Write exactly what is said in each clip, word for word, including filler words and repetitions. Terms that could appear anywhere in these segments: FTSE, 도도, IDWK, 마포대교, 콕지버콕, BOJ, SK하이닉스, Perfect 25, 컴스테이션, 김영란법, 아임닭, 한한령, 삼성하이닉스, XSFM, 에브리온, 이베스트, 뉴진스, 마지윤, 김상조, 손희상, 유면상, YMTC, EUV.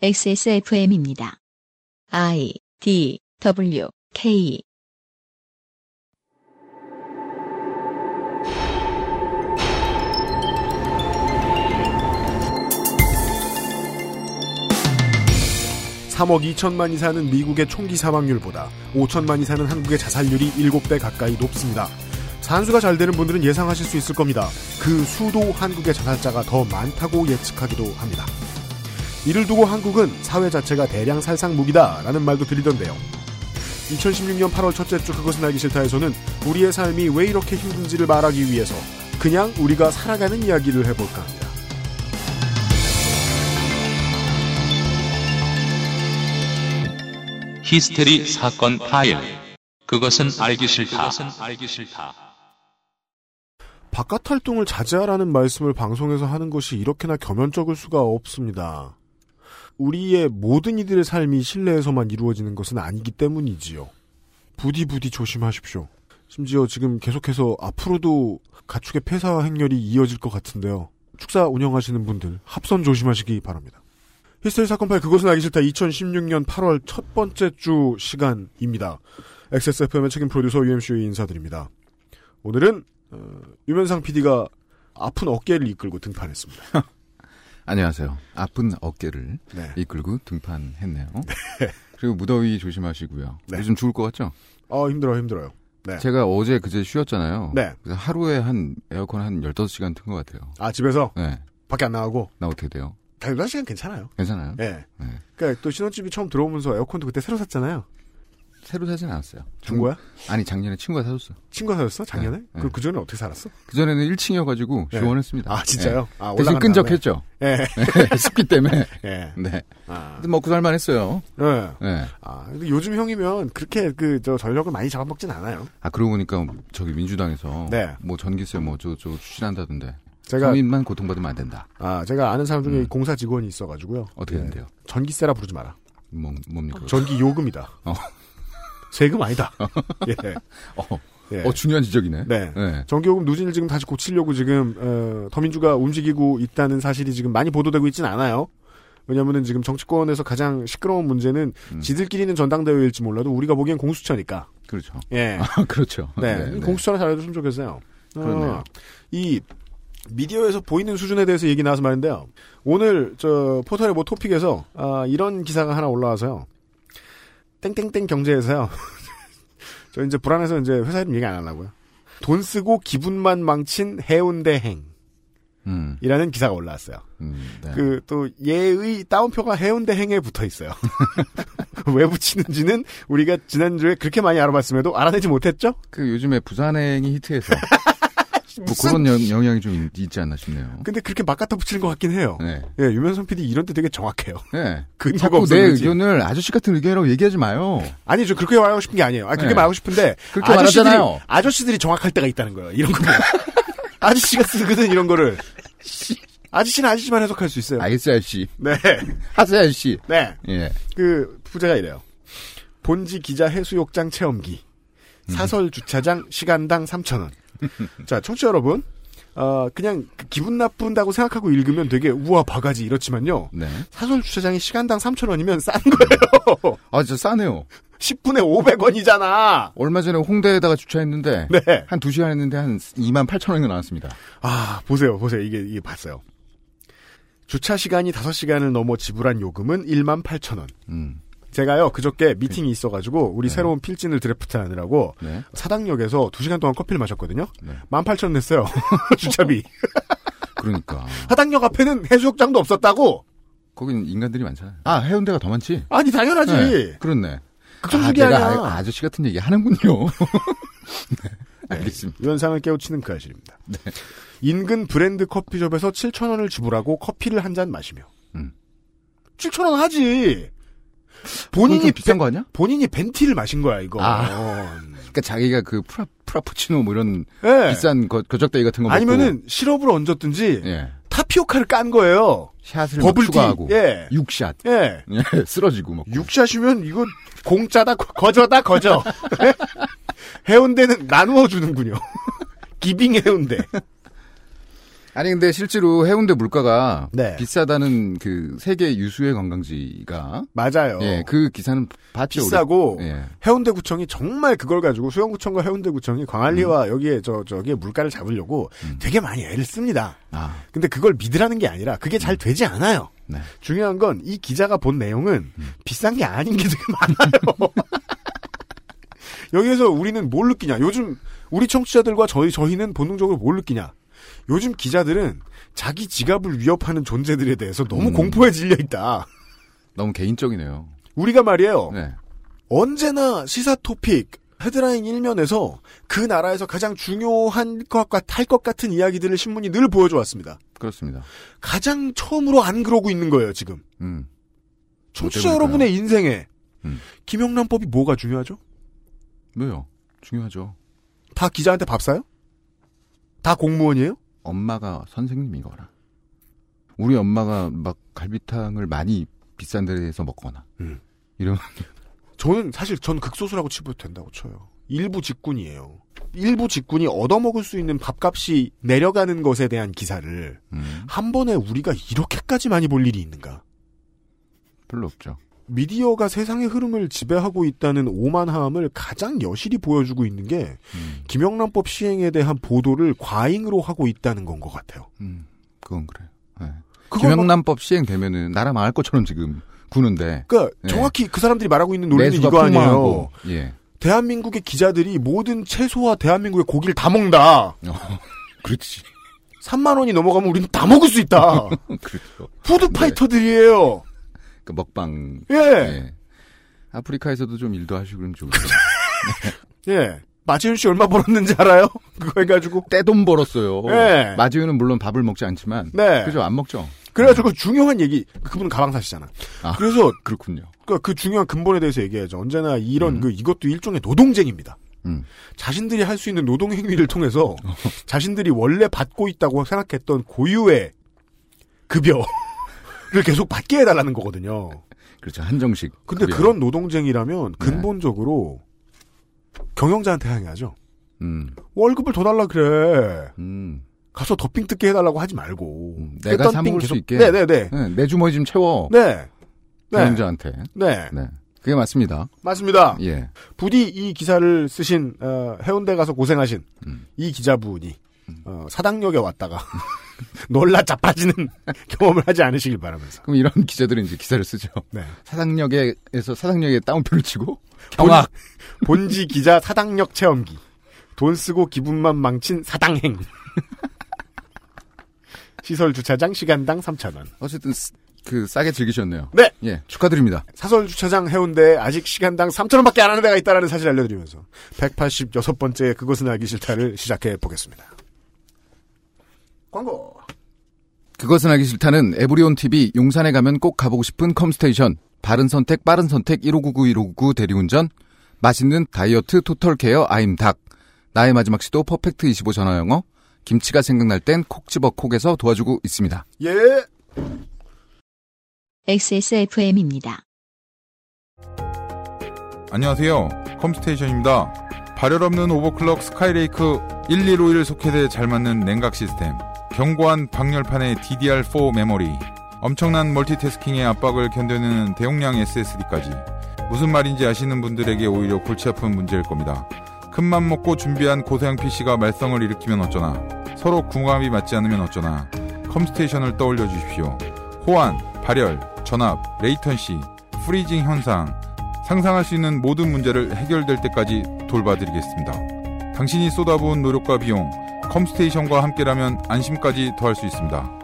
엑스에스에프엠입니다. I, D, W, K 삼억 이천만이 사는 미국의 총기 사망률보다 오천만이 사는 한국의 자살률이 일곱 배 가까이 높습니다. 산수가 잘 되는 분들은 예상하실 수 있을 겁니다. 그 수도 한국의 자살자가 더 많다고 예측하기도 합니다. 이를 두고 한국은 사회 자체가 대량 살상무기다 라는 말도 들리던데요. 이천십육년 팔월 첫째 주 그것은 알기 싫다에서는 우리의 삶이 왜 이렇게 힘든지를 말하기 위해서 그냥 우리가 살아가는 이야기를 해볼까 합니다. 히스테리 사건 파일. 그것은 알기 싫다. 바깥 활동을 자제하라는 말씀을 방송에서 하는 것이 이렇게나 겸연쩍을 수가 없습니다. 우리의 모든 이들의 삶이 실내에서만 이루어지는 것은 아니기 때문이지요. 부디 부디 조심하십시오. 심지어 지금 계속해서 앞으로도 가축의 폐사 행렬이 이어질 것 같은데요. 축사 운영하시는 분들 합선 조심하시기 바랍니다. 히스테리 사건 파일 그것은 알기 싫다 이천십육년 팔월 첫 번째 주 시간입니다. 엑스에스에프엠의 책임 프로듀서 유엠씨의 인사드립니다. 오늘은 어, 유면상 피디가 아픈 어깨를 이끌고 등판했습니다. 안녕하세요. 아픈 어깨를 네. 이끌고 등판했네요. 네. 그리고 무더위 조심하시고요. 네. 요즘 죽을 것 같죠? 아 힘들어요. 힘들어요. 네. 제가 어제 그제 쉬었잖아요. 네. 그래서 하루에 한 에어컨 한 열다섯 시간 튼 것 같아요. 아 집에서? 네. 밖에 안 나가고? 나 어떻게 돼요? 열한 시간 괜찮아요. 괜찮아요? 네. 네. 그러니까 또 신혼집이 처음 들어오면서 에어컨도 그때 새로 샀잖아요. 새로 사진 않았어요. 중고야? 아니 작년에 친구가 사줬어. 친구가 사줬어? 작년에? 네. 그럼 네. 그 전에 어떻게 살았어? 그 전에는 일 층이어가지고 네. 시원했습니다. 아 진짜요? 네. 아, 대신 끈적했죠. 네. 네. 습기 때문에. 네. 네. 아. 먹고 살만했어요. 네. 네. 아 근데 요즘 형이면 그렇게 그 저 전력을 많이 잡아먹진 않아요. 아 그러고 보니까 저기 민주당에서 네. 뭐 전기세 뭐 저 저 추진한다던데. 제가 국민만 고통받으면 안 된다. 아, 제가 아는 사람 중에 음. 공사 직원이 있어가지고요. 어떻게 네. 된대요? 전기세라 부르지 마라. 뭐, 뭡니까? 전기 요금이다. 어. 세금 아니다. 예. 어. 예. 어, 중요한 지적이네. 네. 네. 전기 요금 누진을 지금 다시 고치려고 지금 어, 더민주가 움직이고 있다는 사실이 지금 많이 보도되고 있진 않아요. 왜냐면은 지금 정치권에서 가장 시끄러운 문제는 음. 지들끼리는 전당대회일지 몰라도 우리가 보기엔 공수처니까. 그렇죠. 예. 아, 그렇죠. 네. 네, 네. 공수처를 잘해줬으면 좋겠어요. 그렇네요. 어, 이 미디어에서 보이는 수준에 대해서 얘기 나와서 말인데요. 오늘 저 포털의 뭐 토픽에서 아, 이런 기사가 하나 올라와서요. 땡땡땡 경제에서요. 저 이제 불안해서 이제 회사 이름 얘기 안 하려고요. 돈 쓰고 기분만 망친 해운대행. 음. 이라는 기사가 올라왔어요. 음, 네. 그 또 예의 따옴표가 해운대행에 붙어 있어요. 왜 붙이는지는 우리가 지난주에 그렇게 많이 알아봤음에도 알아내지 못했죠? 그 요즘에 부산행이 히트해서. 뭐 그런 영향이 좀 있지 않나 싶네요. 근데 그렇게 막 갖다 붙이는 것 같긴 해요. 네. 예, 유면선 피디 이런 데 되게 정확해요. 네. 그 자꾸 내 의견을 아저씨 같은 의견이라고 얘기하지 마요. 아니죠. 그렇게 말하고 싶은 게 아니에요. 아 아니, 그렇게 네. 말하고 싶은데 그렇게 아저씨들이, 말하잖아요. 아저씨들이 정확할 때가 있다는 거예요. 이런 거. 아저씨가 쓰거든 이런 거를. 아저씨는 아저씨만 해석할 수 있어요. 알겠어요, 아저씨. 네. 하세요, 아저씨. 네. 예. 그 부제가 이래요. 본지 기자 해수욕장 체험기. 사설 주차장 시간당 삼천 원. 자, 청취자 여러분, 어, 그냥 기분 나쁜다고 생각하고 읽으면 되게 우와 바가지 이렇지만요. 네. 사설 주차장이 시간당 삼천 원이면 싼 거예요. 아, 진짜 싸네요. 십 분에 오백 원이잖아. 얼마 전에 홍대에다가 주차했는데 네. 한 두 시간 했는데 한 이만 팔천 원이 나왔습니다. 아, 보세요. 보세요. 이게 이게 봤어요. 주차 시간이 다섯 시간을 넘어 지불한 요금은 일만 팔천 원. 음. 제가요 그저께 미팅이 있어가지고 우리 네. 새로운 필진을 드래프트하느라고 네. 사당역에서 두 시간 동안 커피를 마셨거든요. 네. 만 팔천 원 냈어요. 주차비. 그러니까 사당역 앞에는 해수욕장도 없었다고. 거긴 인간들이 많잖아요. 아 해운대가 더 많지. 아니 당연하지. 네. 그렇네. 극성주기 아, 아니야. 아, 아저씨 같은 얘기 하는군요. 네. 알겠습니다. 네. 현상을 깨우치는 그 사실입니다. 네. 인근 브랜드 커피숍에서 칠천 원을 지불하고 커피를 한 잔 마시며 음. 칠천 원 하지. 본인이 비싼 거 아니야? 본인이 벤티를 마신 거야 이거. 아, 어. 그러니까 자기가 그 프라 프라푸치노 뭐 이런 네. 비싼 거, 거적대기 같은 거 아니면은 먹고. 시럽을 얹었든지 예. 타피오카를 깐 거예요. 샷을 버블 추가하고 예. 육샷. 예. 예. 쓰러지고 막. 육샷이면 이거 공짜다 거저다 거저. 해운대는 나누어 주는군요. 기빙 해운대. 아니 근데 실제로 해운대 물가가 네. 비싸다는 그 세계 유수의 관광지가 맞아요. 예, 그 기사는 봤죠. 비싸고 예. 해운대구청이 정말 그걸 가지고 수영구청과 해운대구청이 광안리와 음. 여기에 저 저기에 물가를 잡으려고 음. 되게 많이 애를 씁니다. 아. 근데 그걸 믿으라는 게 아니라 그게 잘 음. 되지 않아요. 네. 중요한 건 이 기자가 본 내용은 음. 비싼 게 아닌 게 되게 많아요. 여기에서 우리는 뭘 느끼냐? 요즘 우리 청취자들과 저희 저희는 본능적으로 뭘 느끼냐? 요즘 기자들은 자기 지갑을 위협하는 존재들에 대해서 너무 음. 공포에 질려 있다. 너무 개인적이네요. 우리가 말이에요. 네. 언제나 시사 토픽 헤드라인 일면에서 그 나라에서 가장 중요한 것과 탈 것 같은 이야기들을 신문이 늘 보여줘왔습니다. 그렇습니다. 가장 처음으로 안 그러고 있는 거예요 지금. 음. 청취자 여러분의 인생에 음. 김영란법이 뭐가 중요하죠? 왜요? 중요하죠. 다 기자한테 밥 사요? 다 공무원이에요? 엄마가 선생님이거나 우리 엄마가 막 갈비탕을 많이 비싼 데서 먹거나 음. 이러면 저는 사실 전 극소수라고 치부된다고 쳐요. 일부 직군이에요. 일부 직군이 얻어먹을 수 있는 밥값이 내려가는 것에 대한 기사를 음. 한 번에 우리가 이렇게까지 많이 볼 일이 있는가? 별로 없죠. 미디어가 세상의 흐름을 지배하고 있다는 오만함을 가장 여실히 보여주고 있는 게 음. 김영란법 시행에 대한 보도를 과잉으로 하고 있다는 건 것 같아요. 음, 그건 그래요. 네. 김영란법 막... 시행되면은 나라 망할 것처럼 지금 구는데. 그러니까 예. 정확히 그 사람들이 말하고 있는 논리는 이거 폭망하고. 아니에요. 예. 대한민국의 기자들이 모든 채소와 대한민국의 고기를 다 먹는다. 어, 그렇지. 삼만 원이 넘어가면 우리는 다 먹을 수 있다. 그렇죠. 푸드파이터들이에요. 네. 그 먹방. 예. 예. 아프리카에서도 좀 일도 하시고 그러면 좋은데. 예. 마지윤 씨 얼마 벌었는지 알아요? 그거 해가지고. 떼돈 벌었어요. 예. 마지윤은 물론 밥을 먹지 않지만. 네. 그죠? 안 먹죠? 그래가지고 네. 중요한 얘기. 그분은 가방 사시잖아. 아. 그래서. 그렇군요. 그, 그 중요한 근본에 대해서 얘기해야죠. 언제나 이런 음. 그, 이것도 일종의 노동쟁입니다. 음. 자신들이 할 수 있는 노동행위를 통해서 자신들이 원래 받고 있다고 생각했던 고유의 급여. 를 계속 받게 해달라는 거거든요. 그렇죠. 한정식. 근데 급여. 그런 노동쟁이라면 근본적으로 네. 경영자한테 항의하죠. 음. 월급을 더 달라 그래. 음. 가서 더빙 뜯게 해달라고 하지 말고. 음. 내가 사먹을 계속... 수 있게. 네네네. 네. 내 주머니 좀 채워. 네. 네. 경영자한테. 네. 네. 그게 맞습니다. 맞습니다. 예. 부디 이 기사를 쓰신 어, 해운대 가서 고생하신 음. 이 기자분이 음. 어, 사당역에 왔다가. 놀라 자빠지는 경험을 하지 않으시길 바라면서. 그럼 이런 기자들은 이제 기사를 쓰죠. 네. 사당역에서 사당역에 따옴표를 치고 경악. 본, 본지 기자 사당역 체험기. 돈 쓰고 기분만 망친 사당행. 시설 주차장 시간당 삼천 원. 어쨌든 그 싸게 즐기셨네요. 네. 예, 축하드립니다. 사설 주차장 해운대에 아직 시간당 삼천 원밖에 안 하는 데가 있다라는 사실 알려드리면서 백팔십육 번째 그것은 알기 싫다를 시작해 보겠습니다. 광고. 그것은 알기 싫다는 에브리온 티비 용산에 가면 꼭 가보고 싶은 컴스테이션 바른 선택 빠른 선택 일오구구 일오구구 대리운전 맛있는 다이어트 토털케어 아임닭 나의 마지막 시도 퍼펙트 이십오 전화영어 김치가 생각날 땐 콕지버콕에서 도와주고 있습니다. 예. 엑스에스에프엠입니다. 안녕하세요. 컴스테이션입니다. 발열 없는 오버클럭 스카이레이크 일일오일 소켓에 잘 맞는 냉각 시스템 견고한 방열판의 디디알 포 메모리 엄청난 멀티태스킹의 압박을 견뎌내는 대용량 에스에스디까지 무슨 말인지 아시는 분들에게 오히려 골치 아픈 문제일 겁니다. 큰맘 먹고 준비한 고사양 피씨가 말썽을 일으키면 어쩌나 서로 궁합이 맞지 않으면 어쩌나 컴스테이션을 떠올려 주십시오. 호환, 발열, 전압, 레이턴시, 프리징 현상 상상할 수 있는 모든 문제를 해결될 때까지 돌봐드리겠습니다. 당신이 쏟아부은 노력과 비용 컴스테이션과 함께라면 안심까지 더할 수 있습니다.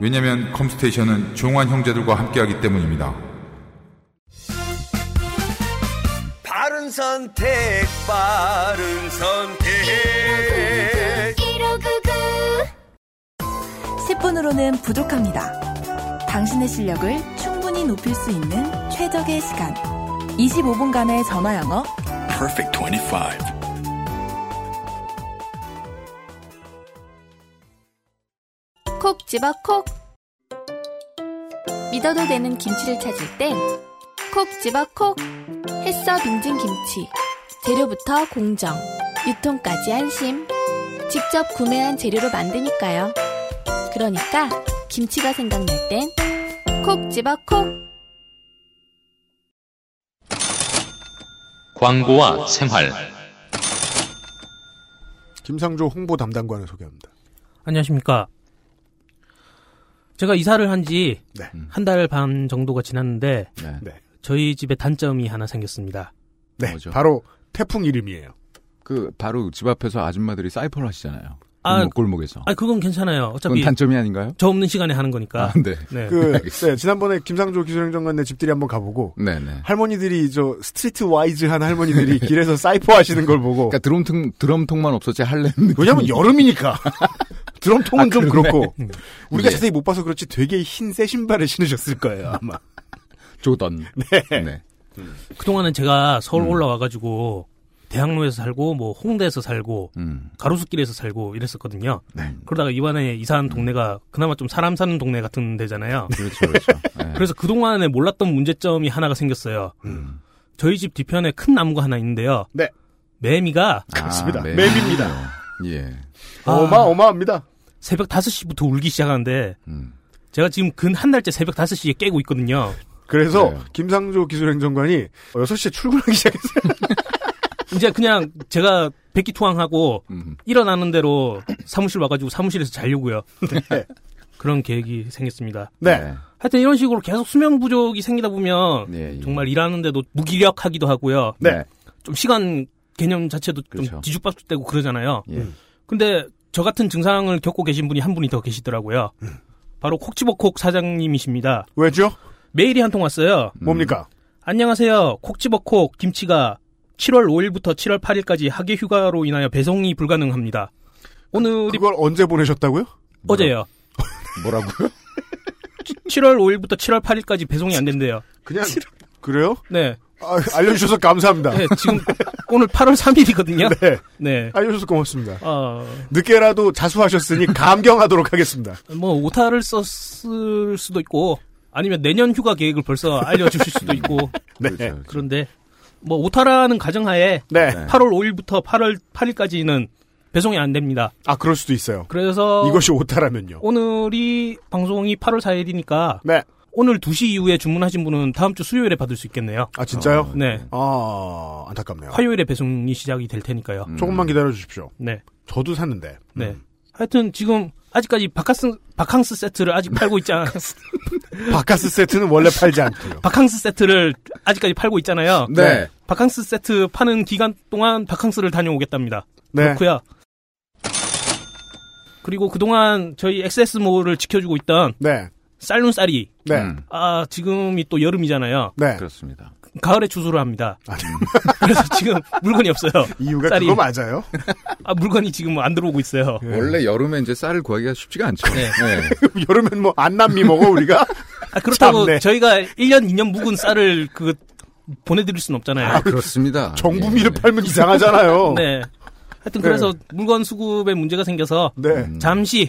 왜냐면 컴스테이션은 조용한 형제들과 함께하기 때문입니다. 바른 선택, 바른 선택. 십 분으로는 부족합니다. 당신의 실력을 충분히 높일 수 있는 최적의 시간. 이십오 분간의 전화 영어. Perfect 이십오. 콕 집어 콕. 믿어도 되는 김치를 찾을 땐 콕 집어 콕. 햇서 빙진 김치. 재료부터 공정, 유통까지 안심. 직접 구매한 재료로 만드니까요. 그러니까 김치가 생각날 땐 콕지버콕. 광고와 생활. 김상조 홍보 담당관을 소개합니다. 안녕하십니까. 제가 이사를 한 지 한 달 반 네. 정도가 지났는데 네. 저희 집에 단점이 하나 생겼습니다. 네, 뭐죠? 바로 태풍 이름이에요. 그 바로 집 앞에서 아줌마들이 사이퍼를 하시잖아요. 아, 골목, 골목에서. 아, 그건 괜찮아요. 어차피 그건 단점이 아닌가요? 저 없는 시간에 하는 거니까. 아, 네. 네. 그 네, 지난번에 김상조 기술행정관네 집들이 한번 가보고 네, 네. 할머니들이 저 스트리트 와이즈한 할머니들이 길에서 사이퍼 하시는 걸 보고. 그러니까 드럼통 드럼통만 없었지 할래. 왜냐면 여름이니까. 드럼통은 아, 좀 그렇고 우리가 네. 자세히 못 봐서 그렇지 되게 흰 새 신발을 신으셨을 거예요 아마. 조던. 네. 네. 음. 그 동안은 제가 서울 음. 올라와가지고. 대학로에서 살고 뭐 홍대에서 살고 음. 가로수길에서 살고 이랬었거든요. 네. 그러다가 이번에 이사한 동네가 그나마 좀 사람 사는 동네 같은 데잖아요. 그렇죠, 그렇죠. 네. 그래서 그동안에 몰랐던 문제점이 하나가 생겼어요. 음. 저희 집 뒤편에 큰 나무가 하나 있는데요. 네. 매미가 아, 그렇습니다. 매미. 매미입니다. 예. 아, 어마어마합니다. 새벽 다섯 시부터 울기 시작하는데 음. 제가 지금 근 한 달째 새벽 다섯 시에 깨고 있거든요. 그래서 네. 김상조 기술행정관이 여섯 시에 출근하기 시작했어요. 이제 그냥 제가 백기투항하고 음. 일어나는 대로 사무실 와가지고 사무실에서 자려고요. 네. 그런 계획이 생겼습니다. 네. 하여튼 이런 식으로 계속 수면 부족이 생기다 보면 네, 예. 정말 일하는데도 무기력하기도 하고요. 네. 좀 시간 개념 자체도 그렇죠. 좀 뒤죽박죽되고 그러잖아요. 예. 근데 저 같은 증상을 겪고 계신 분이 한 분이 더 계시더라고요. 음. 바로 콕지버콕 사장님이십니다. 왜죠? 메일이 한 통 왔어요. 음. 뭡니까? 안녕하세요. 콕지버콕 김치가 칠월 오일부터 칠월 팔일까지 학예 휴가로 인하여 배송이 불가능합니다. 오늘 그걸 언제 보내셨다고요? 어제요. 뭐라고요? 칠월 오일부터 칠월 팔일까지 배송이 안 된대요. 그냥 그래요? 네. 아, 알려주셔서 감사합니다. 네, 지금 오늘 팔월 삼일이거든요. 네. 네. 알려주셔서 고맙습니다. 어... 늦게라도 자수하셨으니 감경하도록 하겠습니다. 뭐 오타를 썼을 수도 있고 아니면 내년 휴가 계획을 벌써 알려주실 수도 있고. 네. 그렇죠. 그런데. 뭐 오타라는 가정하에 네. 팔월 오일부터 팔월 팔일까지는 배송이 안 됩니다. 아, 그럴 수도 있어요. 그래서 이것이 오타라면요. 오늘이 방송이 팔월 사일이니까 네. 오늘 두 시 이후에 주문하신 분은 다음 주 수요일에 받을 수 있겠네요. 아, 진짜요? 어, 네. 아, 안타깝네요. 화요일에 배송이 시작이 될 테니까요. 음. 조금만 기다려 주십시오. 네. 저도 샀는데. 음. 네. 하여튼 지금 아직까지 바캉스, 바캉스 세트를 아직 팔고 있잖아요. 바캉스 세트는 원래 팔지 않고요. 바캉스 세트를 아직까지 팔고 있잖아요. 네. 바캉스 세트 파는 기간 동안 바캉스를 다녀오겠답니다. 네. 그렇고요. 그리고 그동안 저희 엑스에스몰을 지켜주고 있던 네. 쌀눈쌀이. 네. 아, 지금이 또 여름이잖아요. 네. 그렇습니다. 가을에 주소를 합니다. 그래서 지금 물건이 없어요. 이유가 쌀이. 그거 맞아요? 아, 물건이 지금 안 들어오고 있어요. 네. 원래 여름에 이제 쌀을 구하기가 쉽지가 않죠. 네. 네. 여름엔 뭐 안남미 먹어 우리가? 아, 그렇다고 참네. 저희가 일 년 이 년 묵은 쌀을 그 보내드릴 수는 없잖아요. 아, 그렇습니다. 정부미를 네. 팔면 이상하잖아요. 네. 하여튼 네. 그래서 물건 수급에 문제가 생겨서 네. 잠시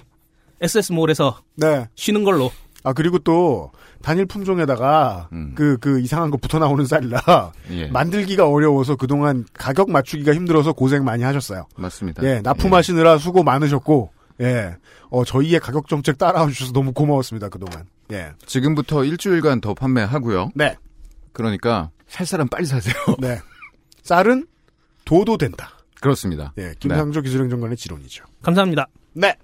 엑스에스몰에서 네. 쉬는 걸로. 아, 그리고 또, 단일 품종에다가, 음. 그, 그 이상한 거 붙어 나오는 쌀이라, 예. 만들기가 어려워서 그동안 가격 맞추기가 힘들어서 고생 많이 하셨어요. 맞습니다. 예, 납품하시느라 예. 수고 많으셨고, 예. 어, 저희의 가격 정책 따라와 주셔서 너무 고마웠습니다, 그동안. 예. 지금부터 일주일간 더 판매하고요. 네. 그러니까, 살 사람 빨리 사세요. 네. 쌀은 도도 된다. 그렇습니다. 예. 김상조 네. 기술행정관의 지론이죠. 감사합니다. 네.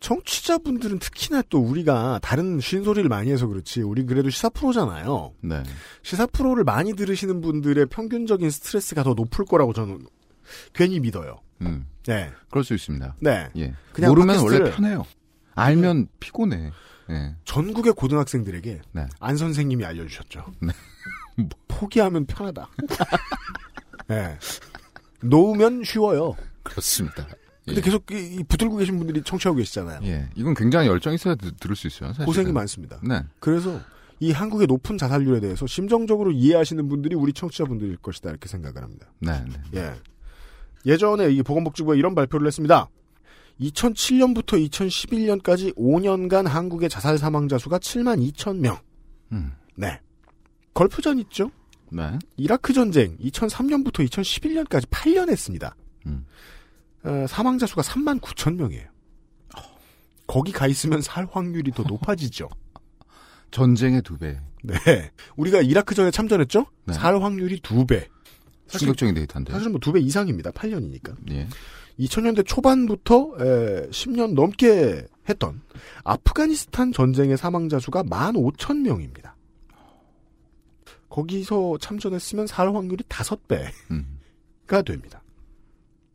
청취자분들은 특히나 또 우리가 다른 쉰소리를 많이 해서 그렇지 우리 그래도 시사 프로잖아요. 네. 시사 프로를 많이 들으시는 분들의 평균적인 스트레스가 더 높을 거라고 저는 괜히 믿어요. 음. 네. 그럴 수 있습니다. 네. 예. 그냥 모르면 원래 편해요. 알면 네. 피곤해. 예. 전국의 고등학생들에게 네. 안 선생님이 알려주셨죠. 네. 포기하면 편하다. 네. 놓으면 쉬워요. 그렇습니다. 근데 예. 계속 이, 이 붙들고 계신 분들이 청취하고 계시잖아요. 예. 이건 굉장히 열정이 있어야 드, 들을 수 있어요. 사실은. 고생이 많습니다. 네. 그래서 이 한국의 높은 자살률에 대해서 심정적으로 이해하시는 분들이 우리 청취자분들일 것이다 이렇게 생각을 합니다. 네. 네. 예. 예전에 이 보건복지부가 이런 발표를 했습니다. 이천칠년부터 이천십일년까지 오 년간 한국의 자살 사망자 수가 칠만 이천 명. 음. 네. 걸프전 있죠? 네. 이라크 전쟁 이천삼년부터 이천십일년까지 팔 년 했습니다. 음. 사망자 수가 삼만 구천 명이에요. 거기 가 있으면 살 확률이 더 높아지죠. 전쟁의 두 배. 네. 우리가 이라크전에 참전했죠? 네. 살 확률이 두 배. 충격적인 데이터인데. 사실은 뭐 두 배 이상입니다. 팔 년이니까. 예. 이천 년대 초반부터 에, 십 년 넘게 했던 아프가니스탄 전쟁의 사망자 수가 만 오천 명입니다. 거기서 참전했으면 살 확률이 다섯 배가 음. 됩니다.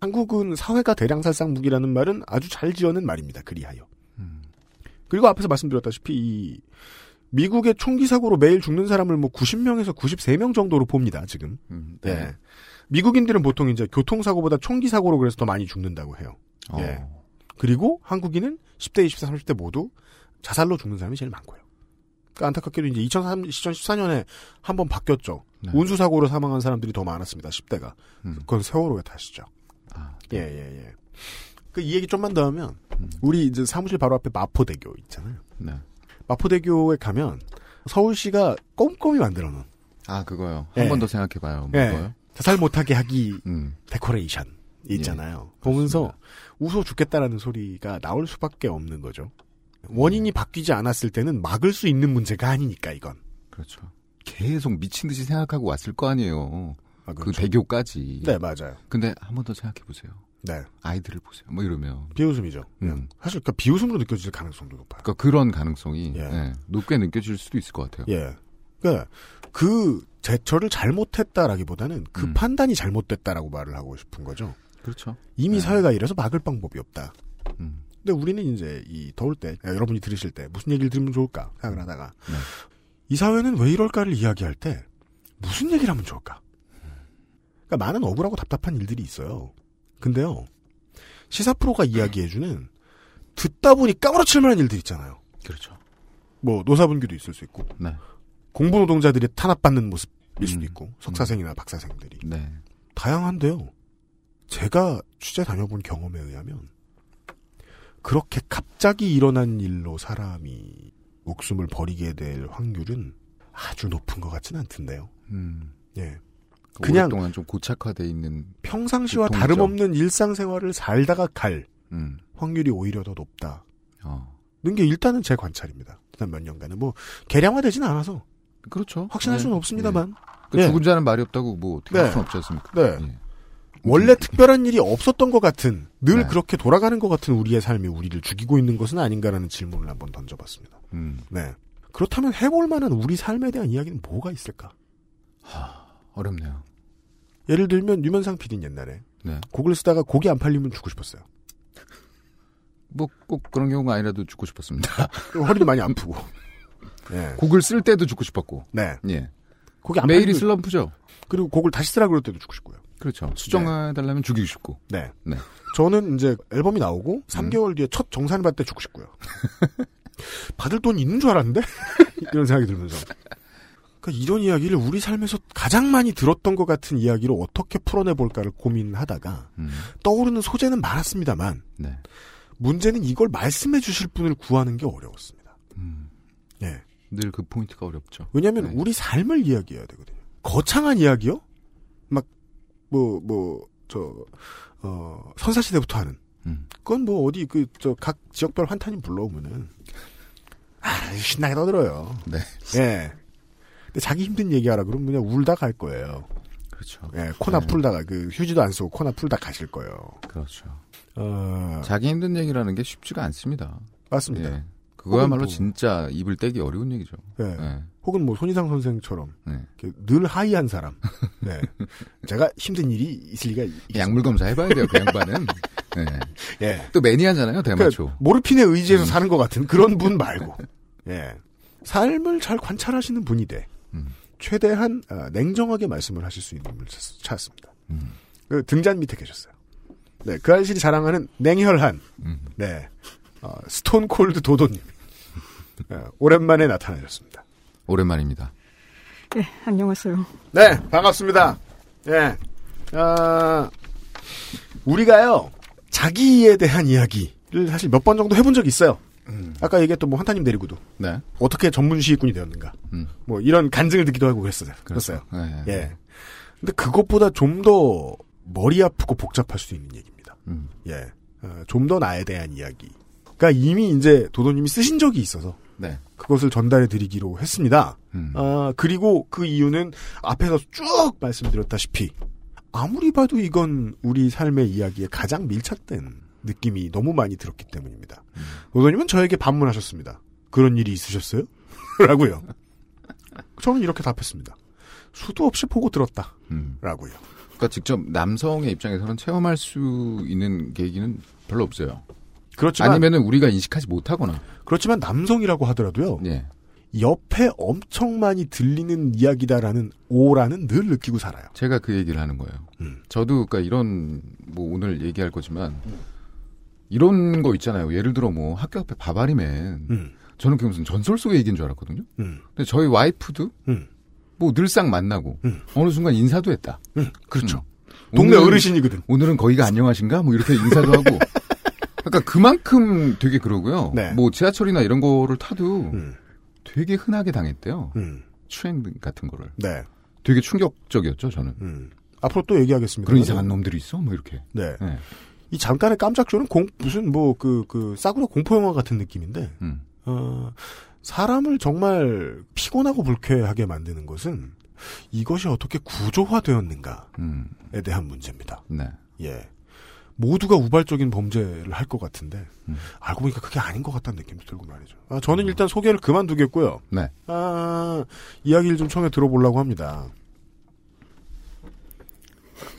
한국은 사회가 대량살상무기라는 말은 아주 잘 지어낸 말입니다. 그리하여. 음. 그리고 앞에서 말씀드렸다시피 이 미국의 총기 사고로 매일 죽는 사람을 뭐 구십 명에서 구십삼 명 정도로 봅니다. 지금. 음, 네. 네. 미국인들은 보통 이제 교통사고보다 총기 사고로 그래서 더 많이 죽는다고 해요. 어. 예. 그리고 한국인은 십 대, 이십 대, 삼십 대 모두 자살로 죽는 사람이 제일 많고요. 그러니까 안타깝게도 이제 이천십사 년에 한번 바뀌었죠. 네. 운수사고로 사망한 사람들이 더 많았습니다. 십 대가. 음. 그건 세월호의 탓이죠. 아, 네. 예, 예, 예. 그 이 얘기 좀만 더 하면 음. 우리 이제 사무실 바로 앞에 마포대교 있잖아요. 네. 마포대교에 가면 서울시가 꼼꼼히 만들어 놓은. 아, 그거요. 한 번 더 예. 생각해 봐요. 예. 뭐요? 자살 못하게 하기 음. 데코레이션 있잖아요. 예, 보면서 웃어 죽겠다라는 소리가 나올 수밖에 없는 거죠. 원인이 음. 바뀌지 않았을 때는 막을 수 있는 문제가 아니니까 이건. 그렇죠. 계속 미친 듯이 생각하고 왔을 거 아니에요. 아, 그렇죠. 그 대교까지. 네, 맞아요. 근데 한 번 더 생각해 보세요. 네. 아이들을 보세요. 뭐 이러면 비웃음이죠. 음. 사실 그러니까 비웃음으로 느껴질 가능성도 높아요. 그러니까 그런 가능성이 예. 예, 높게 느껴질 수도 있을 것 같아요. 예. 그러니까 그 제처를 잘못했다라기보다는 그 음. 판단이 잘못됐다라고 말을 하고 싶은 거죠. 그렇죠. 이미 네. 사회가 이래서 막을 방법이 없다. 음. 근데 우리는 이제 이 더울 때 야, 여러분이 들으실 때 무슨 얘기를 들으면 좋을까 생각을 하다가 네. 이 사회는 왜 이럴까를 이야기할 때 무슨 얘기를 하면 좋을까. 그러니까 많은 억울하고 답답한 일들이 있어요. 근데요 시사 프로가 이야기해주는 듣다 보니 까무러칠 만한 일들 있잖아요. 그렇죠. 뭐 노사분규도 있을 수 있고 네. 공부 노동자들이 탄압받는 모습일 수도 있고 음. 석사생이나 음. 박사생들이 네. 다양한데요. 제가 취재 다녀본 경험에 의하면 그렇게 갑자기 일어난 일로 사람이 목숨을 버리게 될 확률은 아주 높은 것 같지는 않던데요. 음. 예, 그냥 오랫동안 좀 고착화돼 있는 평상시와 고통이죠. 다름없는 일상생활을 살다가 갈 음. 확률이 오히려 더 높다. 어. 는 게 일단은 제 관찰입니다. 지난 몇 년간은 뭐 계량화되지는 않아서 그렇죠. 확신할 네. 수는 없습니다만 네. 그러니까 예. 죽은 자는 말이 없다고 뭐 어떻게 네. 할 수는 없지 않습니까? 네. 예. 원래 특별한 일이 없었던 것 같은 늘 네. 그렇게 돌아가는 것 같은 우리의 삶이 우리를 죽이고 있는 것은 아닌가라는 질문을 한번 던져봤습니다. 음. 네. 그렇다면 해볼 만한 우리 삶에 대한 이야기는 뭐가 있을까? 하, 어렵네요. 예를 들면 유면상 피디는 옛날에 네. 곡을 쓰다가 곡이 안 팔리면 죽고 싶었어요. 뭐 꼭 그런 경우가 아니라도 죽고 싶었습니다. 허리도 많이 안 푸고 네. 곡을 쓸 때도 죽고 싶었고 네. 예. 곡이 안 매일이 팔리면... 슬럼프죠. 그리고 곡을 다시 쓰라 그럴 때도 죽고 싶고요. 그렇죠. 수정해달라면 네. 죽이고 싶고. 네. 네. 저는 이제 앨범이 나오고 삼 개월 음. 뒤에 첫 정산을 받을 때 죽고 싶고요. 받을 돈 있는 줄 알았는데? 이런 생각이 들면서. 그러니까 이런 이야기를 우리 삶에서 가장 많이 들었던 것 같은 이야기로 어떻게 풀어내볼까를 고민하다가 음. 떠오르는 소재는 많았습니다만 네. 문제는 이걸 말씀해 주실 분을 구하는 게 어려웠습니다. 음. 네. 늘 그 포인트가 어렵죠. 왜냐하면 네. 우리 삶을 이야기해야 되거든요. 거창한 이야기요? 막 뭐, 뭐, 저, 어, 선사시대부터 하는. 음. 그건 뭐, 어디, 그, 저, 각 지역별 환타님 불러오면은, 아, 신나게 떠들어요. 네. 예. 근데 자기 힘든 얘기하라 그러면 그냥 울다 갈 거예요. 그렇죠. 예, 코나 네. 풀다가, 그, 휴지도 안 쓰고 코나 풀다 가실 거예요. 그렇죠. 어. 자기 힘든 얘기라는 게 쉽지가 않습니다. 맞습니다. 예. 그거야말로 뭐, 진짜 입을 떼기 어려운 얘기죠. 예. 예. 혹은 뭐 손희상 선생처럼 네. 늘 하이한 사람. 네. 제가 힘든 일이 있을 리가 약물 검사 해봐야 돼요. 그 양반은. 네. 예. 또 매니아잖아요. 대마초. 그러니까 모르핀에 의지해서 음. 사는 것 같은 그런 분 말고. 예. 삶을 잘 관찰하시는 분이 돼. 음. 최대한 아, 냉정하게 말씀을 하실 수 있는 분을 찾았습니다. 음. 그 등잔 밑에 계셨어요. 네. 그 아저씨를 자랑하는 냉혈한. 음. 네. 어, 스톤콜드 도도님. 네. 오랜만에 나타나셨습니다. 오랜만입니다. 네, 안녕하세요. 네, 반갑습니다. 예, 네, 어, 우리가요 자기에 대한 이야기를 사실 몇 번 정도 해본 적이 있어요. 음. 아까 얘기했던 뭐 환타님 데리고도 네. 어떻게 전문 시위꾼이 되었는가, 음. 뭐 이런 간증을 듣기도 하고 그랬어요. 그랬어요. 네, 네. 예, 근데 그것보다 좀 더 머리 아프고 복잡할 수도 있는 얘기입니다. 음. 예, 어, 좀 더 나에 대한 이야기. 그러니까 이미 이제 도도님이 쓰신 적이 있어서 네. 그것을 전달해드리기로 했습니다. 음. 아, 그리고 그 이유는 앞에서 쭉 말씀드렸다시피 아무리 봐도 이건 우리 삶의 이야기에 가장 밀착된 느낌이 너무 많이 들었기 때문입니다. 음. 도도님은 저에게 반문하셨습니다. 그런 일이 있으셨어요? 라고요. 저는 이렇게 답했습니다. 수도 없이 보고 들었다. 음. 라고요. 그러니까 직접 남성의 입장에서는 체험할 수 있는 계기는 별로 없어요. 그렇지만 아니면은 우리가 인식하지 못하거나. 그렇지만 남성이라고 하더라도요. 예. 옆에 엄청 많이 들리는 이야기다라는 오라는 늘 느끼고 살아요. 제가 그 얘기를 하는 거예요. 음. 저도 그러니까 이런 뭐 오늘 얘기할 거지만 음. 이런 거 있잖아요. 예를 들어 뭐 학교 앞에 바바리맨. 음. 저는 그게 무슨 전설 속의 얘기인 줄 알았거든요. 음. 근데 저희 와이프도 음. 뭐 늘상 만나고 음. 어느 순간 인사도 했다. 음. 그렇죠. 음. 동네 오늘은, 어르신이거든. 오늘은 거기가 안녕하신가? 뭐 이렇게 인사도 하고. 그러니까 그만큼 되게 그러고요. 네. 뭐 지하철이나 이런 거를 타도 음. 되게 흔하게 당했대요. 음. 추행 같은 거를. 네. 되게 충격적이었죠, 저는. 음. 앞으로 또 얘기하겠습니다. 그런 이상한 놈들이 있어? 뭐 이렇게. 네. 네. 이 잠깐의 깜짝쇼는 공, 무슨 뭐 그, 그 싸구려 공포영화 같은 느낌인데 음. 어, 사람을 정말 피곤하고 불쾌하게 만드는 것은 이것이 어떻게 구조화되었는가에 음. 대한 문제입니다. 네. 예. 모두가 우발적인 범죄를 할 것 같은데 음. 알고 보니까 그게 아닌 것 같다는 느낌도 들고 말이죠. 아, 저는 일단 소개를 그만두겠고요. 네. 아, 이야기를 좀 처음에 들어보려고 합니다.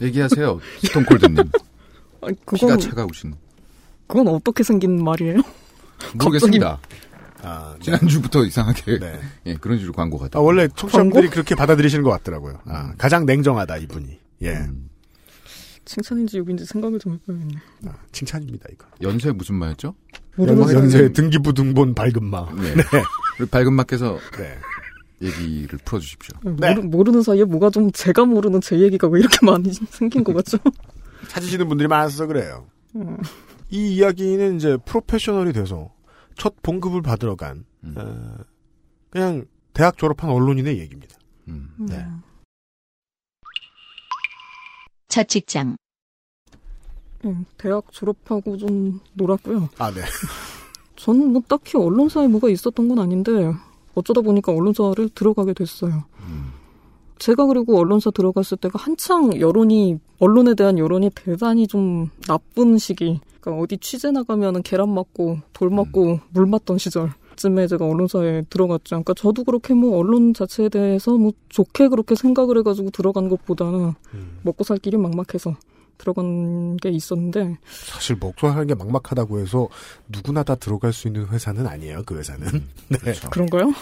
얘기하세요. 스톤콜드님. 아니, 그건, 피가 차가우신. 그건 어떻게 생긴 말이에요? 모르겠습니다. 아, 네. 지난주부터 이상하게 네. 예, 그런 식으로 광고가 아, 원래 청취자분들이 광고? 그렇게 받아들이시는 것 같더라고요. 아, 가장 냉정하다 이분이. 예. 음. 칭찬인지 욕인지 생각을 좀 해봐야겠네. 아, 칭찬입니다 이거. 연세 무슨 마였죠? 모르겠어요. 연세 등기부 등본 밝은마. 네. 네. 밝은마께서 네. 얘기를 풀어주십시오. 네. 모르, 모르는 사이에 뭐가 좀 제가 모르는 제 얘기가 왜 이렇게 많이 생긴 것 같죠? 찾으시는 분들이 많아서 그래요. 음. 이 이야기는 이제 프로페셔널이 돼서 첫 봉급을 받으러 간 음. 어, 그냥 대학 졸업한 언론인의 얘기입니다. 음. 음. 네. 첫 직장. 음, 대학 졸업하고 좀 놀았고요. 아, 네. 저는 뭐 딱히 언론사에 뭐가 있었던 건 아닌데 어쩌다 보니까 언론사를 들어가게 됐어요. 음. 제가 그리고 언론사 들어갔을 때가 한창 여론이 언론에 대한 여론이 대단히 좀 나쁜 시기. 그러니까 어디 취재 나가면은 계란 맞고 돌 맞고 음. 물 맞던 시절. 쯤에 제가 언론사에 들어갔죠. 그러니까 저도 그렇게 뭐 언론 자체에 대해서 뭐 좋게 그렇게 생각을 해가지고 들어간 것보다는 음. 먹고 살 길이 막막해서 들어간 게 있었는데 사실 먹고 사는 게 막막하다고 해서 누구나 다 들어갈 수 있는 회사는 아니에요. 그 회사는. 음. 네. 그렇죠. 그런가요?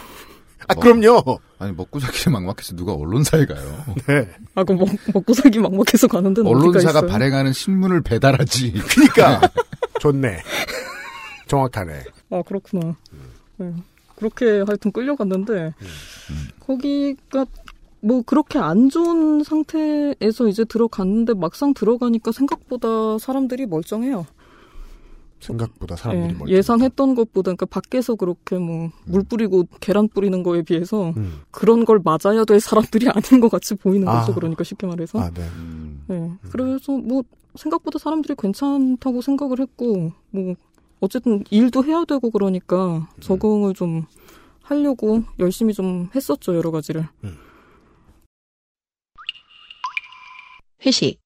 아 뭐, 그럼요. 아니 먹고 살기 막막해서 누가 언론사에 가요? 네. 아 그럼 먹, 먹고 살기 막막해서 가는 데는 언론사가 있어요? 발행하는 신문을 배달하지. 그러니까 좋네. 정확하네. 아 그렇구나. 음. 네. 그렇게 하여튼 끌려갔는데 음. 음. 거기가 뭐 그렇게 안 좋은 상태에서 이제 들어갔는데 막상 들어가니까 생각보다 사람들이 멀쩡해요. 생각보다 사람들이 네. 멀쩡해요. 예상했던 것보다 그러니까 밖에서 그렇게 뭐 물 뿌리고 계란 뿌리는 거에 비해서 음. 그런 걸 맞아야 될 사람들이 아닌 것 같이 보이는 아. 거죠. 그러니까 쉽게 말해서. 아, 네. 음. 네. 그래서 뭐 생각보다 사람들이 괜찮다고 생각을 했고 뭐 어쨌든 일도 해야 되고 그러니까 적응을 좀 하려고 열심히 좀 했었죠. 여러 가지를. 음. 회식.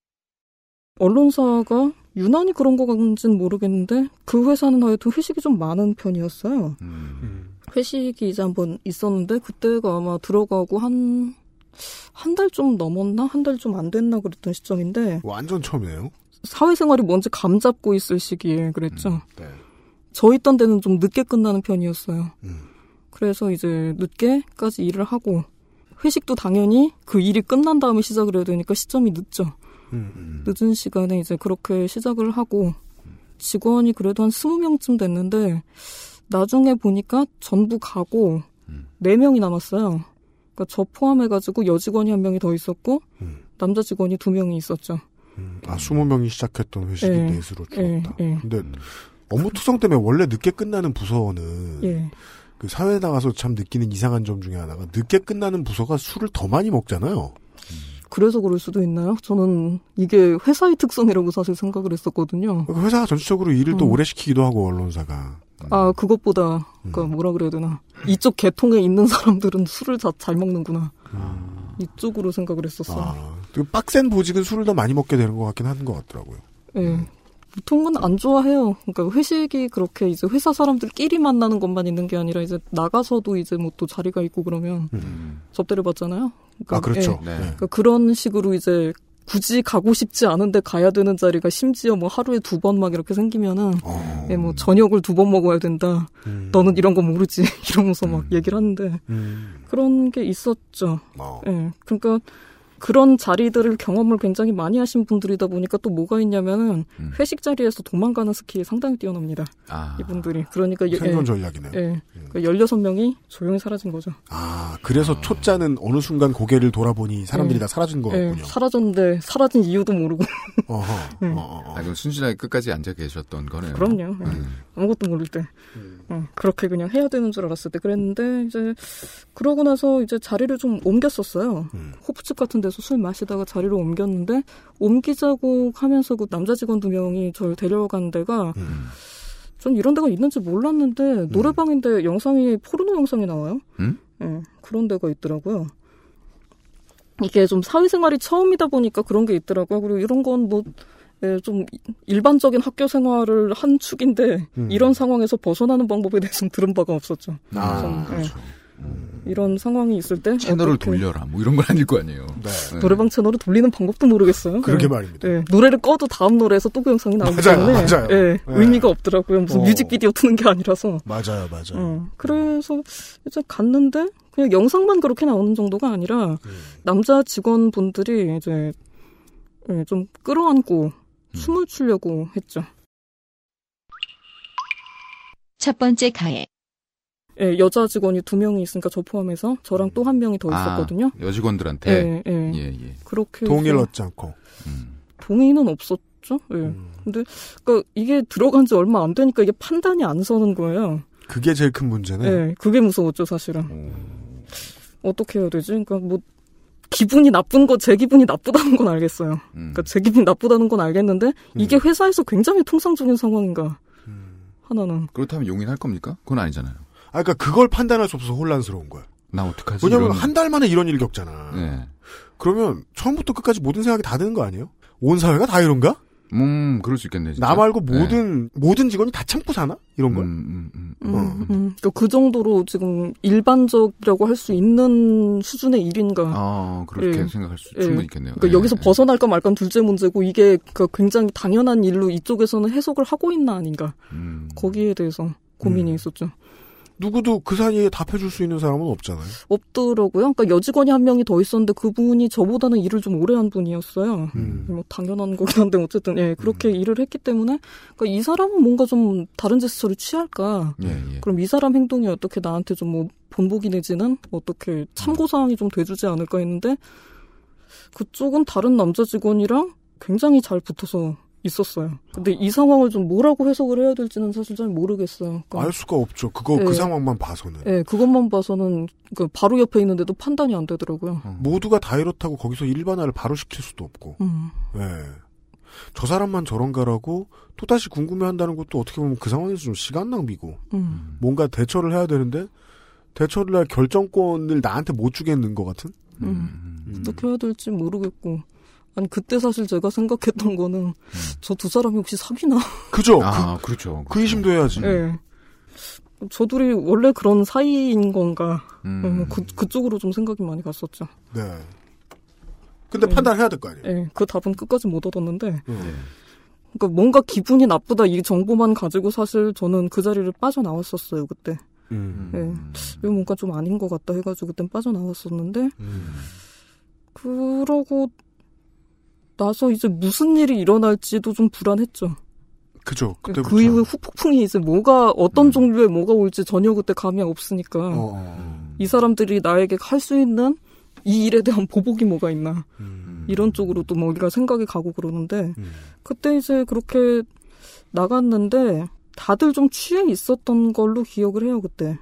언론사가 유난히 그런 거 같은지는 모르겠는데 그 회사는 하여튼 회식이 좀 많은 편이었어요. 음. 회식이 이제 한번 있었는데 그때가 아마 들어가고 한, 한 달 좀 넘었나? 한 달 좀 안 됐나 그랬던 시점인데. 완전 처음이에요. 사회생활이 뭔지 감잡고 있을 시기에 그랬죠. 음, 네. 저 있던 데는 좀 늦게 끝나는 편이었어요. 음. 그래서 이제 늦게까지 일을 하고 회식도 당연히 그 일이 끝난 다음에 시작을 해야 되니까 시점이 늦죠. 음, 음. 늦은 시간에 이제 그렇게 시작을 하고 직원이 그래도 한 스무 명쯤 됐는데 나중에 보니까 전부 가고 음. 네 명이 남았어요. 그러니까 저 포함해가지고 여직원이 한 명이 더 있었고 음. 남자 직원이 두 명이 있었죠. 음, 아, 스무 명이 시작했던 회식이 네, 넷으로 줄었다. 네, 네. 근데 업무 투성 때문에 원래 늦게 끝나는 부서는 네. 그 사회에 나가서 참 느끼는 이상한 점 중에 하나가 늦게 끝나는 부서가 술을 더 많이 먹잖아요. 그래서 그럴 수도 있나요? 저는 이게 회사의 특성이라고 사실 생각을 했었거든요. 회사가 전체적으로 일을 음. 또 오래 시키기도 하고, 언론사가. 음. 아, 그것보다, 그니까 음. 뭐라 그래야 되나. 이쪽 계통에 있는 사람들은 술을 자, 잘 먹는구나. 음. 이쪽으로 생각을 했었어요. 아, 빡센 보직은 술을 더 많이 먹게 되는 것 같긴 한 것 같더라고요. 예. 네. 음. 보통은 안 좋아해요. 그러니까 회식이 그렇게 이제 회사 사람들끼리 만나는 것만 있는 게 아니라 이제 나가서도 이제 뭐 또 자리가 있고 그러면 음. 접대를 받잖아요. 그러니까, 아, 그렇죠. 예. 네. 그러니까 그런 식으로 이제 굳이 가고 싶지 않은데 가야 되는 자리가 심지어 뭐 하루에 두 번 막 이렇게 생기면은 어. 예, 뭐 저녁을 두 번 먹어야 된다. 음. 너는 이런 거 모르지. 이러면서 음. 막 얘기를 하는데 음. 그런 게 있었죠. 어. 예. 그러니까. 그런 자리들을 경험을 굉장히 많이 하신 분들이다 보니까 또 뭐가 있냐면은 음. 회식 자리에서 도망가는 스킬이 상당히 뛰어납니다. 아. 이분들이. 그러니까 생존 전략이네요. 예. 예. 음. 그러니까 열여섯 명이 조용히 사라진 거죠. 아, 그래서 아. 초짜는 어느 순간 고개를 돌아보니 사람들이 예. 다 사라진 거 같군요. 예. 사라졌는데 사라진 이유도 모르고. 어허. 예. 아, 그럼 순진하게 끝까지 앉아 계셨던 거네요. 그럼요. 예. 음. 아무것도 모를 때. 음. 어, 그렇게 그냥 해야 되는 줄 알았을 때 그랬는데 이제 그러고 나서 이제 자리를 좀 옮겼었어요. 음. 호프집 같은 데 술 마시다가 자리를 옮겼는데 옮기자고 하면서 그 남자 직원 두 명이 저를 데려간 데가 음. 전 이런 데가 있는지 몰랐는데 음. 노래방인데 영상이 포르노 영상이 나와요. 음? 네, 그런 데가 있더라고요. 이게 좀 사회생활이 처음이다 보니까 그런 게 있더라고요. 그리고 이런 건 뭐 예, 좀 일반적인 학교 생활을 한 축인데 음. 이런 상황에서 벗어나는 방법에 대해서는 들은 바가 없었죠. 아, 전, 그렇죠. 예. 이런 상황이 있을 때 채널을 어떻게... 돌려라 뭐 이런 건 아닐 거 아니에요. 네. 노래방 채널을 돌리는 방법도 모르겠어요. 그렇게 네. 말입니다. 네. 노래를 꺼도 다음 노래에서 또 그 영상이 나오기 맞아요, 때문에 맞아요. 네. 네. 의미가 없더라고요. 무슨 어. 뮤직비디오 트는 게 아니라서. 맞아요. 맞아요. 어. 그래서 이제 갔는데 그냥 영상만 그렇게 나오는 정도가 아니라 음. 남자 직원분들이 이제 좀 끌어안고 음. 춤을 추려고 했죠. 첫 번째 가해. 예, 여자 직원이 두 명이 있으니까 저 포함해서 저랑 또 한 명이 더 있었거든요. 아, 여직원들한테? 예, 예. 예, 예. 그렇게 동의를 얻지 않고? 음. 동의는 없었죠. 예. 음. 근데, 그니까 이게 들어간 지 얼마 안 되니까 이게 판단이 안 서는 거예요. 그게 제일 큰 문제네? 예, 그게 무서웠죠, 사실은. 음. 어떻게 해야 되지? 그니까 뭐, 기분이 나쁜 거, 제 기분이 나쁘다는 건 알겠어요. 음. 그니까 제 기분이 나쁘다는 건 알겠는데, 음. 이게 회사에서 굉장히 통상적인 상황인가, 음. 하나는. 그렇다면 용인할 겁니까? 그건 아니잖아요. 아, 그니까 그걸 판단할 수 없어서 혼란스러운 거야. 나 어떡하지? 왜냐면 이런... 한 달 만에 이런 일이 겪잖아. 네. 그러면 처음부터 끝까지 모든 생각이 다 드는 거 아니에요? 온 사회가 다 이런가? 음, 그럴 수 있겠네. 진짜. 나 말고 모든, 네. 모든 직원이 다 참고 사나? 이런 걸? 음, 음, 음. 음, 음. 음. 그러니까 그 정도로 지금 일반적이라고 할 수 있는 수준의 일인가. 아, 그렇게 예. 생각할 수 예. 충분히 있겠네요. 그러니까 예. 여기서 예. 벗어날까 말까 둘째 문제고 이게 그러니까 굉장히 당연한 일로 이쪽에서는 해석을 하고 있나 아닌가. 음. 거기에 대해서 고민이 음. 있었죠. 누구도 그 사이에 답해줄 수 있는 사람은 없잖아요. 없더라고요. 그러니까 여직원이 한 명이 더 있었는데 그분이 저보다는 일을 좀 오래 한 분이었어요. 음. 뭐 당연한 거긴 한데 어쨌든 예 그렇게 음. 일을 했기 때문에 그러니까 이 사람은 뭔가 좀 다른 제스처를 취할까. 예, 예. 그럼 이 사람 행동이 어떻게 나한테 좀 뭐 본보기 내지는 어떻게 참고사항이 좀 돼주지 않을까 했는데 그쪽은 다른 남자 직원이랑 굉장히 잘 붙어서 있었어요. 근데 이 상황을 좀 뭐라고 해석을 해야 될지는 사실 잘 모르겠어요. 그러니까 알 수가 없죠. 그거 예. 그 상황만 봐서는. 예, 그것만 봐서는 그 바로 옆에 있는데도 판단이 안 되더라고요. 음. 모두가 다 이렇다고 거기서 일반화를 바로 시킬 수도 없고. 음. 예. 저 사람만 저런가라고 또 다시 궁금해한다는 것도 어떻게 보면 그 상황에서 좀 시간 낭비고 음. 뭔가 대처를 해야 되는데 대처를 할 결정권을 나한테 못 주겠는 것 같은. 음. 음. 어떻게 해야 될지 모르겠고. 아니 그때 사실 제가 생각했던 거는 음. 저 두 사람이 혹시 사귀나? 그죠. 아, 그, 그렇죠. 그 의심도 해야지. 네. 저 둘이 원래 그런 사이인 건가? 음. 그 그쪽으로 좀 생각이 많이 갔었죠. 네. 근데 네. 판단해야 될 거 아니에요? 네. 그 답은 끝까지 못 얻었는데. 음. 그러니까 뭔가 기분이 나쁘다 이 정보만 가지고 사실 저는 그 자리를 빠져나왔었어요 그때. 음. 네. 이거 뭔가 좀 아닌 것 같다 해가지고 그때 빠져나왔었는데. 음. 그러고. 나서 이제 무슨 일이 일어날지도 좀 불안했죠. 그죠. 그때부터. 그 이후에 후폭풍이 이제 뭐가 어떤 음. 종류의 뭐가 올지 전혀 그때 감이 없으니까 어. 이 사람들이 나에게 할 수 있는 이 일에 대한 보복이 뭐가 있나 음. 이런 쪽으로 또 머리가 생각이 가고 그러는데 음. 그때 이제 그렇게 나갔는데 다들 좀 취해 있었던 걸로 기억을 해요 그때.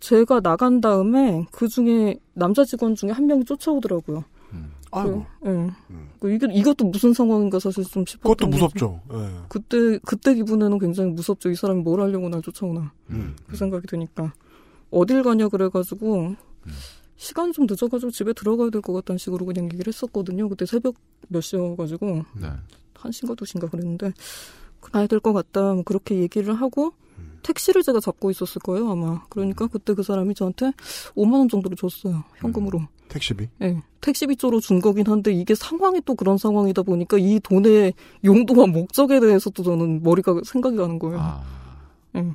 제가 나간 다음에 그 중에 남자 직원 중에 한 명이 쫓아오더라고요. 아이고. 응. 응. 이게, 이것도 무슨 상황인가 사실 좀 싶었던. 그것도 무섭죠. 예. 그때, 그때 기분에는 굉장히 무섭죠. 이 사람이 뭘 하려고 날 쫓아오나. 음. 그 생각이 드니까. 어딜 가냐 그래가지고, 음. 시간이 좀 늦어가지고 집에 들어가야 될 것 같다는 식으로 그냥 얘기를 했었거든요. 그때 새벽 몇 시여가지고. 네. 한 시인가 두 시인가 그랬는데, 가야 될 것 같다. 뭐 그렇게 얘기를 하고, 택시를 제가 잡고 있었을 거예요, 아마. 그러니까 그때 그 사람이 저한테 오만 원 정도를 줬어요. 현금으로. 음, 택시비? 네. 택시비 쪽으로 준 거긴 한데 이게 상황이 또 그런 상황이다 보니까 이 돈의 용도와 목적에 대해서 또 저는 머리가 생각이 가는 거예요. 아, 네.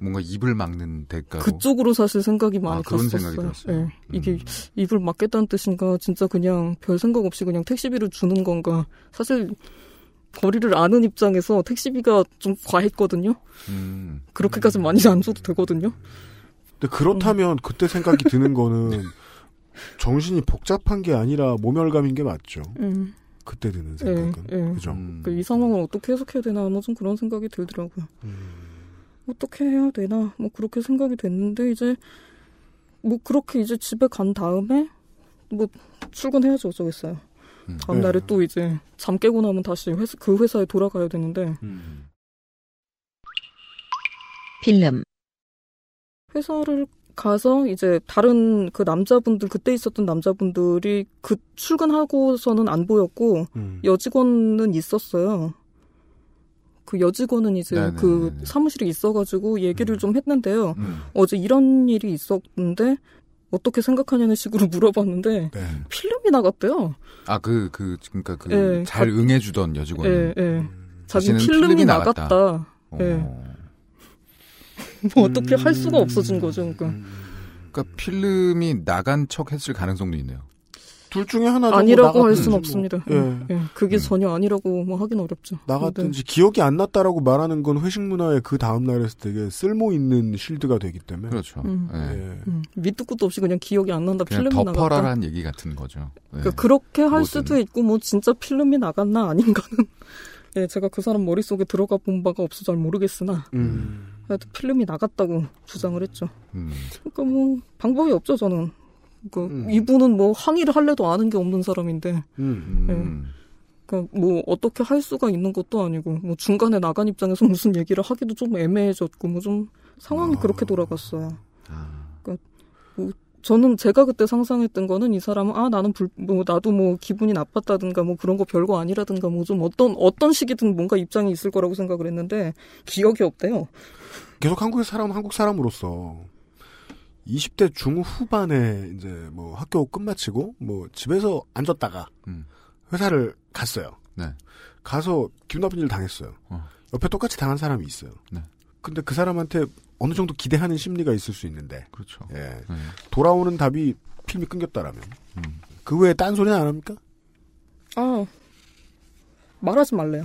뭔가 입을 막는 대가로. 그쪽으로 사실 생각이 많이 아, 그런 갔었어요. 생각이 들었어요. 네. 음. 이게 입을 막겠다는 뜻인가 진짜 그냥 별 생각 없이 그냥 택시비를 주는 건가. 사실 거리를 아는 입장에서 택시비가 좀 과했거든요. 음. 그렇게까지 많이 안 줘도 되거든요. 근데 그렇다면 음. 그때 생각이 드는 거는 정신이 복잡한 게 아니라 모멸감인 게 맞죠. 음. 그때 드는 생각은. 네, 네. 그죠? 음. 이 상황을 어떻게 해석해야 되나 뭐 좀 그런 생각이 들더라고요. 음. 어떻게 해야 되나 뭐 그렇게 생각이 됐는데 이제 뭐 그렇게 이제 집에 간 다음에 뭐 출근해야지 어쩌겠어요. 다음 네. 날에 또 이제 잠 깨고 나면 다시 회사, 그 회사에 돌아가야 되는데 음. 필름 회사를 가서 이제 다른 그 남자분들 그때 있었던 남자분들이 그 출근하고서는 안 보였고 음. 여직원은 있었어요. 그 여직원은 이제 네네, 그 네네. 사무실에 있어가지고 얘기를 음. 좀 했는데요. 음. 어제 이런 일이 있었는데 어떻게 생각하냐는 식으로 물어봤는데 네. 필름이 나갔대요. 아, 그, 그, 그러니까 그 네. 잘 응해주던 여직원이. 네, 네. 자기는 필름이, 필름이 나갔다. 나갔다. 네. 뭐 어떻게 음... 할 수가 없어진 거죠. 그러니까. 그러니까 필름이 나간 척 했을 가능성도 있네요. 둘 중에 하나죠. 아니라고 할 수는 없습니다. 예. 예. 그게 예. 전혀 아니라고 뭐 하긴 어렵죠. 나갔든지 근데. 기억이 안 났다라고 말하는 건 회식 문화의 그 다음 날에서 되게 쓸모 있는 쉴드가 되기 때문에. 그렇죠. 음. 예. 음. 밑도 끝도 없이 그냥 기억이 안 난다. 필름이 나갔다. 덮어라란 얘기 같은 거죠. 예. 그러니까 그렇게 할 뭐든. 수도 있고 뭐 진짜 필름이 나갔나 아닌가는 예, 제가 그 사람 머릿속에 들어가 본 바가 없어 잘 모르겠으나 음. 하여튼 필름이 나갔다고 주장을 했죠. 음. 그러니까 뭐 방법이 없죠 저는. 그러니까 음. 이분은 뭐 항의를 할래도 아는 게 없는 사람인데, 음. 예. 그러니까 뭐 어떻게 할 수가 있는 것도 아니고, 뭐 중간에 나간 입장에서 무슨 얘기를 하기도 좀 애매해졌고, 뭐 좀 상황이 어. 그렇게 돌아갔어요. 아. 그러니까 뭐 저는 제가 그때 상상했던 거는 이 사람은 아 나는 불, 뭐 나도 뭐 기분이 나빴다든가 뭐 그런 거 별거 아니라든가 뭐 좀 어떤 어떤 식이든 뭔가 입장이 있을 거라고 생각을 했는데 기억이 없대요. 계속 한국의 사람 한국 사람으로서. 이십 대 중후반에 이제 뭐 학교 끝마치고 뭐 집에서 앉았다가 음. 회사를 갔어요. 네. 가서 기분 나쁜 일을 당했어요. 어. 옆에 똑같이 당한 사람이 있어요. 네. 근데 그 사람한테 어느 정도 기대하는 심리가 있을 수 있는데. 그렇죠. 예. 네. 돌아오는 답이 필름이 끊겼다라면. 음. 그 외에 딴 소리는 안 합니까? 아. 말하지 말래요.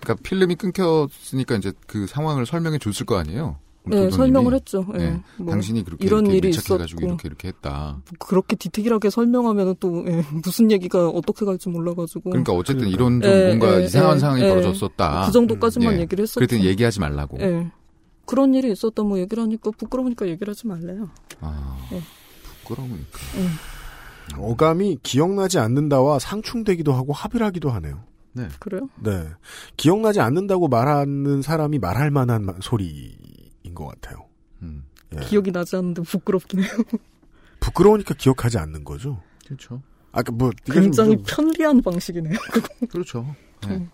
그러니까 필름이 끊겼으니까 이제 그 상황을 설명해 줬을 거 아니에요? 네, 설명을 했죠. 네. 네. 뭐 당신이 그렇게 이런 이렇게 일이 있었고 이렇게 이렇게 했다. 그렇게 디테일하게 설명하면 또 예, 무슨 얘기가 어떻게 갈지 몰라가지고. 그러니까 어쨌든 그러니까. 이런 좀 예, 뭔가 예, 이상한 예, 상황이 예, 벌어졌었다. 그 정도까지만 예. 얘기를 했었죠. 그랬더니 얘기하지 말라고. 예. 그런 일이 있었다 뭐 얘기를 하니까 부끄러우니까 얘기를 하지 말래요. 아, 예. 부끄러우니까. 예. 어감이 기억나지 않는다와 상충되기도 하고 합의를 하기도 하네요. 네. 그래요? 네. 기억나지 않는다고 말하는 사람이 말할 만한 소리. 것 같아요. 음. 예. 기억이 나지 않는데 부끄럽긴 해요. 부끄러우니까 기억하지 않는 거죠. 그렇죠. 아까 뭐 굉장히 좀... 편리한 방식이네요. 그렇죠. 네. 음.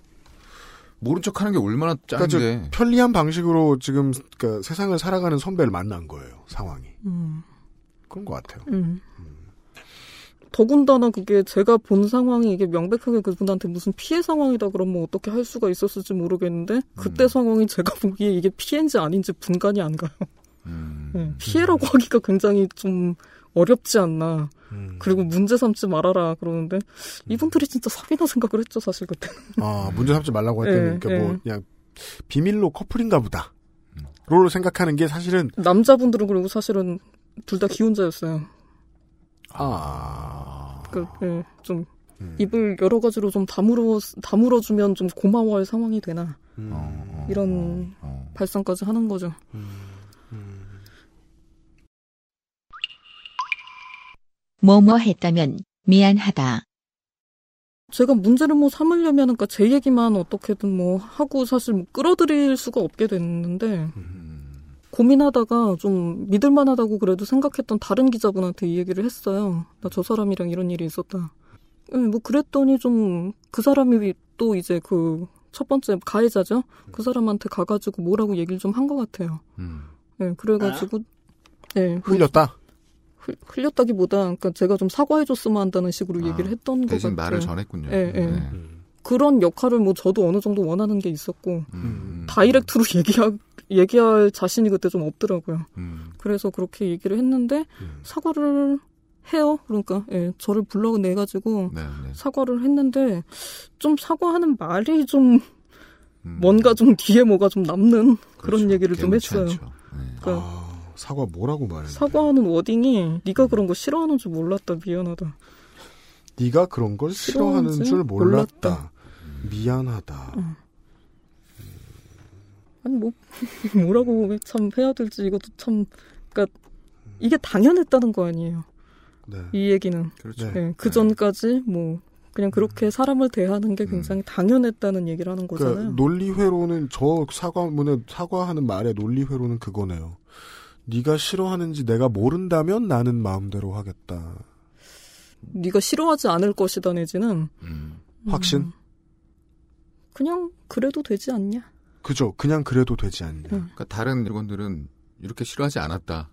모른 척하는 게 얼마나 짠데. 그러니까 편리한 방식으로 지금 그러니까 세상을 살아가는 선배를 만난 거예요. 상황이. 음. 그런 것 같아요. 음. 음. 더군다나 그게 제가 본 상황이 이게 명백하게 그분한테 무슨 피해 상황이다 그러면 어떻게 할 수가 있었을지 모르겠는데 그때 음. 상황이 제가 보기에 이게 피해인지 아닌지 분간이 안 가요. 음. 네, 피해라고 음. 하기가 굉장히 좀 어렵지 않나. 음. 그리고 문제 삼지 말아라 그러는데 이분들이 진짜 사기나 생각을 했죠 사실 그때는. 아 문제 삼지 말라고 할 때는 네, 그러니까 네. 뭐 그냥 비밀로 커플인가 보다. 로 생각하는 게 사실은. 남자분들은 그리고 사실은 둘 다 기혼자였어요. 아. 그, 예, 좀, 음. 입을 여러 가지로 좀 다물어, 다물어주면 좀 고마워할 상황이 되나. 음. 이런 어, 어. 발상까지 하는 거죠. 음. 음. 뭐뭐 했다면 미안하다. 제가 문제를 뭐 삼으려면 그러니까 제 얘기만 어떻게든 뭐 하고 사실 뭐 끌어들일 수가 없게 됐는데 고민하다가 좀 믿을만하다고 그래도 생각했던 다른 기자분한테 이 얘기를 했어요. 나 저 사람이랑 이런 일이 있었다. 네, 뭐 그랬더니 좀 그 사람이 또 이제 그 첫 번째 가해자죠. 그 사람한테 가가지고 뭐라고 얘기를 좀 한 것 같아요. 네, 그래가지고 네, 흘렸다? 흘렸다기보다 그러니까 제가 좀 사과해줬으면 한다는 식으로 아, 얘기를 했던 것 같아요. 대신 말을 전했군요. 네, 네. 네. 그런 역할을 뭐 저도 어느 정도 원하는 게 있었고 음. 다이렉트로 얘기하, 얘기할 자신이 그때 좀 없더라고요. 음. 그래서 그렇게 얘기를 했는데 음. 사과를 해요. 그러니까 예, 저를 불러내가지고 네, 네. 사과를 했는데 좀 사과하는 말이 좀 음. 뭔가 좀 뒤에 뭐가 좀 남는 그렇죠. 그런 얘기를 좀 했어요. 네. 그러니까 아. 사과 뭐라고 말해? 사과하는 워딩이 네가 그런 거 싫어하는 줄 몰랐다. 미안하다. 네가 그런 걸 싫어하는 줄 몰랐다. 몰랐다. 미안하다. 응. 아니 뭐 뭐라고 참 해야 될지 이것도 참 그러니까 이게 당연했다는 거 아니에요. 네. 이 얘기는. 그렇죠. 네. 그 전까지 뭐 그냥 그렇게 사람을 대하는 게 굉장히 음. 당연했다는 얘기를 하는 거잖아요. 그러니까 논리회로는 저 사과문에 사과하는 말의 논리회로는 그거네요. 네가 싫어하는지 내가 모른다면 나는 마음대로 하겠다. 네가 싫어하지 않을 것이다 내지는 음. 음. 확신? 그냥 그래도 되지 않냐? 그죠. 그냥 그래도 되지 않냐. 음. 그러니까 다른 직원들은 이렇게 싫어하지 않았다.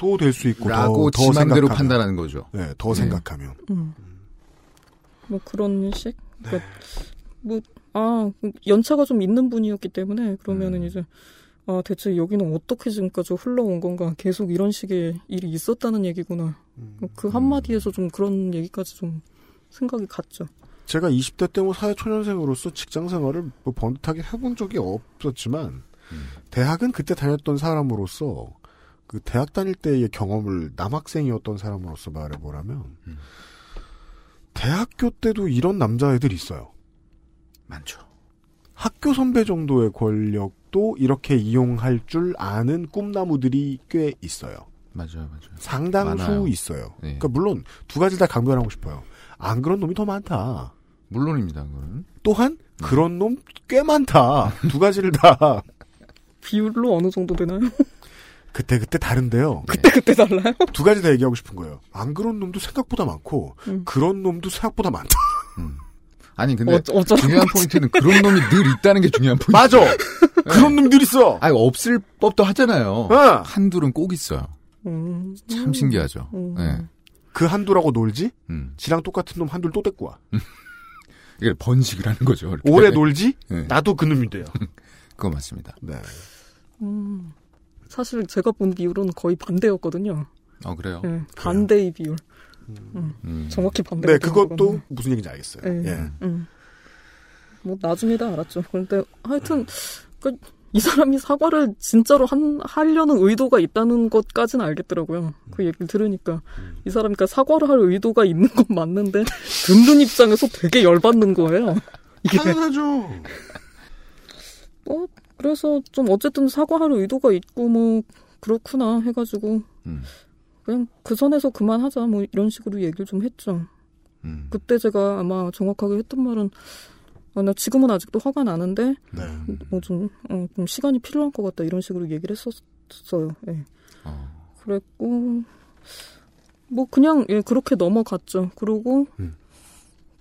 또 될 수 있고 라고 더, 더 생각대로 판단하는 거죠. 네, 더 네. 생각하면. 음. 뭐 그런 식? 그러니까 네. 뭐아 연차가 좀 있는 분이었기 때문에 그러면은 음. 이제. 아, 대체 여기는 어떻게 지금까지 흘러온 건가? 계속 이런 식의 일이 있었다는 얘기구나. 그 한마디에서 좀 그런 얘기까지 좀 생각이 갔죠. 제가 이십 대 때 뭐 사회초년생으로서 직장생활을 뭐 번듯하게 해본 적이 없었지만 음. 대학은 그때 다녔던 사람으로서 그 대학 다닐 때의 경험을 남학생이었던 사람으로서 말해보라면 음. 대학교 때도 이런 남자애들 있어요. 많죠. 학교 선배 정도의 권력 또 이렇게 이용할 줄 아는 꿈나무들이 꽤 있어요. 맞아요, 맞아요. 상당수 많아요. 있어요. 예. 그러니까 물론 두 가지 다 강변하고 싶어요. 안 그런 놈이 더 많다. 물론입니다, 그건. 또한 네. 그런 놈 꽤 많다. 두 가지를 다. 비율로 어느 정도 되나요? 그때 그때 다른데요. 네. 그때 그때 달라요? 두 가지 다 얘기하고 싶은 거예요. 안 그런 놈도 생각보다 많고 음. 그런 놈도 생각보다 많다. 음. 아니 근데 어, 중요한 거지? 포인트는 그런 놈이 늘 있다는 게 중요한 포인트. 맞아. 네. 그런 놈 늘 있어. 아니 없을 법도 하잖아요. 네. 한둘은 꼭 있어요. 음. 참 신기하죠. 음. 네. 그 한둘하고 놀지? 음. 지랑 똑같은 놈 한둘 또 데리고 와. 이게 번식을 하는 거죠. 이렇게. 오래 놀지? 네. 나도 그 놈이 돼요. 그거 맞습니다. 네. 음. 사실 제가 본 비율은 거의 반대였거든요. 아 그래요? 네. 반대의 비율. 음. 음. 정확히 반대. 네, 그것도 무슨 얘기인지 알겠어요. 네. 예. 음. 뭐 나중에 다 알았죠. 그런데 하여튼 그, 이 사람이 사과를 진짜로 한, 하려는 의도가 있다는 것까지는 알겠더라고요. 그 얘기를 들으니까 음. 이 사람이 그러니까 사과를 할 의도가 있는 건 맞는데 듣는 입장에서 되게 열받는 거예요. 이게. 당연하죠. 뭐 그래서 좀 어쨌든 사과할 의도가 있고 뭐 그렇구나 해가지고. 음. 그냥 그 선에서 그만하자 뭐 이런 식으로 얘기를 좀 했죠. 음. 그때 제가 아마 정확하게 했던 말은 아, 나 지금은 아직도 화가 나는데 네. 뭐 좀, 어, 좀 시간이 필요한 것 같다 이런 식으로 얘기를 했었어요. 예. 어. 그랬고 뭐 그냥 예, 그렇게 넘어갔죠. 그러고 음.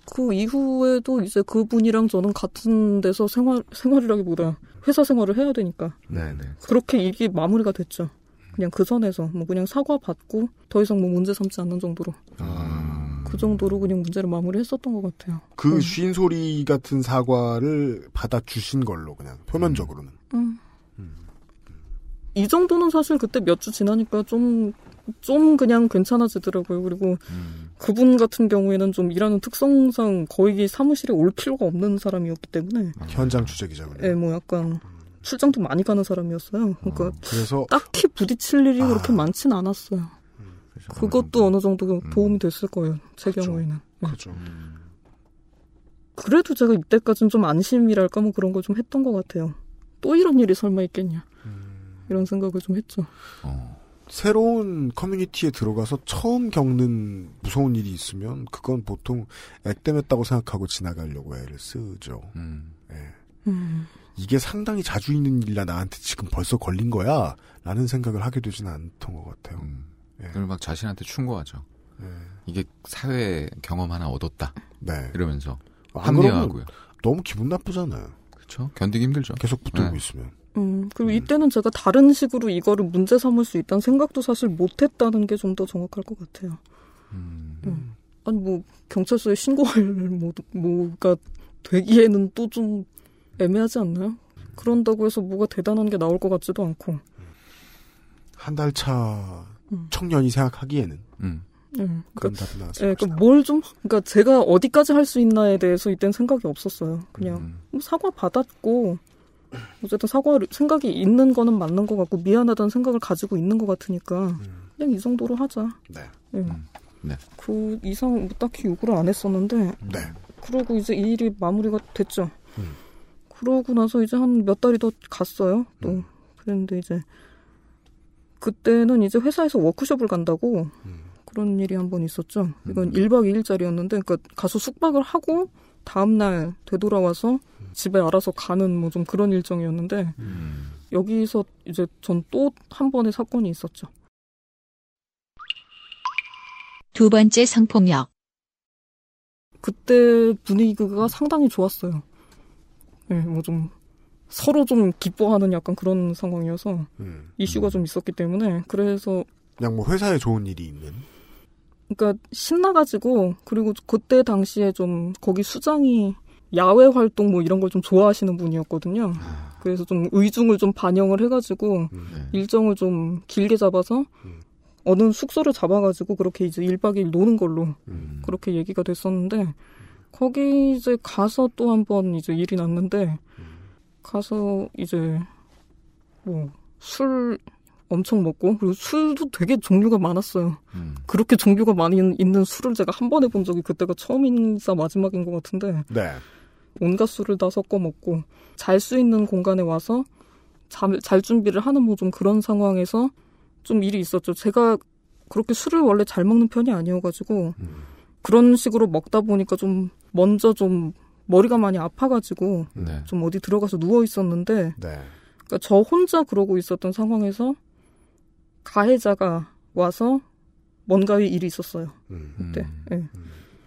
그 이후에도 이제 그분이랑 저는 같은 데서 생활, 생활이라기보다 회사 생활을 해야 되니까 네, 네. 그렇게 이게 마무리가 됐죠. 그냥 그 선에서 뭐 그냥 사과 받고 더 이상 뭐 문제 삼지 않는 정도로 아... 그 정도로 그냥 문제를 마무리했었던 것 같아요. 그 쉰소리 음. 같은 사과를 받아주신 걸로 그냥 표면적으로는. 음. 음. 이 정도는 사실 그때 몇 주 지나니까 좀 좀 그냥 괜찮아지더라고요. 그리고 음. 그분 같은 경우에는 좀 일하는 특성상 거의 사무실에 올 필요가 없는 사람이었기 때문에 아, 현장 주재기자군요. 네, 뭐 약간. 출장도 많이 가는 사람이었어요. 그러니까 어, 그래서 딱히 부딪힐 일이 아, 그렇게 많진 않았어요. 음, 그것도 어느 정도 도움이 음, 됐을 거예요. 제 그렇죠, 경우에는. 그렇죠. 음. 그래도 제가 이때까지는 좀 안심이랄까 뭐 그런 걸 좀 했던 것 같아요. 또 이런 일이 설마 있겠냐. 음. 이런 생각을 좀 했죠. 어. 새로운 커뮤니티에 들어가서 처음 겪는 무서운 일이 있으면 그건 보통 액땜했다고 생각하고 지나가려고 애를 쓰죠. 음. 예. 음. 이게 상당히 자주 있는 일이라 나한테 지금 벌써 걸린 거야 라는 생각을 하게 되지는 않던 것 같아요. 음. 예. 그걸 막 자신한테 충고하죠. 예. 이게 사회 경험 하나 얻었다. 네. 이러면서 합리화하고요. 너무 기분 나쁘잖아요. 그렇죠. 견디기 힘들죠. 계속 붙들고 네. 있으면. 음, 그리고 음. 이때는 제가 다른 식으로 이거를 문제 삼을 수 있다는 생각도 사실 못했다는 게 좀 더 정확할 것 같아요. 음. 음. 아니 뭐 경찰서에 신고할 뭐, 뭐가 되기에는 또 좀 애매하지 않나요? 그런다고 해서 뭐가 대단한 게 나올 것 같지도 않고. 한 달 차 음. 청년이 생각하기에는. 음. 음. 그런 답이 나왔어요. 그러니까 뭘 좀, 그러니까 제가 어디까지 할 수 있나에 대해서 이때는 생각이 없었어요. 그냥 음. 뭐 사과 받았고. 어쨌든 사과 생각이 있는 거는 맞는 것 같고 미안하다는 생각을 가지고 있는 것 같으니까 그냥 이 정도로 하자. 네. 네. 네. 그 이상 딱히 요구를 안 했었는데. 네. 그러고 이제 이 일이 마무리가 됐죠. 음. 그러고 나서 이제 한 몇 달이 더 갔어요. 또 음. 그랬는데 이제 그때는 이제 회사에서 워크숍을 간다고 음. 그런 일이 한 번 있었죠. 이건 음. 일 박 이 일짜리였는데 그러니까 가서 숙박을 하고. 다음 날 되돌아와서 집에 알아서 가는 뭐 좀 그런 일정이었는데 음. 여기서 이제 전 또 한 번의 사건이 있었죠. 두 번째 성폭력. 그때 분위기가 상당히 좋았어요. 예, 네, 뭐 좀 서로 좀 기뻐하는 약간 그런 상황이어서 음. 이슈가 음. 좀 있었기 때문에 그래서 그냥 뭐 회사에 좋은 일이 있는. 그러니까 신나가지고 그리고 그때 당시에 좀 거기 수장이 야외 활동 뭐 이런 걸 좀 좋아하시는 분이었거든요. 그래서 좀 의중을 좀 반영을 해가지고 네. 일정을 좀 길게 잡아서 음. 어느 숙소를 잡아가지고 그렇게 이제 일 박 이 일 노는 걸로 음. 그렇게 얘기가 됐었는데 거기 이제 가서 또 한 번 이제 일이 났는데 가서 이제 뭐 술 엄청 먹고 그리고 술도 되게 종류가 많았어요. 음. 그렇게 종류가 많이 있는 술을 제가 한 번에 본 적이 그때가 처음인사 마지막인 것 같은데 네. 온갖 술을 다 섞어 먹고 잘 수 있는 공간에 와서 잠, 잘 준비를 하는 뭐 좀 그런 상황에서 좀 일이 있었죠. 제가 그렇게 술을 원래 잘 먹는 편이 아니어가지고 음. 그런 식으로 먹다 보니까 좀 먼저 좀 머리가 많이 아파가지고 네. 좀 어디 들어가서 누워 있었는데 네. 그러니까 저 혼자 그러고 있었던 상황에서 가해자가 와서 뭔가의 일이 있었어요. 음, 그때. 음, 예.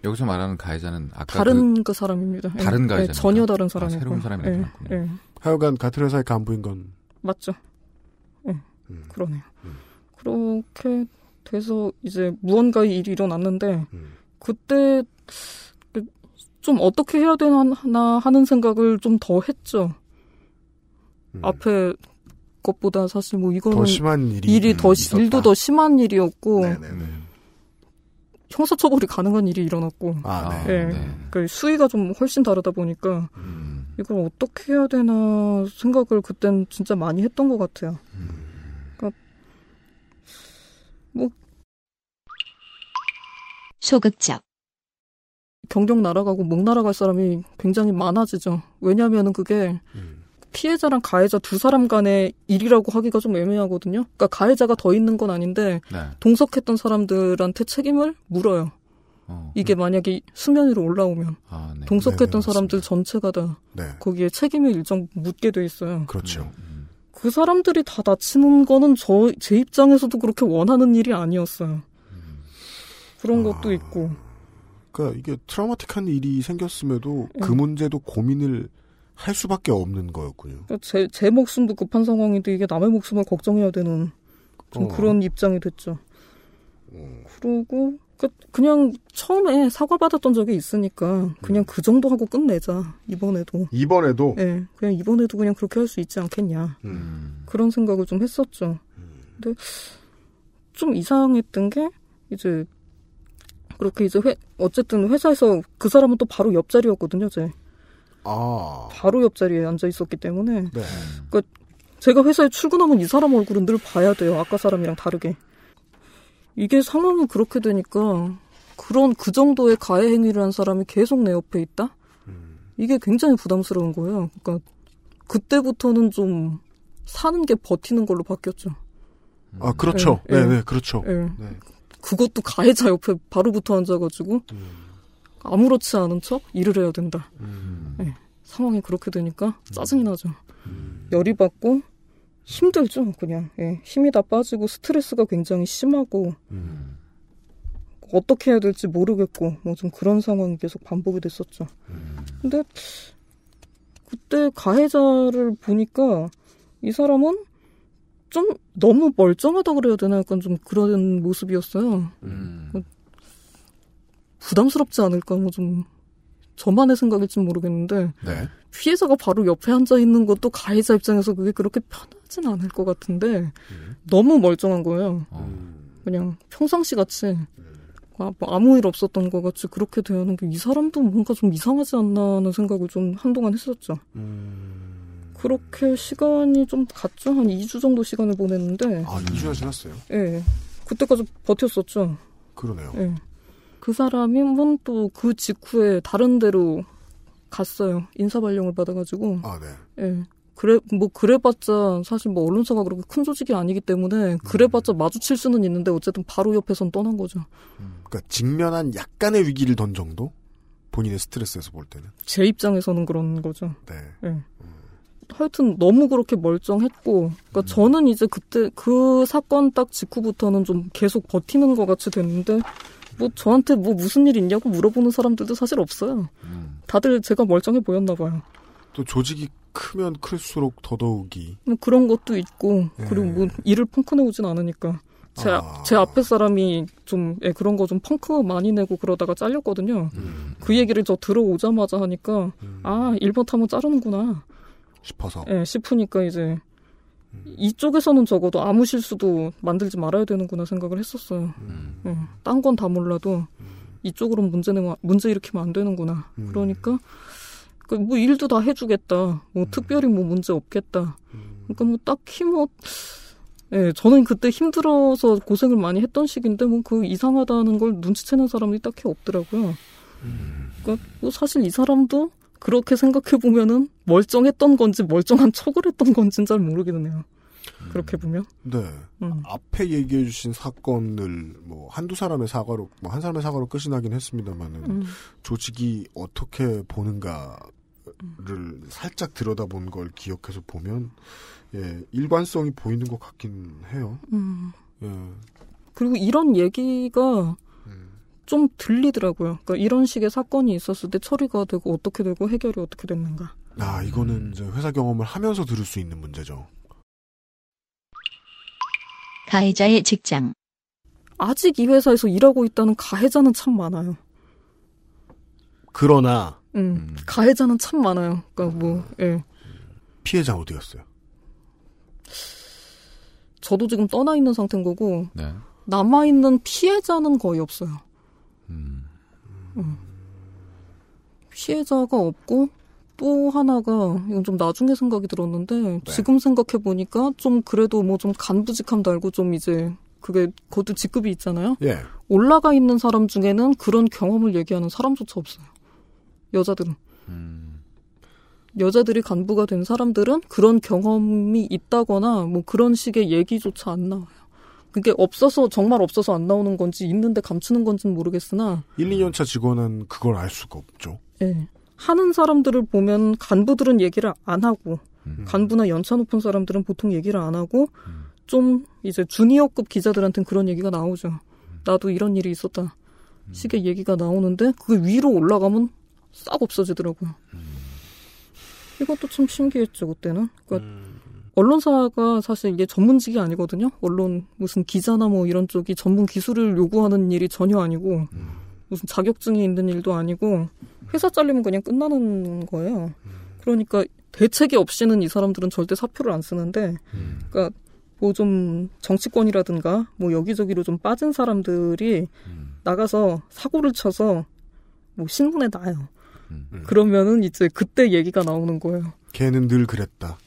여기서 말하는 가해자는 아까 다른 그, 그 사람입니다. 다른 가해자 예, 전혀 다른 사람이고 아, 새로운 사람이 나타났군요. 예, 예. 하여간 같은 회사의 간부인 건 맞죠. 예, 음, 그러네요. 음. 그렇게 돼서 이제 무언가의 일이 일어났는데 음. 그때 좀 어떻게 해야 되나 하는 생각을 좀 더 했죠. 음. 앞에 것보다 사실 뭐 이거는 더 심한 일이, 일이 더 있었다. 일도 더 심한 일이었고 네네네. 형사처벌이 가능한 일이 일어났고 아, 네. 네. 네. 그 수위가 좀 훨씬 다르다 보니까 음. 이걸 어떻게 해야 되나 생각을 그땐 진짜 많이 했던 것 같아요. 음. 그러니까 뭐 소극적 경력 날아가고 목 날아갈 사람이 굉장히 많아지죠. 왜냐하면은 그게 음. 피해자랑 가해자 두 사람 간의 일이라고 하기가 좀 애매하거든요. 그러니까 가해자가 더 있는 건 아닌데 네. 동석했던 사람들한테 책임을 물어요. 어, 이게 음. 만약에 수면 위로 올라오면 아, 네. 동석했던 네, 네, 사람들 전체가 다 네. 거기에 책임을 일정 묻게 돼 있어요. 그렇죠. 음. 그 사람들이 다 다치는 거는 저, 제 입장에서도 그렇게 원하는 일이 아니었어요. 음. 그런 아, 것도 있고. 그러니까 이게 트라우마틱한 일이 생겼음에도 네. 그 문제도 고민을 할 수밖에 없는 거였군요. 제, 제 목숨도 급한 상황인데 이게 남의 목숨을 걱정해야 되는 좀 어. 그런 입장이 됐죠. 어. 그러고 그, 그냥 처음에 사과받았던 적이 있으니까 그냥 음. 그 정도 하고 끝내자. 이번에도. 이번에도? 네. 그냥 이번에도 그냥 그렇게 할 수 있지 않겠냐. 음. 그런 생각을 좀 했었죠. 음. 근데 좀 이상했던 게 이제 그렇게 이제 회, 어쨌든 회사에서 그 사람은 또 바로 옆자리였거든요. 제. 아. 바로 옆자리에 앉아 있었기 때문에. 네. 그러니까 제가 회사에 출근하면 이 사람 얼굴은 늘 봐야 돼요. 아까 사람이랑 다르게. 이게 상황이 그렇게 되니까 그런 그 정도의 가해 행위를 한 사람이 계속 내 옆에 있다? 음. 이게 굉장히 부담스러운 거예요. 그러니까 그때부터는 좀 사는 게 버티는 걸로 바뀌었죠. 아, 그렇죠. 네, 네, 네, 네 그렇죠. 네. 네. 그것도 가해자 옆에 바로 붙어 앉아가지고 아무렇지 않은 척 일을 해야 된다. 음. 네, 상황이 그렇게 되니까 짜증이 나죠. 음. 열이 받고 힘들죠. 그냥 네, 힘이 다 빠지고 스트레스가 굉장히 심하고 음. 어떻게 해야 될지 모르겠고 뭐 좀 그런 상황이 계속 반복이 됐었죠. 음. 근데 그때 가해자를 보니까 이 사람은 좀 너무 멀쩡하다 그래야 되나 약간 좀 그런 모습이었어요. 음. 부담스럽지 않을까 뭐 좀 저만의 생각일진 모르겠는데 네. 피해자가 바로 옆에 앉아 있는 것도 가해자 입장에서 그게 그렇게 편하진 않을 것 같은데 음. 너무 멀쩡한 거예요. 음. 그냥 평상시 같이 아무 일 없었던 것 같이 그렇게 대하는 게 이 사람도 뭔가 좀 이상하지 않나 하는 생각을 좀 한동안 했었죠. 음. 그렇게 시간이 좀 갔죠. 한 이 주 정도 시간을 보냈는데. 아, 이 주가 지났어요? 예. 그때까지 버텼었죠. 그러네요. 예. 그 사람이 한 번 또 그 직후에 다른 데로 갔어요. 인사발령을 받아가지고. 아, 네. 예. 그래, 뭐, 그래봤자, 사실 뭐, 언론사가 그렇게 큰 조직이 아니기 때문에, 그래봤자 음. 마주칠 수는 있는데, 어쨌든 바로 옆에선 떠난 거죠. 음. 그러니까, 직면한 약간의 위기를 던 정도? 본인의 스트레스에서 볼 때는? 제 입장에서는 그런 거죠. 네. 예. 음. 하여튼 너무 그렇게 멀쩡했고, 그러니까 음. 저는 이제 그때 그 사건 딱 직후부터는 좀 계속 버티는 것 같이 됐는데, 뭐 저한테 뭐 무슨 일 있냐고 물어보는 사람들도 사실 없어요. 음. 다들 제가 멀쩡해 보였나 봐요. 또 조직이 크면 클수록 더더욱이 뭐 그런 것도 있고, 예. 그리고 뭐 일을 펑크 내오진 않으니까 제, 아. 제 앞에 사람이 좀 예, 그런 거 좀 펑크 많이 내고 그러다가 잘렸거든요. 음. 그 얘기를 저 들어오자마자 하니까 음. 아 일 번 타면 자르는구나. 싶어서. 예, 싶으니까 이제 음. 이쪽에서는 적어도 아무 실수도 만들지 말아야 되는구나 생각을 했었어요. 음. 예, 딴 건 다 몰라도 음. 이쪽으로는 문제 내면 문제 일으키면 안 되는구나. 음. 그러니까 그 뭐 일도 다 해주겠다. 뭐 음. 특별히 뭐 문제 없겠다. 음. 그러니까 뭐 딱히 뭐 예, 저는 그때 힘들어서 고생을 많이 했던 시기인데 뭐 그 이상하다는 걸 눈치채는 사람이 딱히 없더라고요. 음. 그러니까 뭐 사실 이 사람도 그렇게 생각해보면은 멀쩡했던 건지 멀쩡한 척을 했던 건지는 잘 모르기는 해요. 음. 그렇게 보면. 네. 음. 앞에 얘기해주신 사건을 뭐 한두 사람의 사과로, 뭐 한 사람의 사과로 끝이 나긴 했습니다만은 음. 조직이 어떻게 보는가를 음. 살짝 들여다본 걸 기억해서 보면 예, 일관성이 보이는 것 같긴 해요. 음. 예. 그리고 이런 얘기가 좀 들리더라고요. 그러니까 이런 식의 사건이 있었을 때 처리가 되고 어떻게 되고 해결이 어떻게 됐는가. 아, 이거는 이제 회사 경험을 하면서 들을 수 있는 문제죠. 가해자의 직장. 아직 이 회사에서 일하고 있다는 가해자는 참 많아요. 그러나 음, 음. 가해자는 참 많아요. 그러니까 뭐 예. 피해자 어디였어요? 저도 지금 떠나 있는 상태인 거고 네. 남아 있는 피해자는 거의 없어요. 음. 음. 피해자가 없고 또 하나가 이건 좀 나중에 생각이 들었는데 네. 지금 생각해 보니까 좀 그래도 뭐 좀 간부직함 달고 좀 이제 그게 그것도 직급이 있잖아요. 예. 올라가 있는 사람 중에는 그런 경험을 얘기하는 사람조차 없어요. 여자들은 음. 여자들이 간부가 된 사람들은 그런 경험이 있다거나 뭐 그런 식의 얘기조차 안 나와요. 그게 없어서 정말 없어서 안 나오는 건지 있는데 감추는 건지는 모르겠으나 일, 이 년차 직원은 그걸 알 수가 없죠. 네. 하는 사람들을 보면 간부들은 얘기를 안 하고 음. 간부나 연차 높은 사람들은 보통 얘기를 안 하고 음. 좀 이제 주니어급 기자들한테는 그런 얘기가 나오죠. 나도 이런 일이 있었다 음. 식의 얘기가 나오는데 그게 위로 올라가면 싹 없어지더라고요. 음. 이것도 참 신기했죠. 그때는. 그러니까 음. 언론사가 사실 이게 전문직이 아니거든요. 언론 무슨 기자나 뭐 이런 쪽이 전문 기술을 요구하는 일이 전혀 아니고 음. 무슨 자격증이 있는 일도 아니고 회사 잘리면 그냥 끝나는 거예요. 음. 그러니까 대책이 없이는 이 사람들은 절대 사표를 안 쓰는데 음. 그러니까 뭐 좀 정치권이라든가 뭐 여기저기로 좀 빠진 사람들이 음. 나가서 사고를 쳐서 뭐 신문에 나요. 음. 그러면은 이제 그때 얘기가 나오는 거예요. 걔는 늘 그랬다.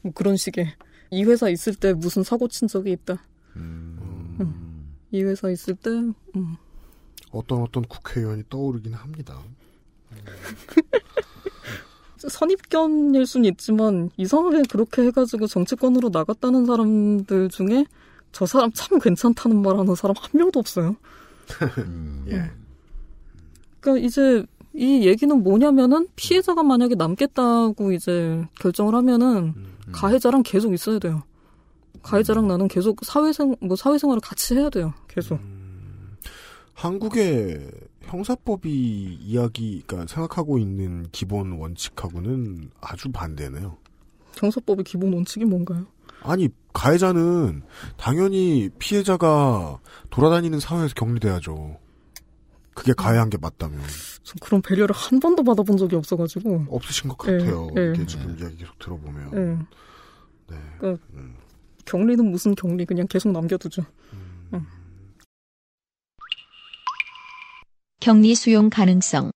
뭐 그런 식의 이 회사 있을 때 무슨 사고 친 적이 있다. 음. 음. 이 회사 있을 때 음. 어떤 어떤 국회의원이 떠오르긴 합니다. 음. 선입견일 순 있지만 이상하게 그렇게 해가지고 정치권으로 나갔다는 사람들 중에 저 사람 참 괜찮다는 말 하는 사람 한 명도 없어요. 예. 그러니까 이제 이 얘기는 뭐냐면은 피해자가 만약에 남겠다고 이제 결정을 하면은 음, 음. 가해자랑 계속 있어야 돼요. 가해자랑 음. 나는 계속 사회생 뭐 사회생활을 같이 해야 돼요. 계속. 음, 한국의 형사법이 이야기, 그러니까 생각하고 있는 기본 원칙하고는 아주 반대네요. 형사법의 기본 원칙이 뭔가요? 아니, 가해자는 당연히 피해자가 돌아다니는 사회에서 격리돼야죠. 그게 가해한 게 맞다면. 전 그런 배려를 한 번도 받아본 적이 없어가지고. 없으신 것 같아요. 네, 이렇게 네. 지금 이야기 계속 들어보면. 네. 네. 그러니까 음. 격리는 무슨 격리, 그냥 계속 남겨두죠. 음. 응. 격리 수용 가능성.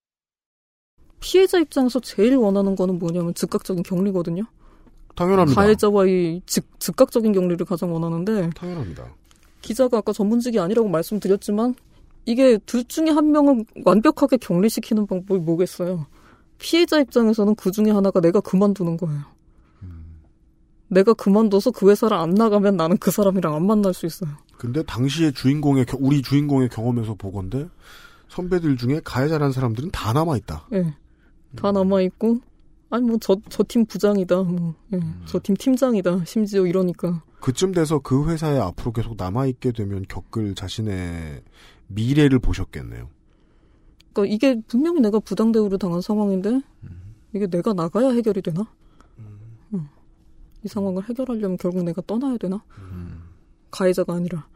피해자 입장에서 제일 원하는 거는 뭐냐면 즉각적인 격리거든요. 당연합니다. 가해자와의 즉, 즉각적인 격리를 가장 원하는데. 당연합니다. 기자가 아까 전문직이 아니라고 말씀드렸지만 이게 둘 중에 한 명을 완벽하게 격리시키는 방법이 뭐겠어요. 피해자 입장에서는 그 중에 하나가 내가 그만두는 거예요. 음. 내가 그만둬서 그 회사를 안 나가면 나는 그 사람이랑 안 만날 수 있어요. 근데 당시의 주인공의 우리 주인공의 경험에서 보건대 선배들 중에 가해자라는 사람들은 다 남아있다. 예, 네. 다 남아있고 아니 뭐 저 저 팀 부장이다, 뭐 저 팀 예, 팀장이다, 심지어 이러니까. 그쯤 돼서 그 회사에 앞으로 계속 남아있게 되면 겪을 자신의 미래를 보셨겠네요. 그러니까 이게 분명히 내가 부당 대우를 당한 상황인데 이게 내가 나가야 해결이 되나? 음. 응. 이 상황을 해결하려면 결국 내가 떠나야 되나? 음. 가해자가 아니라.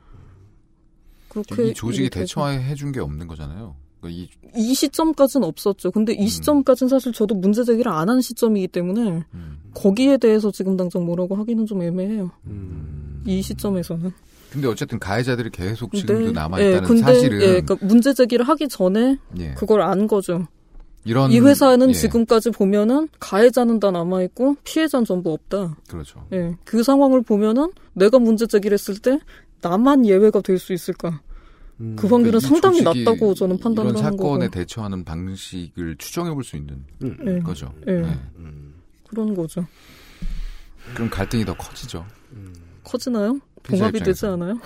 그렇게 이 조직이 대처해 준 게 없는 거잖아요. 그러니까 이... 이 시점까지는 없었죠. 근데 이 음. 시점까지는 사실 저도 문제 제기를 안 한 시점이기 때문에 음. 거기에 대해서 지금 당장 뭐라고 하기는 좀 애매해요. 음. 이 시점에서는. 근데 어쨌든 가해자들이 계속 지금도 네. 남아있다는 예, 근데, 사실은. 예, 그러니까 문제 제기를 하기 전에 예. 그걸 안 거죠. 이런, 이 회사에는 예. 지금까지 보면은 가해자는 다 남아있고 피해자는 전부 없다. 그렇죠. 예, 그 상황을 보면은 내가 문제 제기를 했을 때 나만 예외가 될 수 있을까? 음, 그 확률은 상당히 낮다고 저는 판단을 하는 거고. 이런 사건에 거고. 대처하는 방식을 추정해 볼 수 있는 네. 거죠. 네. 네. 음. 그런 거죠. 그럼 갈등이 더 커지죠. 음. 커지나요? 봉합이 되지 않아요?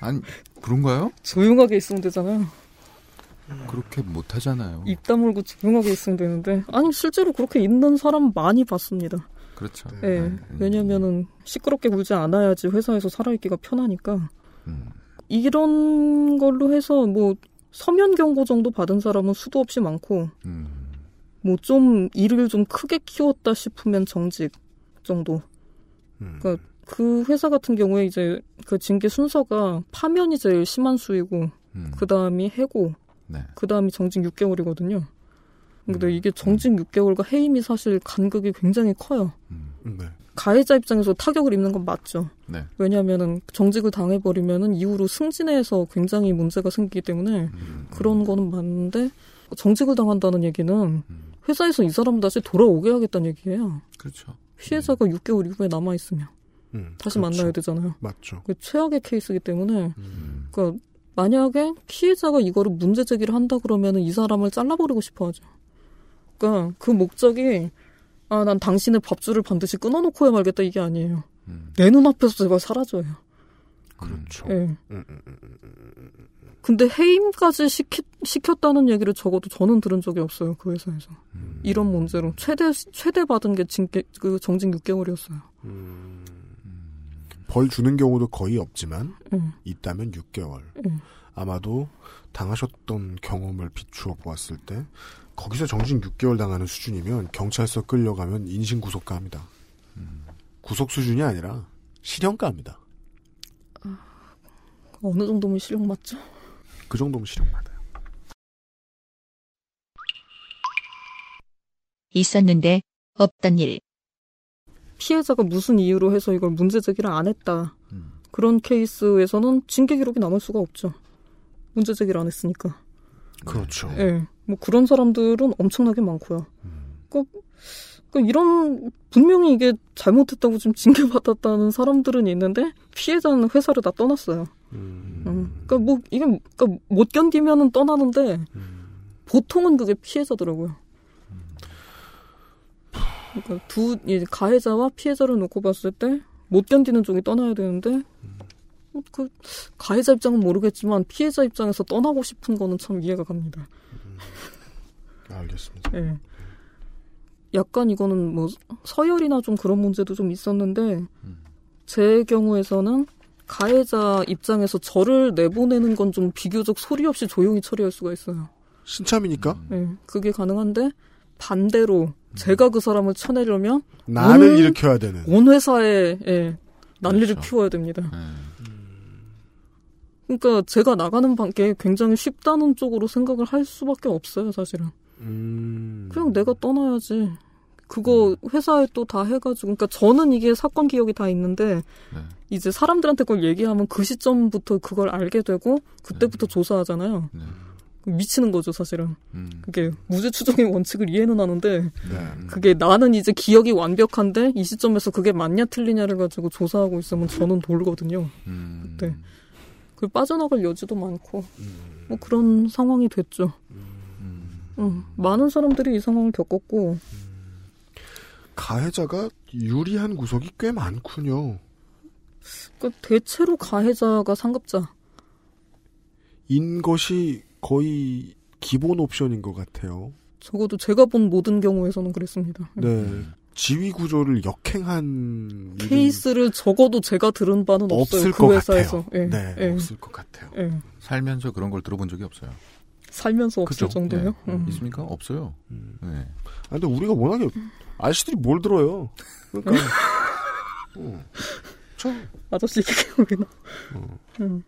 아니, 그런가요? 조용하게 있으면 되잖아요. 그렇게 못 하잖아요. 입 다물고 조용하게 있으면 되는데 아니 실제로 그렇게 있는 사람 많이 봤습니다. 그렇죠. 네. 네. 왜냐면은 시끄럽게 굴지 않아야지 회사에서 살아있기가 편하니까. 음. 이런 걸로 해서 뭐 서면 경고 정도 받은 사람은 수도 없이 많고 음. 뭐 좀 일을 좀 크게 키웠다 싶으면 정직 정도. 음. 그러니까 그 회사 같은 경우에 이제 그 징계 순서가 파면이 제일 심한 수이고 음. 그 다음이 해고, 네. 그 다음이 정직 육 개월이거든요. 근데 음. 이게 정직 육 개월과 해임이 사실 간극이 굉장히 커요. 음. 네. 가해자 입장에서 타격을 입는 건 맞죠. 네. 왜냐하면은 정직을 당해버리면은 이후로 승진해서 굉장히 문제가 생기기 때문에 음. 그런 거는 맞는데 정직을 당한다는 얘기는 회사에서 이 사람 다시 돌아오게 하겠다는 얘기예요. 그렇죠. 피해자가 음. 육 개월 이후에 남아 있으면 음. 다시 그렇죠. 만나야 되잖아요. 맞죠. 최악의 케이스이기 때문에 음. 그러니까 만약에 피해자가 이거를 문제 제기를 한다 그러면은 이 사람을 잘라버리고 싶어하죠. 그러니까 그 목적이 아, 난 당신의 밥줄을 반드시 끊어놓고야 말겠다 이게 아니에요. 음. 내 눈앞에서 제발 사라져요. 그렇죠. 네. 음, 음, 음. 근데 해임까지 시키, 시켰다는 얘기를 적어도 저는 들은 적이 없어요. 그 회사에서. 음. 이런 문제로. 최대, 최대 받은 게 징계, 그 정직 육 개월이었어요. 음. 벌 주는 경우도 거의 없지만 음. 있다면 육 개월. 음. 아마도 당하셨던 경험을 비추어 보았을 때 거기서 정직 육 개월 당하는 수준이면 경찰서 끌려가면 인신구속가합니다. 음. 구속 수준이 아니라 실형가합니다. 아, 어느 정도면 실형 맞죠? 그 정도면 실형 맞아요. 있었는데 없던 일. 피해자가 무슨 이유로 해서 이걸 문제 제기를 안 했다. 음. 그런 케이스에서는 징계 기록이 남을 수가 없죠. 문제 제기를 안 했으니까. 그렇죠. 예. 네. 뭐 그런 사람들은 엄청나게 많고요. 음. 그러니까, 그러니까 이런 분명히 이게 잘못했다고 지금 징계받았다는 사람들은 있는데 피해자는 회사를 다 떠났어요. 음. 음. 그러니까 뭐 이게 그러니까 못 견디면은 떠나는데 음. 보통은 그게 피해자더라고요. 음. 그러니까 두 가해자와 피해자를 놓고 봤을 때 못 견디는 쪽이 떠나야 되는데 그 가해자 입장은 모르겠지만 피해자 입장에서 떠나고 싶은 거는 참 이해가 갑니다. 음, 알겠습니다. 네. 약간 이거는 뭐 서열이나 좀 그런 문제도 좀 있었는데 음. 제 경우에서는 가해자 입장에서 저를 내보내는 건 좀 비교적 소리 없이 조용히 처리할 수가 있어요. 신참이니까? 네, 그게 가능한데 반대로 제가 그 사람을 쳐내려면 나를 온, 일으켜야 되는 온 회사에 예, 난리를 그렇죠. 피워야 됩니다. 음. 그러니까 제가 나가는 게 굉장히 쉽다는 쪽으로 생각을 할 수밖에 없어요. 사실은 음. 그냥 내가 떠나야지. 그거 회사에 또 다 해가지고 그러니까 저는 이게 사건 기억이 다 있는데 네. 이제 사람들한테 그걸 얘기하면 그 시점부터 그걸 알게 되고 그때부터 네. 조사하잖아요. 네. 미치는 거죠, 사실은. 음. 그게 무죄 추정의 원칙을 이해는 하는데 네. 그게 나는 이제 기억이 완벽한데 이 시점에서 그게 맞냐 틀리냐를 가지고 조사하고 있으면 저는 돌거든요. 음. 그때 그 빠져나갈 여지도 많고 음. 뭐 그런 상황이 됐죠. 음. 음. 많은 사람들이 이 상황을 겪었고 가해자가 유리한 구석이 꽤 많군요. 그러니까 대체로 가해자가 상급자 인 것이 거의 기본 옵션인 것 같아요. 적어도 제가 본 모든 경우에서는 그랬습니다. 네, 지위 구조를 역행한 케이스를 적어도 제가 들은 바는 없어요. 없을 그 것 회사에서. 같아요. 네, 네, 네, 없을 것 같아요. 네. 살면서 그런 걸 들어본 적이 없어요. 살면서 없을 그쵸? 정도요? 네. 음. 있습니까? 없어요. 음. 네. 아, 근데 우리가 워낙에 아저씨들이 뭘 들어요? 그러니까. 어. 저 아저씨 얘기가 어. 음.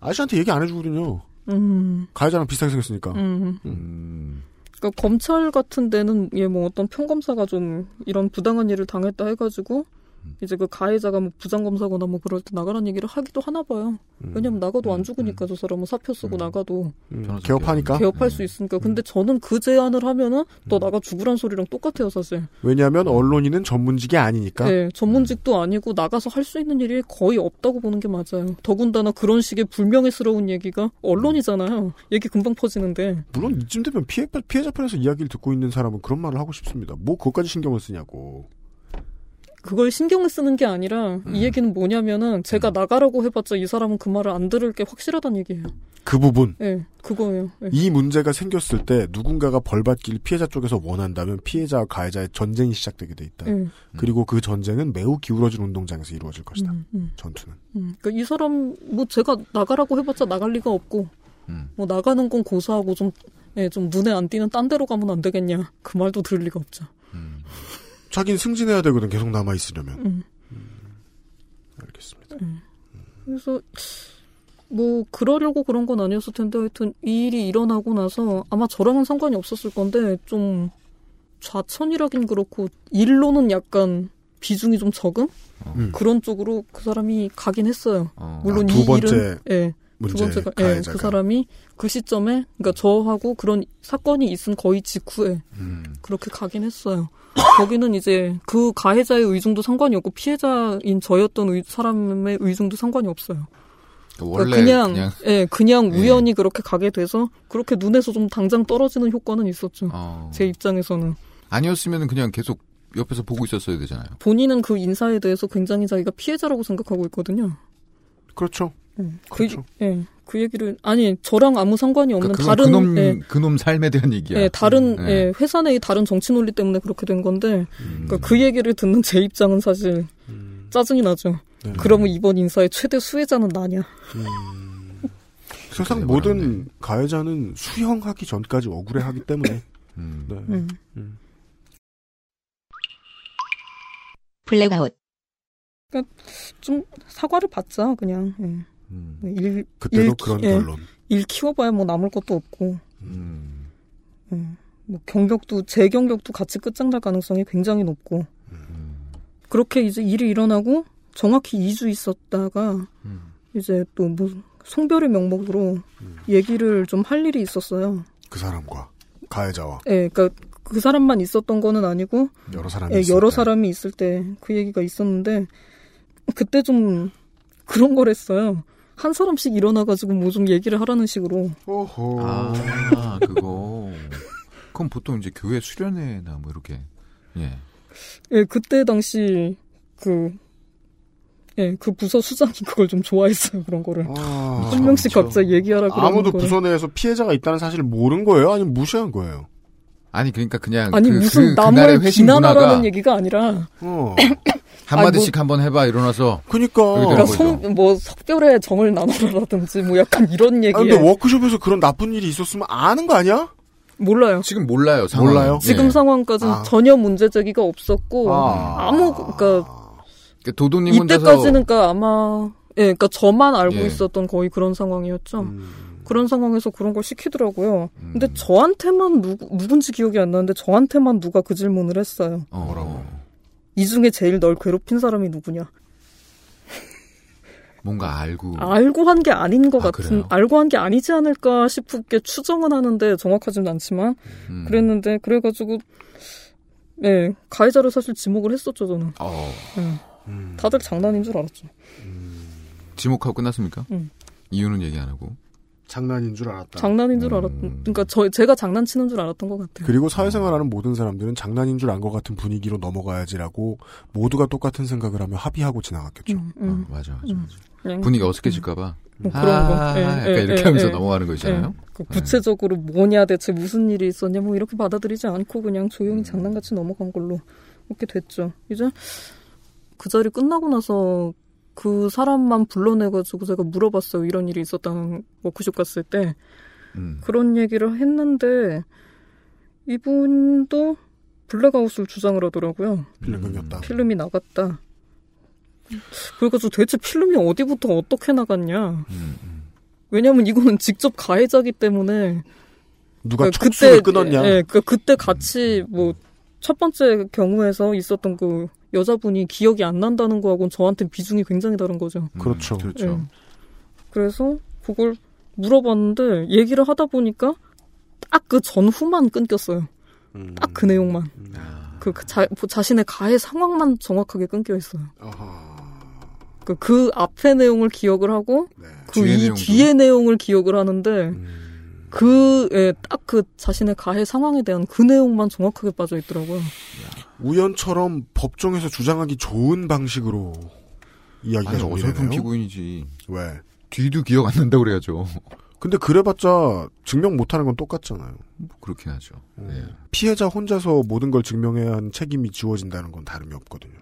아저씨한테 얘기 안 해주거든요. 음. 가해자랑 비슷하게 생겼으니까. 음. 음. 그러니까 검찰 같은 데는 예, 뭐 어떤 평검사가 좀 이런 부당한 일을 당했다 해가지고 음. 이제 그 가해자가 뭐 부장검사거나 뭐 그럴 때 나가라는 얘기를 하기도 하나 봐요. 음. 왜냐면 나가도 음. 안 죽으니까 음. 저 사람은 사표 쓰고 음. 나가도 음. 개업하니까 개업할 음. 수 있으니까. 근데 저는 그 제안을 하면은 너 음. 나가 죽으란 소리랑 똑같아요, 사실. 왜냐면 언론인은 전문직이 아니니까. 네, 전문직도 음. 아니고 나가서 할 수 있는 일이 거의 없다고 보는 게 맞아요. 더군다나 그런 식의 불명예스러운 얘기가 언론이잖아요. 얘기 금방 퍼지는데. 물론 이쯤 되면 피해, 피해자 편에서 이야기를 듣고 있는 사람은 그런 말을 하고 싶습니다. 뭐 그것까지 신경을 쓰냐고. 그걸 신경을 쓰는 게 아니라 음. 이 얘기는 뭐냐면은 제가 음. 나가라고 해봤자 이 사람은 그 말을 안 들을 게 확실하다는 얘기예요. 그 부분? 네. 그거예요. 네. 이 문제가 생겼을 때 누군가가 벌받기를 피해자 쪽에서 원한다면 피해자와 가해자의 전쟁이 시작되게 돼 있다. 네. 그리고 그 전쟁은 매우 기울어진 운동장에서 이루어질 것이다. 음, 음. 전투는. 음. 그러니까 이 사람 뭐 제가 나가라고 해봤자 나갈 리가 없고 음. 뭐 나가는 건 고사하고 좀, 예, 좀 눈에 안 띄는 딴 데로 가면 안 되겠냐. 그 말도 들을 리가 없죠. 음. 자기는 승진해야 되거든. 계속 남아 있으려면. 음. 음, 알겠습니다. 음. 그래서 뭐 그러려고 그런 건 아니었을 텐데 하여튼 이 일이 일어나고 나서 아마 저랑은 상관이 없었을 건데 좀 좌천이라긴 그렇고 일로는 약간 비중이 좀 적은 음. 그런 쪽으로 그 사람이 가긴 했어요. 어. 물론 아, 두 이 번째 일은 예, 문제, 두 번째가 예, 그 사람이 그 시점에 그러니까 저하고 그런 사건이 있은 거의 직후에 음. 그렇게 가긴 했어요. 거기는 이제 그 가해자의 의중도 상관이 없고 피해자인 저였던 의, 사람의 의중도 상관이 없어요. 원래 그러니까 그냥, 그냥, 예, 그냥 예. 우연히 그렇게 가게 돼서 그렇게 눈에서 좀 당장 떨어지는 효과는 있었죠. 어. 제 입장에서는. 아니었으면 그냥 계속 옆에서 보고 있었어야 되잖아요. 본인은 그 인사에 대해서 굉장히 자기가 피해자라고 생각하고 있거든요. 그렇죠. 음, 그, 그렇죠. 예. 그 얘기를 아니 저랑 아무 상관이 없는 그러니까 다른 그놈, 예, 그놈 삶에 대한 얘기야. 예, 다른 음, 예. 예, 회사 내의 다른 정치 논리 때문에 그렇게 된 건데 음. 그러니까 그 얘기를 듣는 제 입장은 사실 음. 짜증이 나죠. 네. 그러면 이번 인사의 최대 수혜자는 나냐. 음. 세상 모든 말하네. 가해자는 수형하기 전까지 억울해하기 때문에. 음. 네. 음. 음. 블랙아웃. 그러니까 좀 사과를 받자 그냥. 예. 음. 일, 그때도 일, 그런 예, 결론. 일 키워봐야 뭐 남을 것도 없고, 음. 음, 뭐 경력도 제 경력도 같이 끝장날 가능성이 굉장히 높고, 음. 그렇게 이제 일이 일어나고 정확히 이 주 있었다가 음. 이제 또 뭐 송별의 명목으로 음. 얘기를 좀 할 일이 있었어요. 그 사람과 가해자와. 예, 그러니까 그 사람만 있었던 거는 아니고 여러 사람이 예, 있을 여러 때. 사람이 있을 때 그 얘기가 있었는데 그때 좀 그런 걸 했어요. 한 사람씩 일어나가지고 뭐 좀 얘기를 하라는 식으로. 오호. 아, 그거. 그럼 보통 이제 교회 수련회나 뭐 이렇게. 예. 예, 그때 당시 그 예, 그 부서 수장이 그걸 좀 좋아했어요, 그런 거를. 아, 한 명씩 그렇죠. 갑자기 얘기하라고. 아무도 부서 내에서 피해자가 있다는 사실을 모른 거예요? 아니면 무시한 거예요? 아니, 그러니까 그냥. 아니, 그, 무슨 그, 남을 비난하라는 얘기가 아니라. 어. 한마디씩 뭐, 한번 해봐, 일어나서. 그니까. 그러니까 성, 뭐, 석별의 정을 나눠라라든지, 뭐, 약간 이런 얘기. 근데 워크숍에서 그런 나쁜 일이 있었으면 아는 거 아니야? 몰라요. 지금 몰라요, 상황. 몰라요? 지금 네. 상황까지는 아. 전혀 문제제기가 없었고, 아. 아무, 그니까. 도도님 이때까지는 그러니까 아마 예, 그러니까 저만 알고 예. 있었던 거의 그런 상황이었죠. 음. 그런 상황에서 그런 걸 시키더라고요. 음. 근데 저한테만 누구 누군지 기억이 안 나는데 저한테만 누가 그 질문을 했어요. 어, 뭐라고? 이 중에 제일 널 괴롭힌 사람이 누구냐? 뭔가 알고 알고 한 게 아닌 것 아, 같은 그래요? 알고 한 게 아니지 않을까 싶게 추정은 하는데 정확하지는 않지만 음. 그랬는데 그래가지고 예 가해자를 사실 지목을 했었죠 저는. 어. 예. 음. 다들 장난인 줄 알았죠. 음. 지목하고 끝났습니까? 음. 이유는 얘기 안 하고. 장난인 줄 알았다. 장난인 줄 알았. 음. 그러니까 저 제가 장난치는 줄 알았던 것 같아요. 그리고 사회생활하는 모든 사람들은 장난인 줄 안 것 같은 분위기로 넘어가야지라고 모두가 똑같은 생각을 하며 합의하고 지나갔겠죠. 음, 음. 어, 맞아, 맞아, 맞아. 음. 분위기 어색해질까봐. 음. 아, 그런 거. 아, 예, 약간 예, 이렇게 예, 하면서 예. 넘어가는 거잖아요. 예. 그 구체적으로 뭐냐, 대체 무슨 일이 있었냐, 뭐 이렇게 받아들이지 않고 그냥 조용히 음. 장난같이 넘어간 걸로 이렇게 됐죠. 이제. 그 자리 끝나고 나서 그 사람만 불러내가지고 제가 물어봤어요. 이런 일이 있었다는 워크숍 갔을 때. 음. 그런 얘기를 했는데 이분도 블랙아웃을 주장을 하더라고요. 필름이었다. 필름이 나갔다. 그래가지고 대체 필름이 어디부터 어떻게 나갔냐. 음, 음. 왜냐하면 이거는 직접 가해자기 때문에. 누가 그러니까 촉수를 그때, 끊었냐. 예, 그러니까 그때 같이 뭐 첫 번째 경우에서 있었던 그 여자분이 기억이 안 난다는 거하고는 저한테 비중이 굉장히 다른 거죠. 그렇죠. 그렇죠. 네. 그래서 그걸 물어봤는데 얘기를 하다 보니까 딱 그 전후만 끊겼어요. 음. 딱 그 내용만. 아. 그 자, 자신의 가해 상황만 정확하게 끊겨 있어요. 그, 그 앞에 내용을 기억을 하고 네. 그 이 내용도. 뒤에 내용을 기억을 하는데 음. 그, 예, 딱 그 자신의 가해 상황에 대한 그 내용만 정확하게 빠져 있더라고요. 야. 우연처럼 법정에서 주장하기 좋은 방식으로 이야기가 나오네요. 어설픈 피고인이지. 왜? 뒤도 기억 안 난다고 그래야죠. 근데 그래봤자 증명 못하는 건 똑같잖아요. 그렇긴 하죠. 음. 네. 피해자 혼자서 모든 걸 증명해야 하는 책임이 지워진다는 건 다름이 없거든요.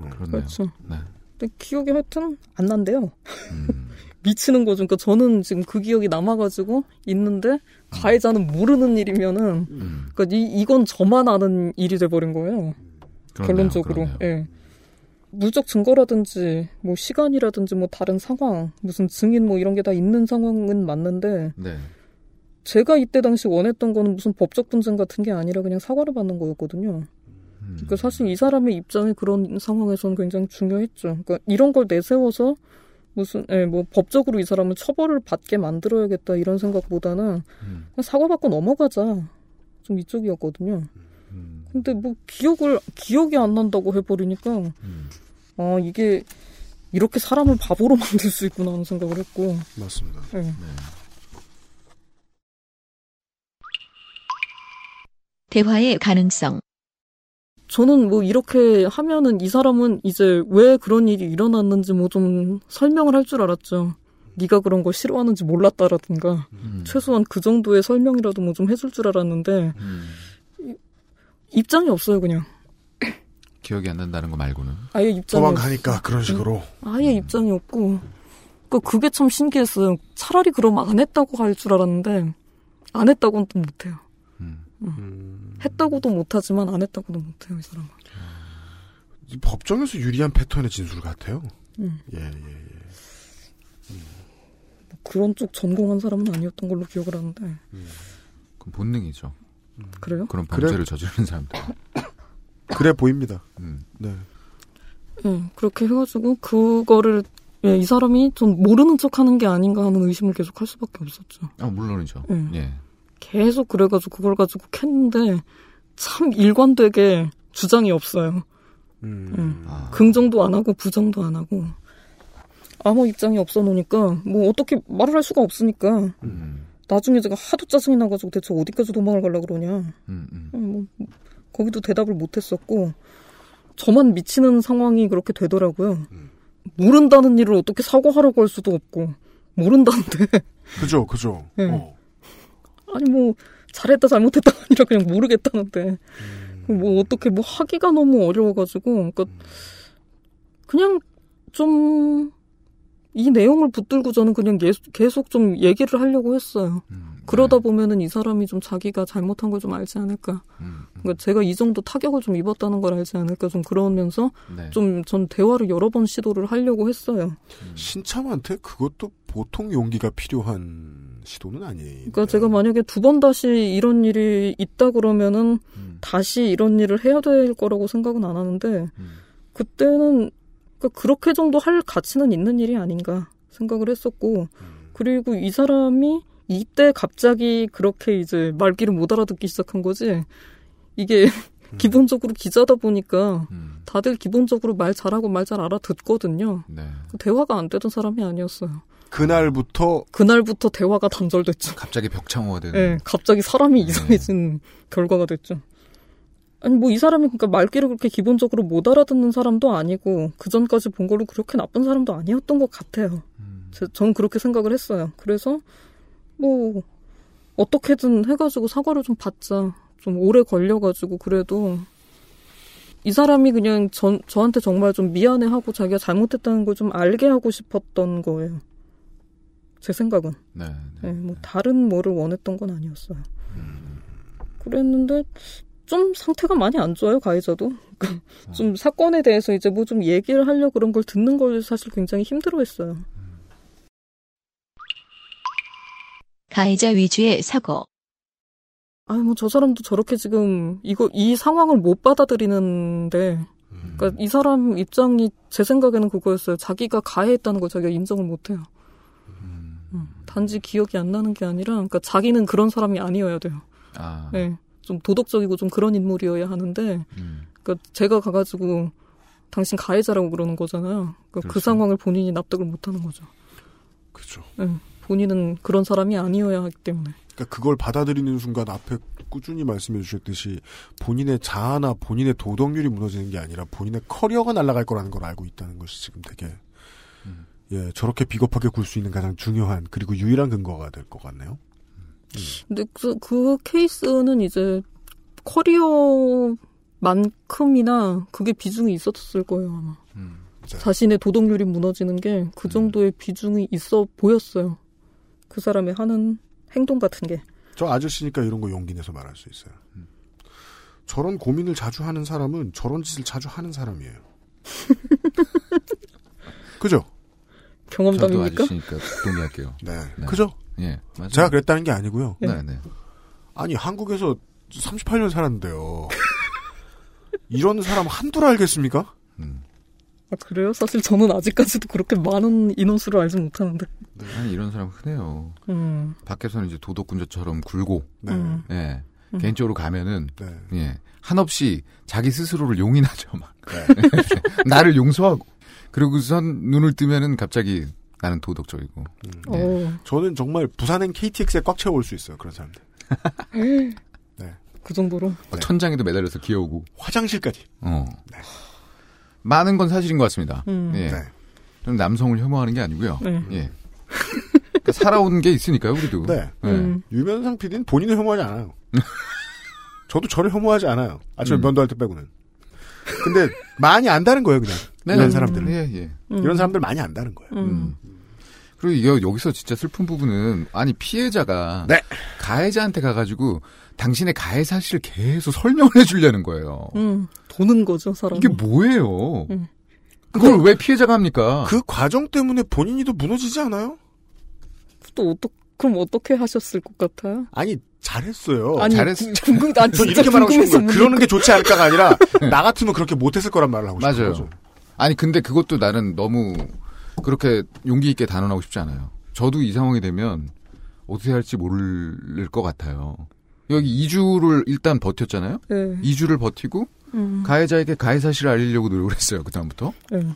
음. 그렇네요. 그렇죠. 네. 근데 기억이 하여튼 안 난대요. 음. 미치는 거죠. 그러니까 저는 지금 그 기억이 남아가지고 있는데 가해자는 모르는 일이면은 음. 그러니까 이, 이건 저만 아는 일이 돼버린 거예요. 그러네요, 결론적으로. 그러네요. 예. 물적 증거라든지 뭐 시간이라든지 뭐 다른 상황 무슨 증인 뭐 이런 게 다 있는 상황은 맞는데 네. 제가 이때 당시 원했던 거는 무슨 법적 분쟁 같은 게 아니라 그냥 사과를 받는 거였거든요. 음. 그러니까 사실 이 사람의 입장이 그런 상황에서는 굉장히 중요했죠. 그러니까 이런 걸 내세워서 무슨, 예, 뭐, 법적으로 이 사람을 처벌을 받게 만들어야겠다, 이런 생각보다는, 음. 사과받고 넘어가자. 좀 이쪽이었거든요. 음. 근데 뭐, 기억을, 기억이 안 난다고 해버리니까, 음. 아, 이게, 이렇게 사람을 바보로 만들 수 있구나 하는 생각을 했고. 맞습니다. 예. 네. 대화의 가능성. 저는 뭐 이렇게 하면은 이 사람은 이제 왜 그런 일이 일어났는지 뭐 좀 설명을 할 줄 알았죠. 네가 그런 걸 싫어하는지 몰랐다라든가 음. 최소한 그 정도의 설명이라도 뭐 좀 해줄 줄 알았는데 음. 입장이 없어요 그냥. 기억이 안 난다는 거 말고는. 아예 입장이 도망가니까 그런 식으로. 아예 음. 입장이 없고 그러니까 그게 참 신기했어요. 차라리 그럼 안 했다고 할 줄 알았는데 안 했다고는 또 못해요. 음. 음. 했다고도 못하지만 안 했다고도 못해요 이 사람은. 법정에서 유리한 패턴의 진술 같아요. 음. 예, 예, 예. 음. 뭐 그런 쪽 전공한 사람은 아니었던 걸로 기억을 하는데. 음. 그럼 본능이죠. 음. 그래요? 그런 범죄를 그래. 저지르는 사람들. 그래 보입니다. 음. 네. 예, 그렇게 해가지고 그거를 예, 이 사람이 좀 모르는 척하는 게 아닌가 하는 의심을 계속 할 수밖에 없었죠. 아 물론이죠. 예. 예. 계속 그래가지고 그걸 가지고 캤는데 참 일관되게 주장이 없어요. 음. 응. 아. 긍정도 안 하고 부정도 안 하고 아무 입장이 없어 놓으니까 뭐 어떻게 말을 할 수가 없으니까 음. 나중에 제가 하도 짜증이 나가지고 대체 어디까지 도망을 가려고 그러냐. 음, 음. 응, 뭐 거기도 대답을 못했었고 저만 미치는 상황이 그렇게 되더라고요. 음. 모른다는 일을 어떻게 사과하라고 할 수도 없고 모른다는데. 그죠, 그죠. 네. 어. 아니 뭐 잘했다 잘못했다 아니라 그냥 모르겠다는데 음. 뭐 어떻게 뭐 하기가 너무 어려워가지고 그러니까 음. 그냥 좀 이 내용을 붙들고 저는 그냥 계속, 계속 좀 얘기를 하려고 했어요. 음, 네. 그러다 보면은 이 사람이 좀 자기가 잘못한 걸 좀 알지 않을까. 음, 음. 그러니까 제가 이 정도 타격을 좀 입었다는 걸 알지 않을까. 좀 그러면서 네. 좀 전 대화를 여러 번 시도를 하려고 했어요. 음. 신참한테 그것도 보통 용기가 필요한 시도는 아니에요. 그러니까 제가 만약에 두 번 다시 이런 일이 있다 그러면은 음. 다시 이런 일을 해야 될 거라고 생각은 안 하는데 음. 그때는 그러니까 그렇게 정도 할 가치는 있는 일이 아닌가 생각을 했었고 음. 그리고 이 사람이 이때 갑자기 그렇게 이제 말귀를 못 알아듣기 시작한 거지 이게 음. 기본적으로 기자다 보니까 음. 다들 기본적으로 말 잘하고 말 잘 알아듣거든요. 네. 대화가 안 되던 사람이 아니었어요. 그날부터? 그날부터 대화가 단절됐죠. 갑자기 벽창호가 되는. 네, 갑자기 사람이 이상해진 네. 결과가 됐죠. 아니, 뭐, 이 사람이 그러니까 말귀를 그렇게 기본적으로 못 알아듣는 사람도 아니고, 그전까지 본 걸로 그렇게 나쁜 사람도 아니었던 것 같아요. 음. 제, 전 그렇게 생각을 했어요. 그래서, 뭐, 어떻게든 해가지고 사과를 좀 받자. 좀 오래 걸려가지고, 그래도, 이 사람이 그냥 전, 저한테 정말 좀 미안해하고 자기가 잘못했다는 걸 좀 알게 하고 싶었던 거예요. 제 생각은. 네. 네, 네, 네. 뭐, 다른 뭐를 원했던 건 아니었어요. 음. 그랬는데, 좀 상태가 많이 안 좋아요, 가해자도. 좀 어. 사건에 대해서 이제 뭐 좀 얘기를 하려고 그런 걸 듣는 걸 사실 굉장히 힘들어 했어요. 가해자 위주의 사고. 아니, 뭐 저 사람도 저렇게 지금 이거, 이 상황을 못 받아들이는데. 음. 그러니까 이 사람 입장이 제 생각에는 그거였어요. 자기가 가해했다는 걸 자기가 인정을 못 해요. 음. 음. 단지 기억이 안 나는 게 아니라, 그러니까 자기는 그런 사람이 아니어야 돼요. 아. 네. 좀 도덕적이고 좀 그런 인물이어야 하는데, 음. 그러니까 제가 가가지고 당신 가해자라고 그러는 거잖아요. 그러니까 그 상황을 본인이 납득을 못하는 거죠. 그렇죠. 네, 본인은 그런 사람이 아니어야 하기 때문에. 그러니까 그걸 받아들이는 순간 앞에 꾸준히 말씀해 주셨듯이 본인의 자아나 본인의 도덕률이 무너지는 게 아니라 본인의 커리어가 날아갈 거라는 걸 알고 있다는 것이 지금 되게 음. 예, 저렇게 비겁하게 굴 수 있는 가장 중요한 그리고 유일한 근거가 될 것 같네요. 근데 그, 그 케이스는 이제 커리어만큼이나 그게 비중이 있었을 거예요, 아마. 음, 네. 자신의 도덕률이 무너지는 게 그 정도의 음. 비중이 있어 보였어요. 그 사람의 하는 행동 같은 게. 저 아저씨니까 이런 거 용기 내서 말할 수 있어요. 음. 저런 고민을 자주 하는 사람은 저런 짓을 자주 하는 사람이에요. 그죠? 경험담입니까? 저도 아저씨니까 동의할게요. 네. 네. 그죠? 예, 맞아요. 제가 그랬다는 게 아니고요. 네, 네. 아니, 한국에서 삼십팔 년 살았는데요. 이런 사람 한둘 알겠습니까? 음. 아, 그래요? 사실 저는 아직까지도 그렇게 많은 인원수를 알지 못하는데. 네. 아니, 이런 사람 흔해요. 음. 밖에서는 이제 도덕군자처럼 굴고, 네. 음. 예. 음. 개인적으로 가면은, 네. 예. 한없이 자기 스스로를 용인하죠, 막. 네. 나를 용서하고. 그러고선 눈을 뜨면은 갑자기, 나는 도덕적이고. 음. 네. 저는 정말 부산행 케이티엑스에 꽉 채워올 수 있어요. 그런 사람들. 네. 그 정도로? 네. 천장에도 매달려서 기어오고. 화장실까지. 어. 네. 많은 건 사실인 것 같습니다. 음. 예. 네. 저는 남성을 혐오하는 게 아니고요. 네. 예. 그러니까 살아온 게 있으니까요. 우리도. 네. 네. 음. 유면상 피디는 본인을 혐오하지 않아요. 저도 저를 혐오하지 않아요. 아침에 음. 면도할 때 빼고는. 근데 많이 안다는 거예요. 그냥. 네. 이런 사람들은. 예, 예. 음. 이런 사람들 많이 안다는 거예요. 음. 음. 그리고 여기서 진짜 슬픈 부분은 아니 피해자가 네. 가해자한테 가가지고 당신의 가해 사실을 계속 설명을 해주려는 거예요. 음. 도는 거죠, 사람. 이게 뭐예요? 음. 그걸 왜 피해자가 합니까? 그 과정 때문에 본인이도 무너지지 않아요? 또 어떡, 그럼 어떻게 하셨을 것 같아요? 아니. 잘했어요. 아니, 잘했어요. 궁금, 난 진짜 이렇게 말하고 싶은 거 그러는 게 좋지 않을까가 아니라 나 같으면 그렇게 못했을 거란 말을 하고 싶어요. 맞아요. 거죠. 아니 근데 그것도 나는 너무 그렇게 용기 있게 단언하고 싶지 않아요. 저도 이 상황이 되면 어떻게 할지 모를 것 같아요. 여기 이 주를 일단 버텼잖아요. 네. 이 주를 버티고 음. 가해자에게 가해 사실을 알리려고 노력을 했어요. 그 다음부터 네.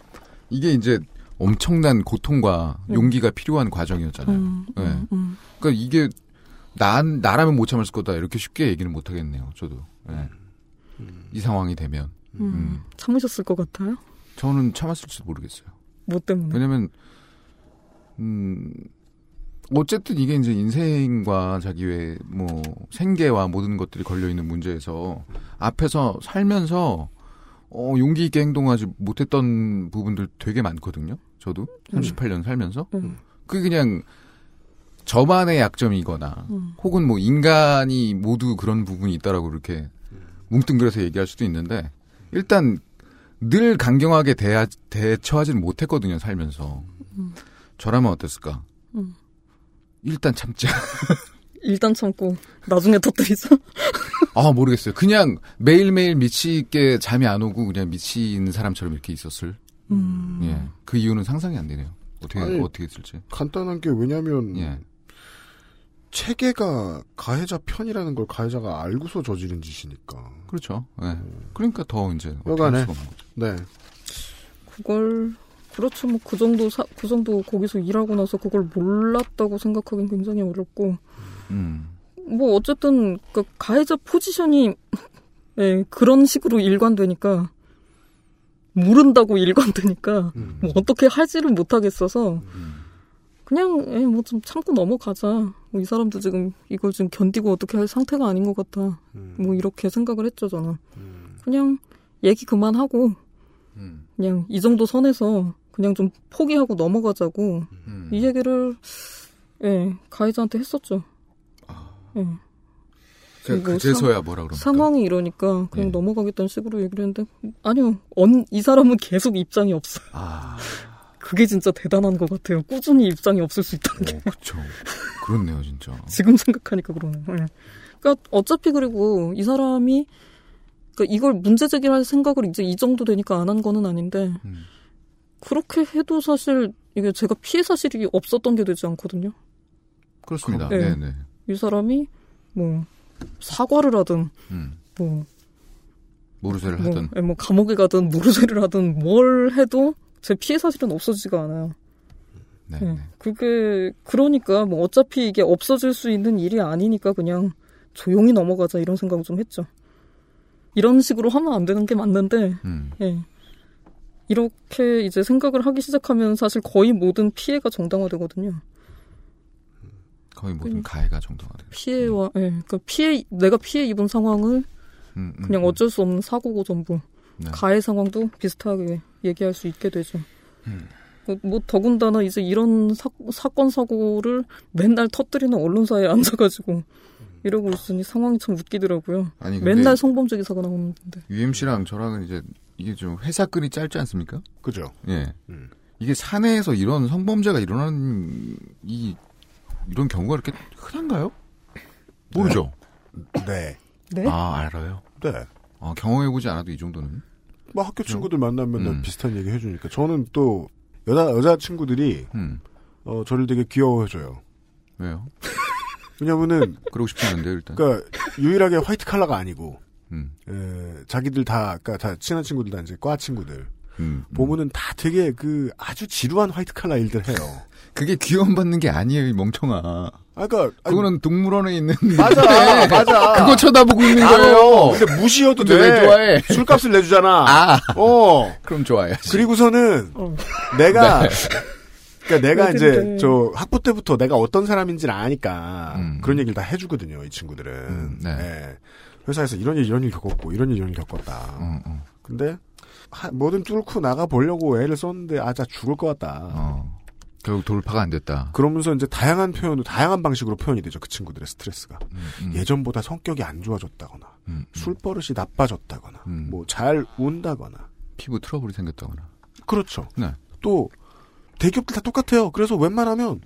이게 이제 엄청난 고통과 네. 용기가 필요한 과정이었잖아요. 음, 음, 네. 음. 그러니까 이게 난, 나라면 못 참았을 거다. 이렇게 쉽게 얘기는 못 하겠네요, 저도. 네. 음. 이 상황이 되면. 음. 음. 참으셨을 것 같아요? 저는 참았을지도 모르겠어요. 뭐 때문에? 왜냐면 음 어쨌든 이게 이제 인생과 자기의 뭐 생계와 모든 것들이 걸려 있는 문제에서 앞에서 살면서 어, 용기 있게 행동하지 못했던 부분들 되게 많거든요. 저도 삼십팔 년 음. 살면서 음. 그게 그냥 저만의 약점이거나 음. 혹은 뭐 인간이 모두 그런 부분이 있다라고 이렇게 뭉뚱그려서 얘기할 수도 있는데 일단 늘 강경하게 대하, 대처하지는 못했거든요. 살면서 음. 저라면 어땠을까? 음. 일단 참자. 일단 참고 나중에 터뜨리자. 아 모르겠어요. 그냥 매일매일 미치게 잠이 안 오고 그냥 미친 사람처럼 이렇게 있었을. 음. 예. 그 이유는 상상이 안 되네요. 어떻게 아니, 어떻게 했을지. 간단한 게 왜냐하면 예. 체계가 가해자 편이라는 걸 가해자가 알고서 저지른 짓이니까. 그렇죠. 예. 음. 그러니까 더 이제 어떻게 할 수가 없는 거죠. 네. 그걸. 그렇죠. 뭐 그 정도 사, 그 정도 거기서 일하고 나서 그걸 몰랐다고 생각하기는 굉장히 어렵고 음. 뭐 어쨌든 그 가해자 포지션이 네, 그런 식으로 일관되니까 모른다고 일관되니까 음. 뭐 어떻게 할지를 못하겠어서 음. 그냥 뭐 좀 참고 넘어가자. 뭐 이 사람도 지금 이걸 지금 견디고 어떻게 할 상태가 아닌 것 같다. 음. 뭐 이렇게 생각을 했죠 저는. 음. 그냥 얘기 그만하고 음. 그냥 이 정도 선에서 그냥 좀 포기하고 넘어가자고 음. 이 얘기를 예, 가해자한테 했었죠. 아. 예. 그러니까 그제서야 뭐라 그러면 상황이 이러니까 그냥 예. 넘어가겠다는 식으로 얘기를 했는데 아니요, 언, 이 사람은 계속 입장이 없어요. 아. 그게 진짜 대단한 것 같아요. 꾸준히 입장이 없을 수 있다는 게. 그렇죠. 그렇네요, 진짜. 지금 생각하니까 그러네요. 예. 그러니까 어차피 그리고 이 사람이 그러니까 이걸 문제 제기할 생각을 이제 이 정도 되니까 안 한 거는 아닌데 음. 그렇게 해도 사실 이게 제가 피해 사실이 없었던 게 되지 않거든요. 그렇습니다. 네. 네네. 이 사람이 뭐 사과를 하든 음. 뭐 모르쇠를 뭐, 하든 뭐 감옥에 가든 모르쇠를 하든 뭘 해도 제 피해 사실은 없어지지가 않아요. 네. 그게 그러니까 뭐 어차피 이게 없어질 수 있는 일이 아니니까 그냥 조용히 넘어가자 이런 생각을 좀 했죠. 이런 식으로 하면 안 되는 게 맞는데 음. 예. 이렇게 이제 생각을 하기 시작하면 사실 거의 모든 피해가 정당화되거든요. 거의 모든 가해가 정당화돼요. 피해와 음. 예. 그러니까 피해 내가 피해 입은 상황을 음, 음, 그냥 어쩔 수 없는 사고고 전부 네. 가해 상황도 비슷하게 얘기할 수 있게 되죠. 음. 뭐 더군다나 이제 이런 사, 사건 사고를 맨날 터뜨리는 언론사에 앉아가지고. 이러고 있으니 상황이 참 웃기더라고요. 아니, 맨날 성범죄 기사가 나오는데. 유엠씨랑 저랑은 이제 이게 좀 회사끈이 짧지 않습니까? 그죠. 예. 음. 이게 사내에서 이런 성범죄가 일어나는 이 이런 경우가 이렇게 흔한가요? 모르죠. 네. 네. 아 알아요. 네. 아 경험해보지 않아도 이 정도는. 뭐 학교 친구들 만나면 음. 비슷한 얘기 해주니까 저는 또 여자 여자 친구들이 음. 어 저를 되게 귀여워해줘요. 왜요? 왜냐면은 그러고 싶었는데 일단. 그러니까 유일하게 화이트 칼라가 아니고 음. 에, 자기들 다, 그러니까 다 친한 친구들 다 이제 과 친구들 음, 보면은 음. 다 되게 그 아주 지루한 화이트 칼라 일들 해요. 그게 귀여움 받는 게 아니에요, 이 멍청아. 아, 그러니까 그거는 아니, 동물원에 있는 맞아, 맞아. 그거 쳐다보고 있는 아, 거예요. 근데 무시여도 근데 돼. 왜 좋아해? 술값을 내주잖아. 아, 어, 그럼 좋아해야지. 그리고서는 어. 내가. 네. 그러니까 내가 이제 저 학부 때부터 내가 어떤 사람인지를 아니까 음. 그런 얘기를 다 해주거든요. 이 친구들은 음, 네. 네. 회사에서 이런 일 이런 일 겪었고 이런 일 이런 일 겪었다. 음, 음. 근데 하, 뭐든 뚫고 나가 보려고 애를 썼는데 아자 죽을 것 같다. 어. 결국 돌파가 안 됐다. 그러면서 이제 다양한 표현도 다양한 방식으로 표현이 되죠. 그 친구들의 스트레스가 음, 음. 예전보다 성격이 안 좋아졌다거나 음, 음. 술 버릇이 나빠졌다거나 음. 뭐 잘 운다거나 피부 트러블이 생겼다거나. 그렇죠. 네. 또 대기업들 다 똑같아요. 그래서 웬만하면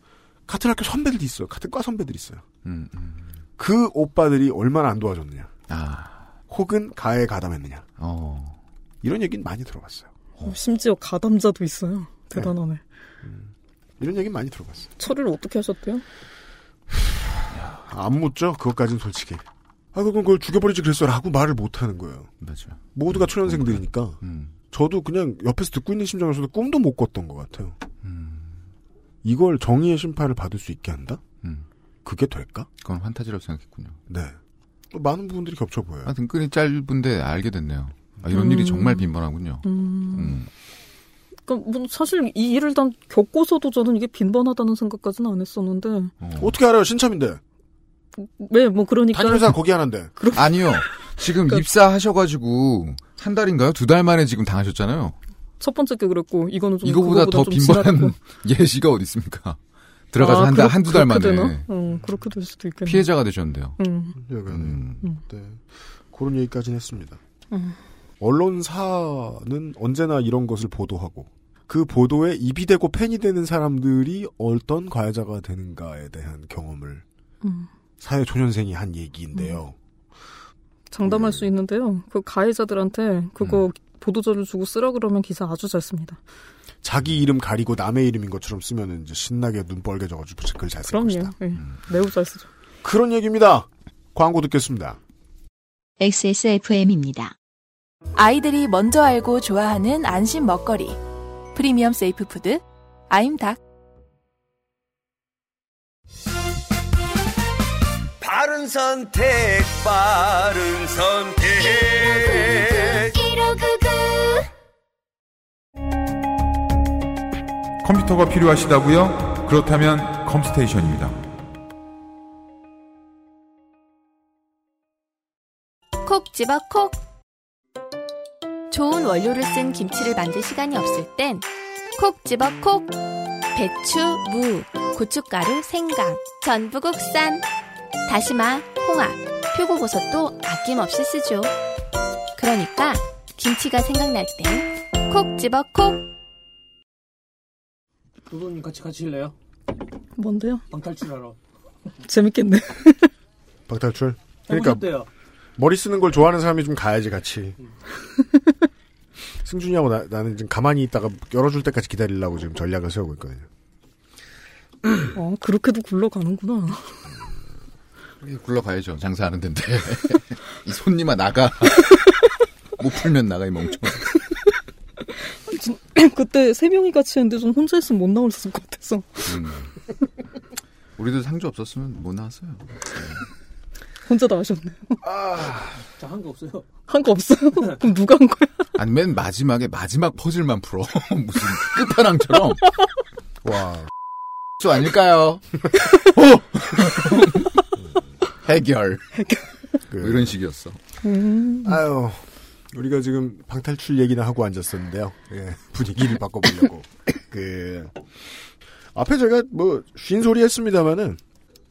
같은 학교 선배들이 있어요. 같은 과 선배들이 있어요. 음, 음. 그 오빠들이 얼마나 안 도와줬느냐. 아. 혹은 가해에 가담했느냐. 어. 이런 얘기는 많이 들어봤어요. 어, 심지어 가담자도 있어요. 대단하네. 네. 음. 이런 얘기는 많이 들어봤어요. 처리를 어떻게 하셨대요? 안 묻죠. 그것까지는 솔직히. 아, 그건 그걸 죽여버리지 그랬어 라고 말을 못하는 거예요. 맞아. 모두가 음, 초년생들이니까. 음. 저도 그냥 옆에서 듣고 있는 심정에서도 꿈도 못 꿨던 것 같아요. 음. 이걸 정의의 심판을 받을 수 있게 한다? 음. 그게 될까? 그건 환타지라고 생각했군요. 네. 또 많은 부분들이 겹쳐 보여요. 하여튼 끈이 짧은데 알게 됐네요. 아, 이런 음. 일이 정말 빈번하군요. 음. 음. 그러니까 뭐 사실 이 일을 단 겪고서도 저는 이게 빈번하다는 생각까지는 안 했었는데. 어. 어떻게 알아요? 신참인데. 네, 뭐 그러니까. 다니는 회사 거기 하는데. 그렇... 아니요. 지금 그러니까... 입사하셔가지고 한 달인가요? 두 달 만에 지금 당하셨잖아요. 첫 번째 게 그랬고 이거는 좀 이거보다 더 빈번한 예시가 어디 있습니까? 들어가서 아, 한 달, 한두 달 만에. 어, 그렇게 될 수도 있겠네요. 피해자가 되셨는데요. 음. 음. 음. 네. 그런 얘기까지는 했습니다. 음. 언론사는 언제나 이런 것을 보도하고 그 보도에 입이 되고 팬이 되는 사람들이 어떤 가해자가 되는가에 대한 경험을 음. 사회 초년생이 한 얘기인데요. 음. 장담할 네. 수 있는데요. 그 가해자들한테 그거 음. 보도자료 주고 쓰라 그러면 기사 아주 잘 씁니다. 자기 이름 가리고 남의 이름인 것처럼 쓰면 이제 신나게 눈 빨개져가지고 글 잘 쓸 것이다. 예. 음. 매우 잘 쓰죠. 그런 얘기입니다. 광고 듣겠습니다. 엑스에스에프엠입니다. 아이들이 먼저 알고 좋아하는 안심 먹거리. 프리미엄 세이프 푸드 아임닭. 바른 선택, 바른 선택. 일오구구 컴퓨터가 필요하시다고요? 그렇다면 컴스테이션입니다. 콕지버콕. 좋은 원료를 쓴 김치를 만들 시간이 없을 땐 콕지버콕. 배추, 무, 고춧가루, 생강, 전부 국산. 다시마, 홍합, 표고버섯도 아낌없이 쓰죠. 그러니까 김치가 생각날 땐 콕지버콕. 도도님 같이 같이 일래요? 뭔데요? 방탈출하러. 재밌겠네. 방탈출? 그러니까 어때요? 머리 쓰는 걸 좋아하는 사람이 좀 가야지 같이. 승준이하고 나, 나는 지금 가만히 있다가 열어줄 때까지 기다리려고 지금 전략을 세우고 있거든요. 어, 그렇게도 굴러가는구나. 굴러가야죠. 장사하는 데인데. 이 손님아 나가. 못 풀면 나가 이 멍청아. 그때 세 명이 같이 했는데 좀 혼자 있으면 못 나올 수 있을 것 같아서. 음. 우리도 상주 없었으면 못 나왔어요. 혼자 다 하셨네요. 아, 저 한 거 없어요. 한 거 없어요? 그럼 누가 한 거야? 아니, 맨 마지막에 마지막 퍼즐만 풀어. 무슨 끝판왕처럼. 와. 저 아닐까요? 해결. 해결. 그, 뭐 이런 식이었어. 음. 아유, 우리가 지금 방탈출 얘기나 하고 앉았었는데요. 예, 분위기를 바꿔보려고. 그, 앞에 제가 뭐, 쉰 소리 했습니다만은,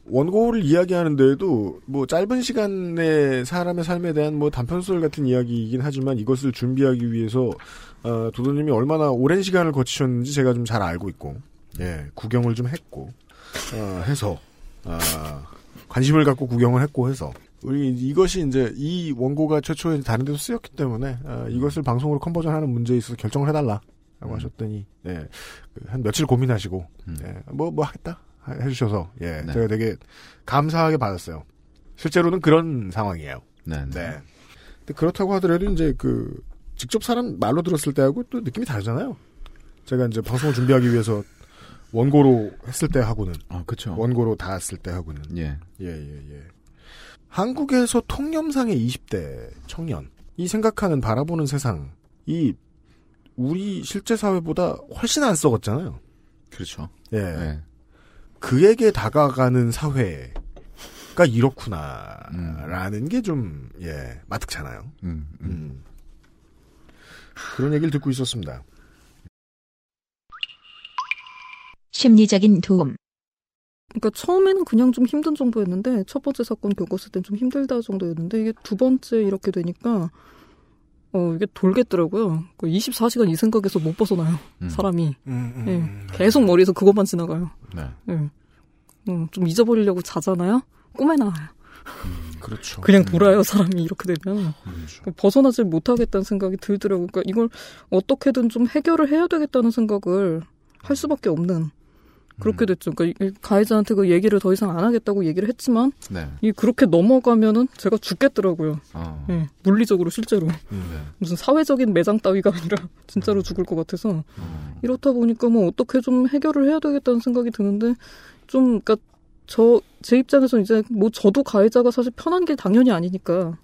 원고를 이야기하는 데에도 뭐 짧은 시간에 사람의 삶에 대한 뭐 단편소설 같은 이야기이긴 하지만 이것을 준비하기 위해서 어, 도도님이 얼마나 오랜 시간을 거치셨는지 제가 좀 잘 알고 있고 예 구경을 좀 했고 어, 해서 어, 관심을 갖고 구경을 했고 해서 우리 이것이 이제 이 원고가 최초에 다른 데서 쓰였기 때문에 어, 이것을 방송으로 컨버전하는 문제에 있어서 결정을 해달라라고 음. 하셨더니 예, 한 며칠 고민하시고 음. 예, 뭐 뭐 하겠다. 해주셔서 예 네. 제가 되게 감사하게 받았어요. 실제로는 그런 상황이에요. 네. 네. 근데 그렇다고 하더라도 이제 그 직접 사람 말로 들었을 때하고 또 느낌이 다르잖아요. 제가 이제 방송을 준비하기 위해서 원고로 했을 때 하고는 아 그렇죠. 원고로 다 했을 때 하고는 예 예 예 예. 한국에서 통념상의 이십 대 청년이 생각하는 바라보는 세상이 우리 실제 사회보다 훨씬 안 썩었잖아요. 그렇죠. 예. 네. 그에게 다가가는 사회가 이렇구나라는 음. 게 좀 예, 마뜩잖아요. 음, 음. 음. 그런 얘기를 듣고 있었습니다. 심리적인 도움. 그러니까 처음에는 그냥 좀 힘든 정도였는데 첫 번째 사건 겪었을 땐 좀 힘들다 정도였는데 이게 두 번째 이렇게 되니까 어, 이게 돌겠더라고요. 이십사 시간 이 생각에서 못 벗어나요, 음. 사람이. 음, 음, 예. 음. 계속 머리에서 그것만 지나가요. 네. 예. 어, 좀 잊어버리려고 자잖아요? 꿈에 나와요. 음, 그렇죠. 그냥 돌아요, 음. 사람이 이렇게 되면. 그렇죠. 벗어나지 못하겠다는 생각이 들더라고요. 그러니까 이걸 어떻게든 좀 해결을 해야 되겠다는 생각을 할 수밖에 없는. 그렇게 됐죠. 그러니까 가해자한테 그 얘기를 더 이상 안 하겠다고 얘기를 했지만 네. 이 그렇게 넘어가면은 제가 죽겠더라고요. 어. 예, 물리적으로 실제로 음, 네. 무슨 사회적인 매장 따위가 아니라 진짜로 음. 죽을 것 같아서 음. 이렇다 보니까 뭐 어떻게 좀 해결을 해야 되겠다는 생각이 드는데 좀 그러니까 저 제 입장에서 이제 뭐 저도 가해자가 사실 편한 게 당연히 아니니까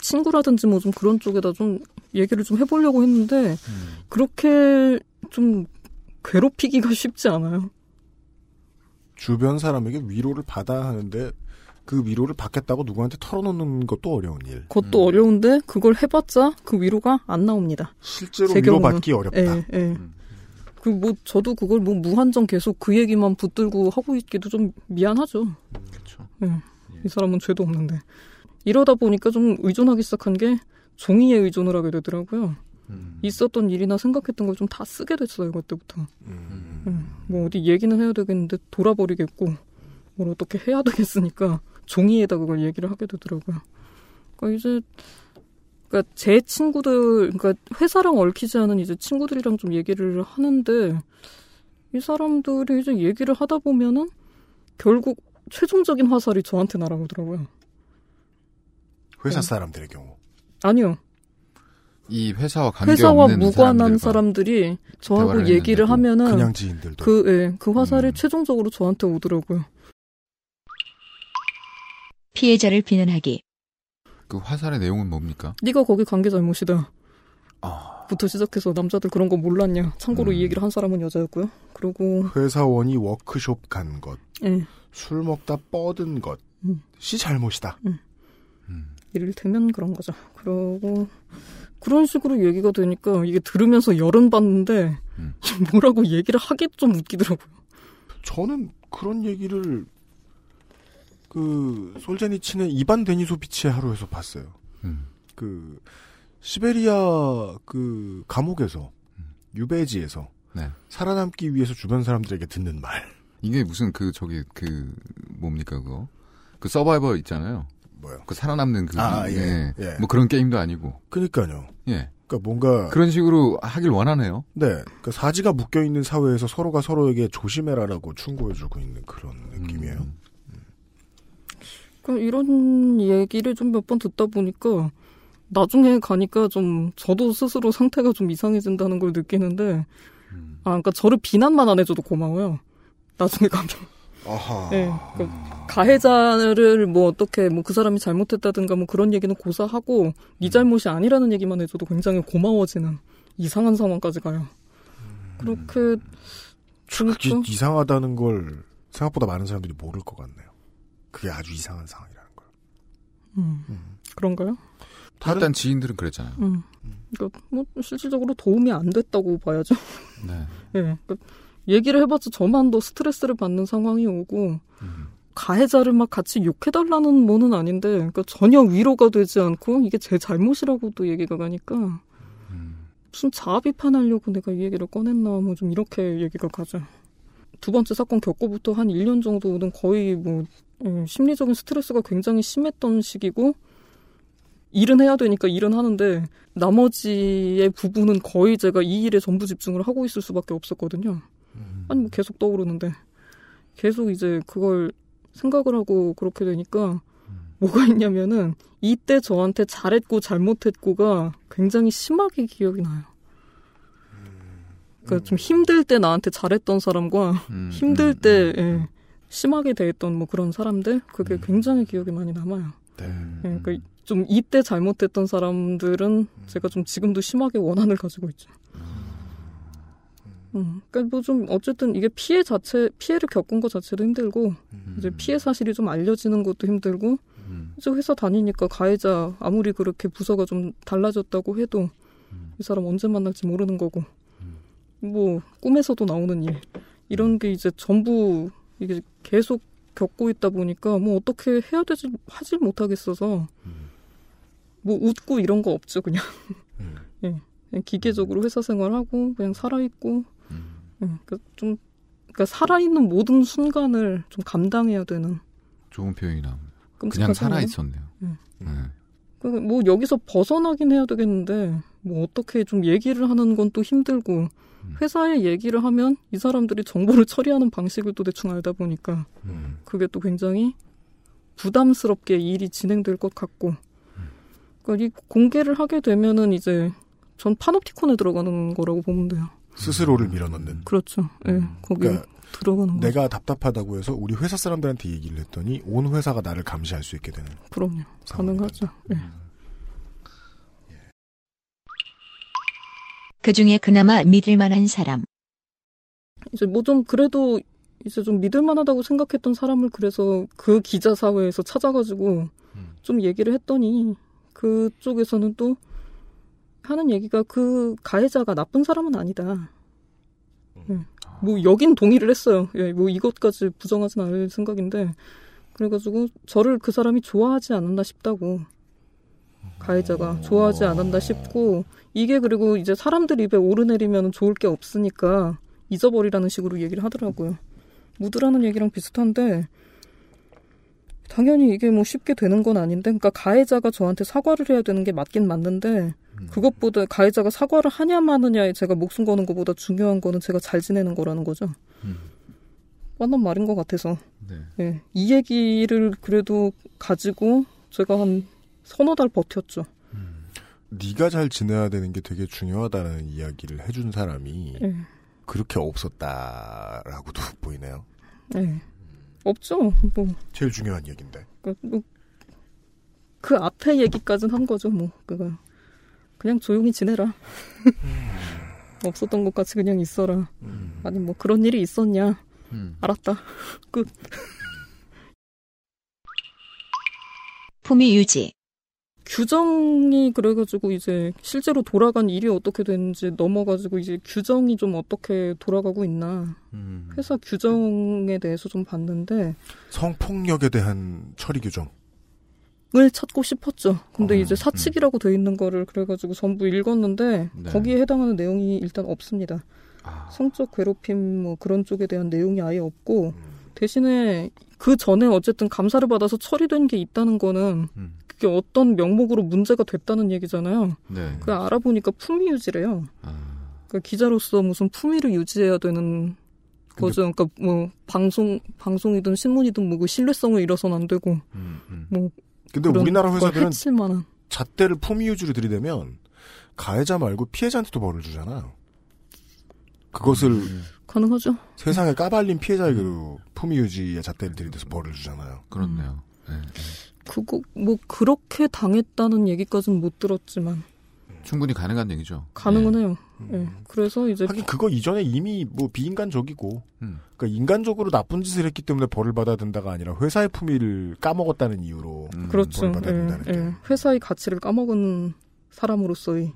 친구라든지 뭐 좀 그런 쪽에다 좀 얘기를 좀 해보려고 했는데 음. 그렇게 좀 괴롭히기가 쉽지 않아요. 주변 사람에게 위로를 받아야 하는데 그 위로를 받겠다고 누구한테 털어놓는 것도 어려운 일. 그것도 음. 어려운데 그걸 해봤자 그 위로가 안 나옵니다. 실제로 위로받기 어렵다. 예, 예. 음. 그 뭐 저도 그걸 뭐 무한정 계속 그 얘기만 붙들고 하고 있기도 좀 미안하죠. 음, 그렇죠. 예. 예. 이 사람은 죄도 없는데. 이러다 보니까 좀 의존하기 시작한 게 종이에 의존을 하게 되더라고요. 음. 있었던 일이나 생각했던 걸 좀 다 쓰게 됐어요. 그때부터. 음. 음. 뭐 어디 얘기는 해야 되겠는데 돌아버리겠고 뭘 어떻게 해야 되겠으니까 종이에다 그걸 얘기를 하게 되더라고요. 그러니까 이제 그러니까 제 친구들, 그러니까 회사랑 얽히지 않은 이제 친구들이랑 좀 얘기를 하는데 이 사람들이 이제 얘기를 하다 보면은 결국 최종적인 화살이 저한테 날아오더라고요. 회사 사람들의 경우. 아니요. 이 회사와 관계 회사와 없는 무관한 사람들이 저하고 얘기를 하면은 그냥 지인들도 그, 예, 그 화살이 음. 최종적으로 저한테 오더라고요. 피해자를 비난하기. 그 화살의 내용은 뭡니까? 네가 거기 관계 잘못이다. 아. 부터 시작해서 남자들 그런 거 몰랐냐. 참고로 음. 이 얘기를 한 사람은 여자였고요. 그리고 회사원이 워크숍 간 것, 예. 술 먹다 뻗은 것이 음. 잘못이다. 음. 음. 이를테면 그런 거죠. 그러고 그런 식으로 얘기가 되니까 이게 들으면서 열은 받는데 음. 뭐라고 얘기를 하기 좀 웃기더라고요. 저는 그런 얘기를 그 솔제니친의 이반 데니소비치의 하루에서 봤어요. 음. 그 시베리아 그 감옥에서 음. 유배지에서 네. 살아남기 위해서 주변 사람들에게 듣는 말. 이게 무슨 그 저기 그 뭡니까 그거 그 서바이벌 있잖아요. 뭐요? 그 살아남는 그 아, 예. 예. 예. 뭐 그런 게임도 아니고. 그러니까요. 예. 그러니까 뭔가 그런 식으로 하길 원하네요. 네. 그러니까 사지가 묶여 있는 사회에서 서로가 서로에게 조심해라라고 충고해주고 있는 그런 느낌이에요. 음. 그럼 이런 얘기를 좀 몇 번 듣다 보니까 나중에 가니까 좀 저도 스스로 상태가 좀 이상해진다는 걸 느끼는데 음. 아 그러니까 저를 비난만 안 해줘도 고마워요. 나중에 가면. 아하. 네, 그러니까 가해자를 뭐 어떻게 뭐 그 사람이 잘못했다든가 뭐 그런 얘기는 고사하고 네 잘못이 아니라는 얘기만 해줘도 굉장히 고마워지는 이상한 상황까지 가요. 음. 그렇게 이, 이상하다는 걸 생각보다 많은 사람들이 모를 것 같네요. 그게 아주 이상한 상황이라는 거예요. 음, 음. 그런가요? 다른... 일단 지인들은 그랬잖아요. 음. 그러니까 뭐 실질적으로 도움이 안 됐다고 봐야죠. 네. 예. 네. 그러니까 얘기를 해봤자 저만 더 스트레스를 받는 상황이 오고 음. 가해자를 막 같이 욕해달라는 뭐는 아닌데 그러니까 전혀 위로가 되지 않고 이게 제 잘못이라고도 얘기가 가니까 음. 무슨 자아 비판하려고 내가 이 얘기를 꺼냈나 뭐 좀 이렇게 얘기가 가죠. 두 번째 사건 겪고부터 한 일 년 정도는 거의 뭐 음, 심리적인 스트레스가 굉장히 심했던 시기고 일은 해야 되니까 일은 하는데 나머지의 부분은 거의 제가 이 일에 전부 집중을 하고 있을 수밖에 없었거든요. 아니 뭐 계속 떠오르는데 계속 이제 그걸 생각을 하고 그렇게 되니까 뭐가 있냐면은 이때 저한테 잘했고 잘못했고가 굉장히 심하게 기억이 나요. 그러니까 좀 힘들 때 나한테 잘했던 사람과 음, 힘들 음, 때 음, 예, 심하게 대했던 뭐 그런 사람들 그게 음. 굉장히 기억이 많이 남아요. 네. 예, 그러니까 좀 이때 잘못했던 사람들은 제가 좀 지금도 심하게 원한을 가지고 있죠. 음, 그러니까 뭐 좀 어쨌든 이게 피해 자체 피해를 겪은 것 자체도 힘들고 음. 이제 피해 사실이 좀 알려지는 것도 힘들고 음. 이제 회사 다니니까 가해자 아무리 그렇게 부서가 좀 달라졌다고 해도 음. 이 사람 언제 만날지 모르는 거고 음. 뭐 꿈에서도 나오는 일 이런 게 이제 전부 이게 계속 겪고 있다 보니까 뭐 어떻게 해야 되지 하질 못하겠어서 음. 뭐 웃고 이런 거 없죠 그냥. 음. 예. 그냥 기계적으로 회사 생활하고 그냥 살아있고 음. 그러니까 좀 그러니까 살아있는 모든 순간을 좀 감당해야 되는 좋은 표현이 나옵니다. 그냥 살아있었네요. 네. 네. 그러니까 뭐 여기서 벗어나긴 해야 되겠는데 뭐 어떻게 좀 얘기를 하는 건 또 힘들고 음. 회사에 얘기를 하면 이 사람들이 정보를 처리하는 방식을 또 대충 알다 보니까 음. 그게 또 굉장히 부담스럽게 일이 진행될 것 같고 음. 그러니까 이 공개를 하게 되면은 이제 전 파놉티콘에 들어가는 거라고 보면 돼요. 스스로를 밀어넣는. 그렇죠. 예. 네, 거기 그러니까 들어가는 거. 내가 답답하다고 해서 우리 회사 사람들한테 얘기를 했더니 온 회사가 나를 감시할 수 있게 되는. 그럼요. 가능하죠. 예. 네. 그중에 그나마 믿을만한 사람. 이제 뭐 좀 그래도 이제 좀 믿을만하다고 생각했던 사람을 그래서 그 기자 사회에서 찾아가지고 음. 좀 얘기를 했더니 그쪽에서는 또 하는 얘기가 그 가해자가 나쁜 사람은 아니다. 음. 아. 뭐 여긴 동의를 했어요. 예, 뭐 이것까지 부정하진 않을 생각인데 그래가지고 저를 그 사람이 좋아하지 않았나 싶다고. 가해자가 좋아하지 않았나 싶고 이게 그리고 이제 사람들 입에 오르내리면 좋을 게 없으니까 잊어버리라는 식으로 얘기를 하더라고요. 묻으라는 얘기랑 비슷한데 당연히 이게 뭐 쉽게 되는 건 아닌데 그러니까 가해자가 저한테 사과를 해야 되는 게 맞긴 맞는데 그것보다 가해자가 사과를 하냐 마느냐에 제가 목숨 거는 것보다 중요한 거는 제가 잘 지내는 거라는 거죠. 뻔한 말인 것 같아서 네. 네. 이 얘기를 그래도 가지고 제가 한 서너 달 버텼죠. 음, 네가 잘 지내야 되는 게 되게 중요하다는 이야기를 해준 사람이 네. 그렇게 없었다라고도 보이네요. 네, 없죠. 뭐 제일 중요한 얘기인데. 그, 뭐, 그 앞에 얘기까지는 한 거죠. 뭐 그거 그냥 조용히 지내라. 음. 없었던 것 같이 그냥 있어라. 음. 아니 뭐 그런 일이 있었냐. 음. 알았다. 끝. 품위 유지. 규정이 그래가지고 이제 실제로 돌아간 일이 어떻게 되는지 넘어가지고 이제 규정이 좀 어떻게 돌아가고 있나 회사 규정에 대해서 좀 봤는데 성폭력에 대한 처리 규정을 찾고 싶었죠. 근데 어, 이제 사칙이라고 음. 돼 있는 거를 그래가지고 전부 읽었는데 네. 거기에 해당하는 내용이 일단 없습니다. 아. 성적 괴롭힘 뭐 그런 쪽에 대한 내용이 아예 없고 음. 대신에 그 전에 어쨌든 감사를 받아서 처리된 게 있다는 거는 음. 그게 어떤 명목으로 문제가 됐다는 얘기잖아요. 네. 그 알아보니까 품위 유지래요. 아. 그러니까 기자로서 무슨 품위를 유지해야 되는 거죠. 그러니까 뭐 방송 방송이든 신문이든 뭐 그 신뢰성을 잃어서는 안 되고. 음, 음. 뭐 근데 우리나라 회사들은 잣대를 품위 유지로 들이대면 가해자 말고 피해자한테도 벌을 주잖아요. 그것을 음. 가능하죠. 세상에 까발린 피해자의 그 품위 유지의 잣대를 들이대서 벌을 주잖아요. 그렇네요. 네. 그거 뭐 그렇게 당했다는 얘기까지는 못 들었지만 충분히 가능한 얘기죠. 가능은 네. 해요. 네. 그래서 이제 하긴 그거 이전에 이미 뭐 비인간적이고, 음. 그러니까 인간적으로 나쁜 짓을 했기 때문에 벌을 받아야 된다가 아니라 회사의 품위를 까먹었다는 이유로 음. 그렇죠. 벌을 받아야 된다는 네. 게 네. 회사의 가치를 까먹은 사람으로서의.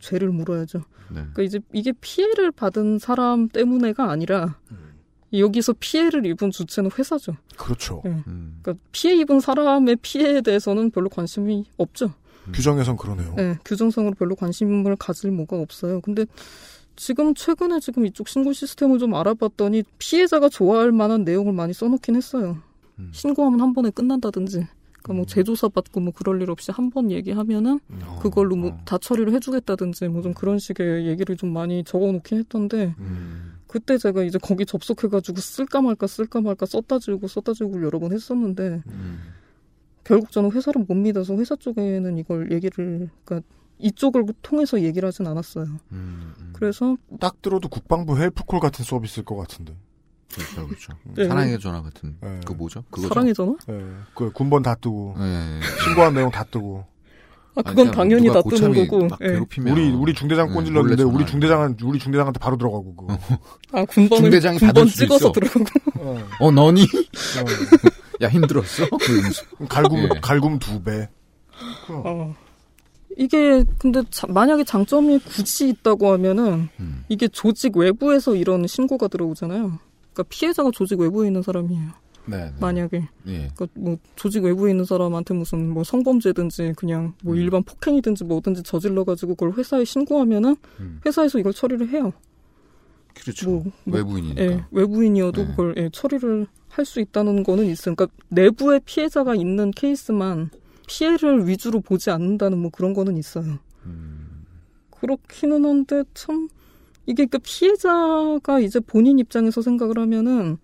죄를 물어야죠. 네. 그러니까 이제 이게 피해를 받은 사람 때문에가 아니라 음. 여기서 피해를 입은 주체는 회사죠. 그렇죠. 네. 음. 그러니까 피해 입은 사람의 피해에 대해서는 별로 관심이 없죠. 음. 규정에선 그러네요. 네, 규정상으로 별로 관심을 가질 뭐가 없어요. 근데 지금 최근에 지금 이쪽 신고 시스템을 좀 알아봤더니 피해자가 좋아할 만한 내용을 많이 써놓긴 했어요. 음. 신고하면 한 번에 끝난다든지. 그러니까 뭐 재조사 받고 뭐 그럴 일 없이 한 번 얘기하면은 어, 그걸로 뭐 다 어. 처리를 해주겠다든지 뭐 좀 그런 식의 얘기를 좀 많이 적어놓긴 했던데 음. 그때 제가 이제 거기 접속해가지고 쓸까 말까 쓸까 말까 썼다 지우고 썼다 지우고 여러 번 했었는데 음. 결국 저는 회사를 못 믿어서 회사 쪽에는 이걸 얘기를 그러니까 이쪽을 통해서 얘기를 하진 않았어요. 음, 음. 그래서 딱 들어도 국방부 헬프콜 같은 서비스일 것 같은데. 그렇죠, 그렇죠. 네. 사랑의 전화 같은 네. 그거 뭐죠? 그거죠? 사랑의 전화? 예, 네. 그 군번 다 뜨고 네. 신고한 내용 다 뜨고. 아 그건 아니, 당연히 다 뜨는 거고. 네. 우리 우리 중대장 꼰질렀는데 네, 우리 중대장은 우리 중대장한테 바로 들어가고 그. 아 군번을 중대장이 군번 찍어서 있어. 들어가고. 어, 어 너니? 야 힘들었어? 갈굼 네. 갈굼 두 배. 어. 이게 근데 자, 만약에 장점이 굳이 있다고 하면은 음. 이게 조직 외부에서 이런 신고가 들어오잖아요. 그러니까 피해자가 조직 외부에 있는 사람이에요. 네, 네. 만약에 예. 그러니까 뭐 조직 외부에 있는 사람한테 무슨 뭐 성범죄든지 그냥 뭐 음. 일반 폭행이든지 뭐든지 저질러 가지고 그걸 회사에 신고하면은 음. 회사에서 이걸 처리를 해요. 그렇죠. 뭐, 뭐, 외부인이니까. 예, 외부인이어도 예. 그걸 예, 처리를 할 수 있다는 거는 있어요. 그러니까 내부에 피해자가 있는 케이스만 피해를 위주로 보지 않는다는 뭐 그런 거는 있어요. 음. 그렇기는 한데 참. 이게 그 피해자가 이제 본인 입장에서 생각을 하면은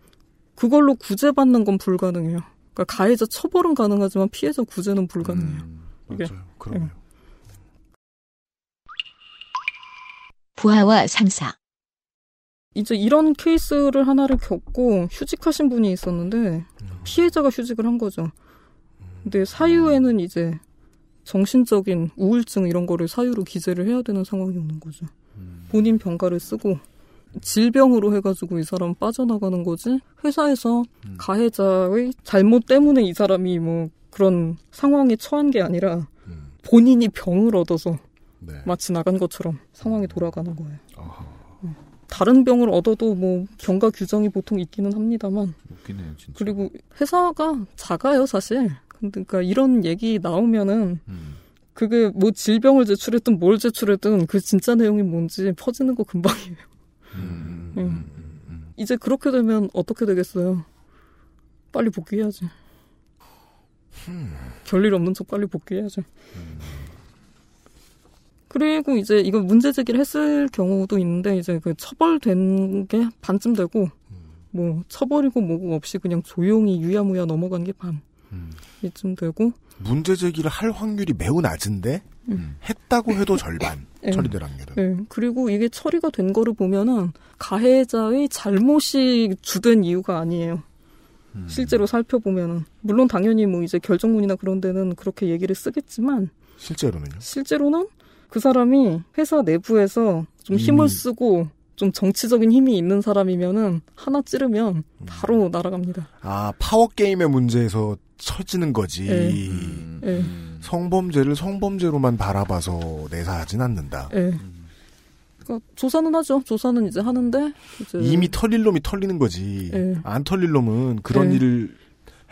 그걸로 구제받는 건 불가능해요. 그러니까 가해자 처벌은 가능하지만 피해자 구제는 불가능해요. 음, 맞아요. 그러네요. 네. 부하와 상사. 이제 이런 케이스를 하나를 겪고 휴직하신 분이 있었는데 피해자가 휴직을 한 거죠. 근데 사유에는 이제 정신적인 우울증 이런 거를 사유로 기재를 해야 되는 상황이 오는 거죠. 본인 병가를 쓰고 질병으로 해가지고 이 사람 빠져나가는 거지. 회사에서 음. 가해자의 잘못 때문에 이 사람이 뭐 그런 상황에 처한 게 아니라 음. 본인이 병을 얻어서 네. 마치 나간 것처럼 상황이 돌아가는 거예요. 음. 다른 병을 얻어도 뭐 경과 규정이 보통 있기는 합니다만. 웃기네요, 진짜. 그리고 회사가 작아요, 사실. 그러니까 이런 얘기 나오면은 음. 그게 뭐 질병을 제출했든 뭘 제출했든 그 진짜 내용이 뭔지 퍼지는 거 금방이에요. 음, 응. 음, 음, 음. 이제 그렇게 되면 어떻게 되겠어요? 빨리 복귀해야지. 음. 별일 없는 척 빨리 복귀해야지. 음. 그리고 이제 이거 문제 제기를 했을 경우도 있는데 이제 그 처벌된 게 반쯤 되고 음. 뭐 처벌이고 뭐고 없이 그냥 조용히 유야무야 넘어간 게 반 음. 이쯤 되고. 문제 제기를 할 확률이 매우 낮은데 음. 했다고 해도 절반 네. 처리될 확률은. 네. 그리고 이게 처리가 된 거를 보면은 가해자의 잘못이 주된 이유가 아니에요. 음. 실제로 살펴보면은 물론 당연히 뭐 이제 결정문이나 그런 데는 그렇게 얘기를 쓰겠지만 실제로는요? 실제로는 그 사람이 회사 내부에서 좀 힘을 음. 쓰고 좀 정치적인 힘이 있는 사람이면은 하나 찌르면 바로 음. 날아갑니다. 아, 파워 게임의 문제에서 처지는 거지. 네. 음. 네. 성범죄를 성범죄로만 바라봐서 내사하진 않는다. 네. 그러니까 조사는 하죠. 조사는 이제 하는데 이제 이미 털릴 놈이 털리는 거지. 네. 안 털릴 놈은 그런 네. 일을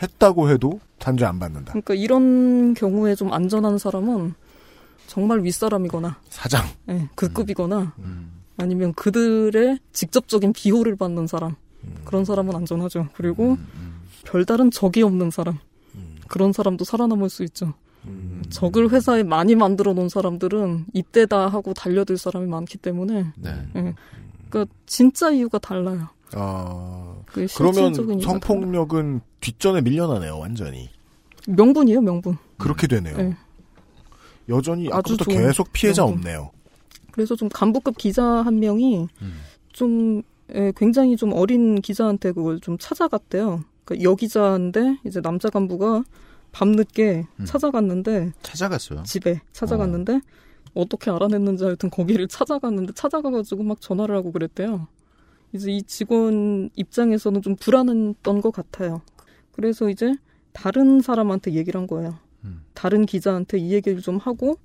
했다고 해도 단죄 안 받는다. 그러니까 이런 경우에 좀 안전한 사람은 정말 윗사람이거나 사장, 네. 그 급이거나 음. 음. 아니면 그들의 직접적인 비호를 받는 사람. 음. 그런 사람은 안전하죠. 그리고 음. 음. 별다른 적이 없는 사람. 음. 그런 사람도 살아남을 수 있죠. 음. 적을 회사에 많이 만들어 놓은 사람들은 이때다 하고 달려들 사람이 많기 때문에. 네. 네. 그러니까 진짜 이유가 달라요. 아, 그 그러면 성폭력은 달라요. 뒷전에 밀려나네요. 완전히. 명분이에요. 명분. 그렇게 되네요. 네. 여전히 아까부터 계속 피해자 명분. 없네요. 그래서 좀 간부급 기자 한 명이 음. 좀 예, 굉장히 좀 어린 기자한테 그걸 좀 찾아갔대요. 그러니까 여기자인데 이제 남자 간부가 밤늦게 음. 찾아갔는데 찾아갔어요. 집에 찾아갔는데 어. 어떻게 알아냈는지 하여튼 거기를 찾아갔는데 찾아가가지고 막 전화를 하고 그랬대요. 이제 이 직원 입장에서는 좀 불안했던 것 같아요. 그래서 이제 다른 사람한테 얘기를 한 거예요. 음. 다른 기자한테 이 얘기를 좀 하고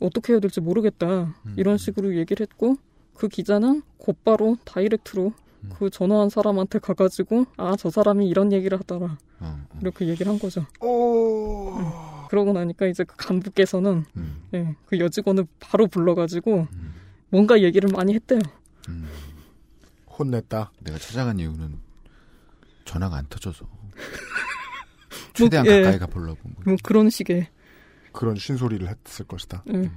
어떻게 해야 될지 모르겠다. 음. 이런 식으로 얘기를 했고 그 기자는 곧바로 다이렉트로 음. 그 전화한 사람한테 가가지고 아, 저 사람이 이런 얘기를 하더라. 음. 이렇게 얘기를 한 거죠. 오. 네. 그러고 나니까 이제 그 간부께서는 음. 네, 그 여직원을 바로 불러가지고 음. 뭔가 얘기를 많이 했대요. 음. 혼냈다. 내가 찾아간 이유는 전화가 안 터져서 최대한 뭐, 예. 가까이 가보려고. 뭐 그런 식의. 그런 쉰소리를 했을 것이다. 응.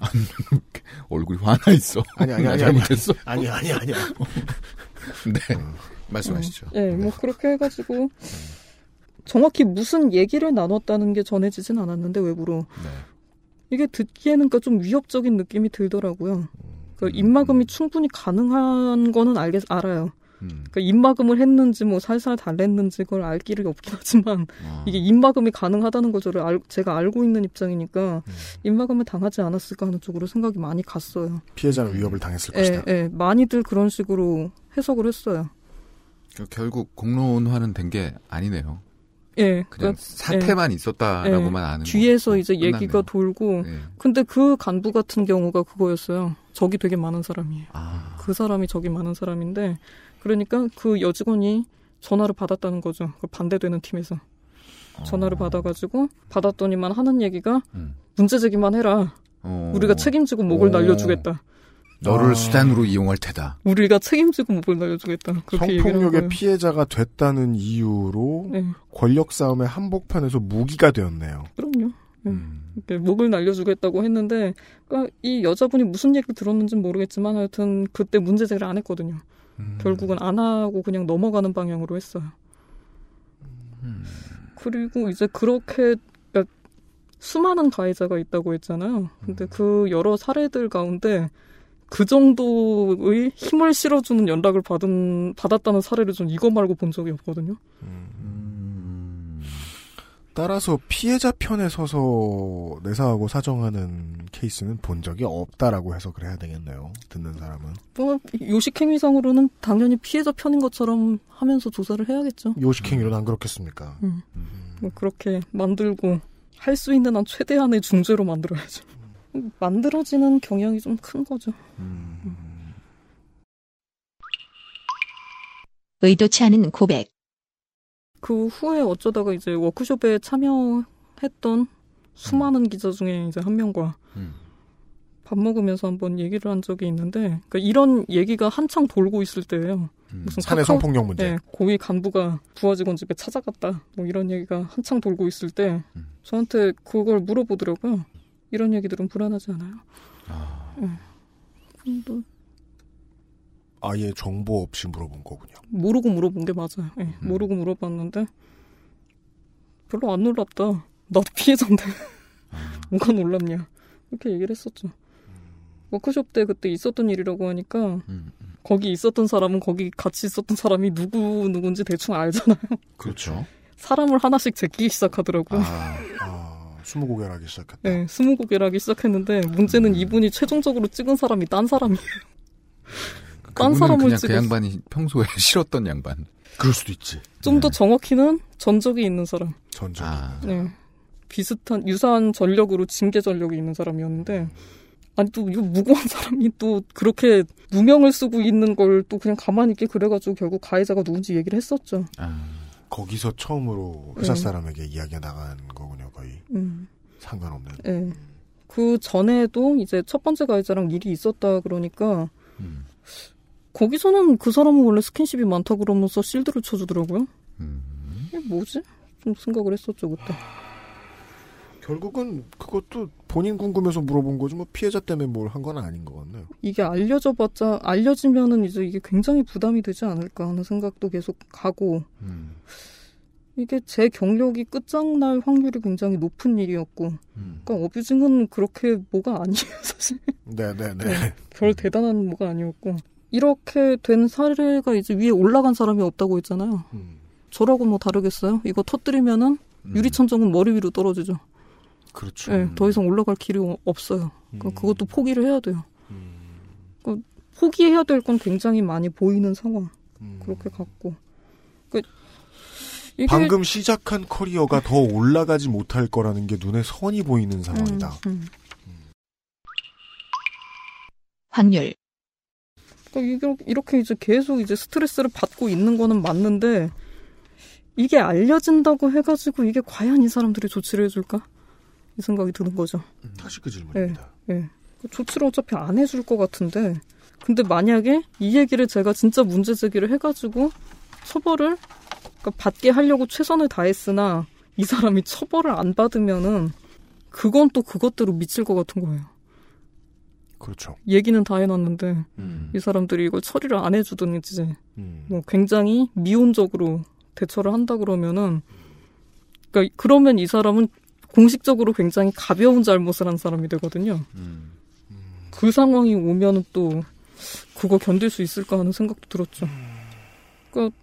아니, 얼굴이 화나 있어. 아니, 아니, 아니. 잘못했어? 아니, 아니, 아니. 네. 음. 말씀하시죠. 예, 음. 네, 네. 뭐 그렇게 해가지고 음. 정확히 무슨 얘기를 나눴다는 게 전해지진 않았는데 외부로. 네. 이게 듣기에는 그러니까 좀 위협적인 느낌이 들더라고요. 그러니까 입막음이 음. 충분히 가능한 거는 알겠, 알아요. 음. 그러니까 입막음을 했는지 뭐 살살 달랬는지 그걸 알 길이 없긴 하지만 아. 이게 입막음이 가능하다는 걸 저를 알, 제가 알고 있는 입장이니까 음. 입막음을 당하지 않았을까 하는 쪽으로 생각이 많이 갔어요. 피해자는 위협을 당했을 에, 것이다. 예, 많이들 그런 식으로 해석을 했어요. 결국 공론화는 된 게 아니네요. 예, 그냥 그러니까, 사태만 예, 있었다라고만 예, 아는. 뒤에서 거. 이제 끝났네요. 얘기가 돌고, 예. 근데 그 간부 같은 경우가 그거였어요. 적이 되게 많은 사람이에요. 아. 그 사람이 적이 많은 사람인데. 그러니까 그 여직원이 전화를 받았다는 거죠. 그 반대되는 팀에서. 전화를 어. 받아가지고 받았더니만 하는 얘기가 음. 문제 제기만 해라. 어. 우리가 책임지고 목을 어. 날려주겠다. 너를 아. 수단으로 이용할 테다. 우리가 책임지고 목을 날려주겠다. 그렇게 성폭력의 피해자가 됐다는 이유로 네. 권력 싸움의 한복판에서 무기가 되었네요. 그럼요. 음. 목을 날려주겠다고 했는데 그러니까 이 여자분이 무슨 얘기를 들었는지는 모르겠지만 하여튼 그때 문제 제기를 안 했거든요. 음. 결국은 안 하고 그냥 넘어가는 방향으로 했어요. 음. 그리고 이제 그렇게 그러니까 수많은 가해자가 있다고 했잖아요. 근데 음. 그 여러 사례들 가운데 그 정도의 힘을 실어주는 연락을 받은, 받았다는 사례를 좀 이거 말고 본 적이 없거든요. 음. 따라서 피해자 편에 서서 내사하고 사정하는 케이스는 본 적이 없다라고 해석을 해야 되겠네요. 듣는 사람은. 뭐 요식행위상으로는 당연히 피해자 편인 것처럼 하면서 조사를 해야겠죠. 요식행위로는 안 그렇겠습니까? 음. 음. 뭐 그렇게 만들고 할 수 있는 한 최대한의 중죄로 만들어야죠. 만들어지는 경향이 좀 큰 거죠. 음. 음. 의도치 않은 고백. 그 후에 어쩌다가 이제 워크숍에 참여했던 수많은 음. 기자 중에 이제 한 명과 음. 밥 먹으면서 한번 얘기를 한 적이 있는데, 그러니까 이런 얘기가 한창 돌고 있을 때예요. 음. 무슨 사내 카카오, 성폭력 문제. 네, 고위 간부가 부하직원 집에 찾아갔다. 뭐 이런 얘기가 한창 돌고 있을 때 음. 저한테 그걸 물어보더라고요. 이런 얘기들은 불안하지 않아요? 아. 네. 또... 아예 정보 없이 물어본 거군요. 모르고 물어본 게 맞아요. 네, 음. 모르고 물어봤는데 별로 안 놀랍다. 나 피해자인데 뭐가 놀랍냐. 이렇게 얘기를 했었죠. 워크숍 때 그때 있었던 일이라고 하니까 음. 거기 있었던 사람은 거기 같이 있었던 사람이 누구 누군지 대충 알잖아요. 그렇죠. 사람을 하나씩 제끼기 시작하더라고요. 아, 아, 스무 고개를 하기 시작했다. 네, 스무 고개를 하기 시작했는데 문제는 음. 이분이 최종적으로 찍은 사람이 딴 사람이에요. 딴 사람을 그냥 찍었... 그 양반이 평소에 싫었던 양반. 그럴 수도 있지. 좀 더 네. 정확히는 전적이 있는 사람. 전적. 아. 네. 비슷한 유사한 전력으로 징계 전력이 있는 사람이었는데, 아니 또 이 무고한 사람이 또 그렇게 누명을 쓰고 있는 걸 또 그냥 가만히 있게 그래가지고 결국 가해자가 누군지 얘기를 했었죠. 아. 거기서 처음으로 회사 네. 사람에게 이야기가 나간 거군요, 거의. 음. 상관없는. 네. 그 전에도 이제 첫 번째 가해자랑 일이 있었다 그러니까. 음. 거기서는 그 사람은 원래 스킨십이 많다 그러면서 실드를 쳐주더라고요. 음. 이게 뭐지? 좀 생각을 했었죠, 그때. 결국은 그것도 본인 궁금해서 물어본 거지 뭐 피해자 때문에 뭘 한 건 아닌 것 같네요. 이게 알려져봤자 알려지면은 이제 이게 굉장히 부담이 되지 않을까 하는 생각도 계속 가고 음. 이게 제 경력이 끝장날 확률이 굉장히 높은 일이었고 음. 그러니까 어뷰징은 그렇게 뭐가 아니에요, 사실. 네네네. 네, 별 대단한 뭐가 아니었고 이렇게 된 사례가 이제 위에 올라간 사람이 없다고 했잖아요. 음. 저라고 뭐 다르겠어요? 이거 터뜨리면은 유리천정은 머리 위로 떨어지죠. 그렇죠. 네, 더 이상 올라갈 길이 없어요. 그러니까 음. 그것도 포기를 해야 돼요. 음. 그러니까 포기해야 될 건 굉장히 많이 보이는 상황. 음. 그렇게 갖고. 그러니까 이게... 방금 시작한 커리어가 더 올라가지 못할 거라는 게 눈에 선이 보이는 상황이다. 음, 음. 확률. 이렇게 이제 계속 이제 스트레스를 받고 있는 거는 맞는데, 이게 알려진다고 해가지고 이게 과연 이 사람들이 조치를 해줄까? 이 생각이 드는 거죠. 음, 다시 그 질문입니다. 네, 네. 조치를 어차피 안 해줄 것 같은데, 근데 만약에 이 얘기를 제가 진짜 문제 제기를 해가지고 처벌을 그러니까 받게 하려고 최선을 다했으나 이 사람이 처벌을 안 받으면은 그건 또 그것대로 미칠 것 같은 거예요. 그렇죠. 얘기는 다 해놨는데 음. 이 사람들이 이걸 처리를 안 해주든지 음. 뭐 굉장히 미온적으로 대처를 한다 그러면은 그러니까 그러면 이 사람은 공식적으로 굉장히 가벼운 잘못을 한 사람이 되거든요. 음. 음. 그 상황이 오면은 또 그거 견딜 수 있을까 하는 생각도 들었죠. 그러니까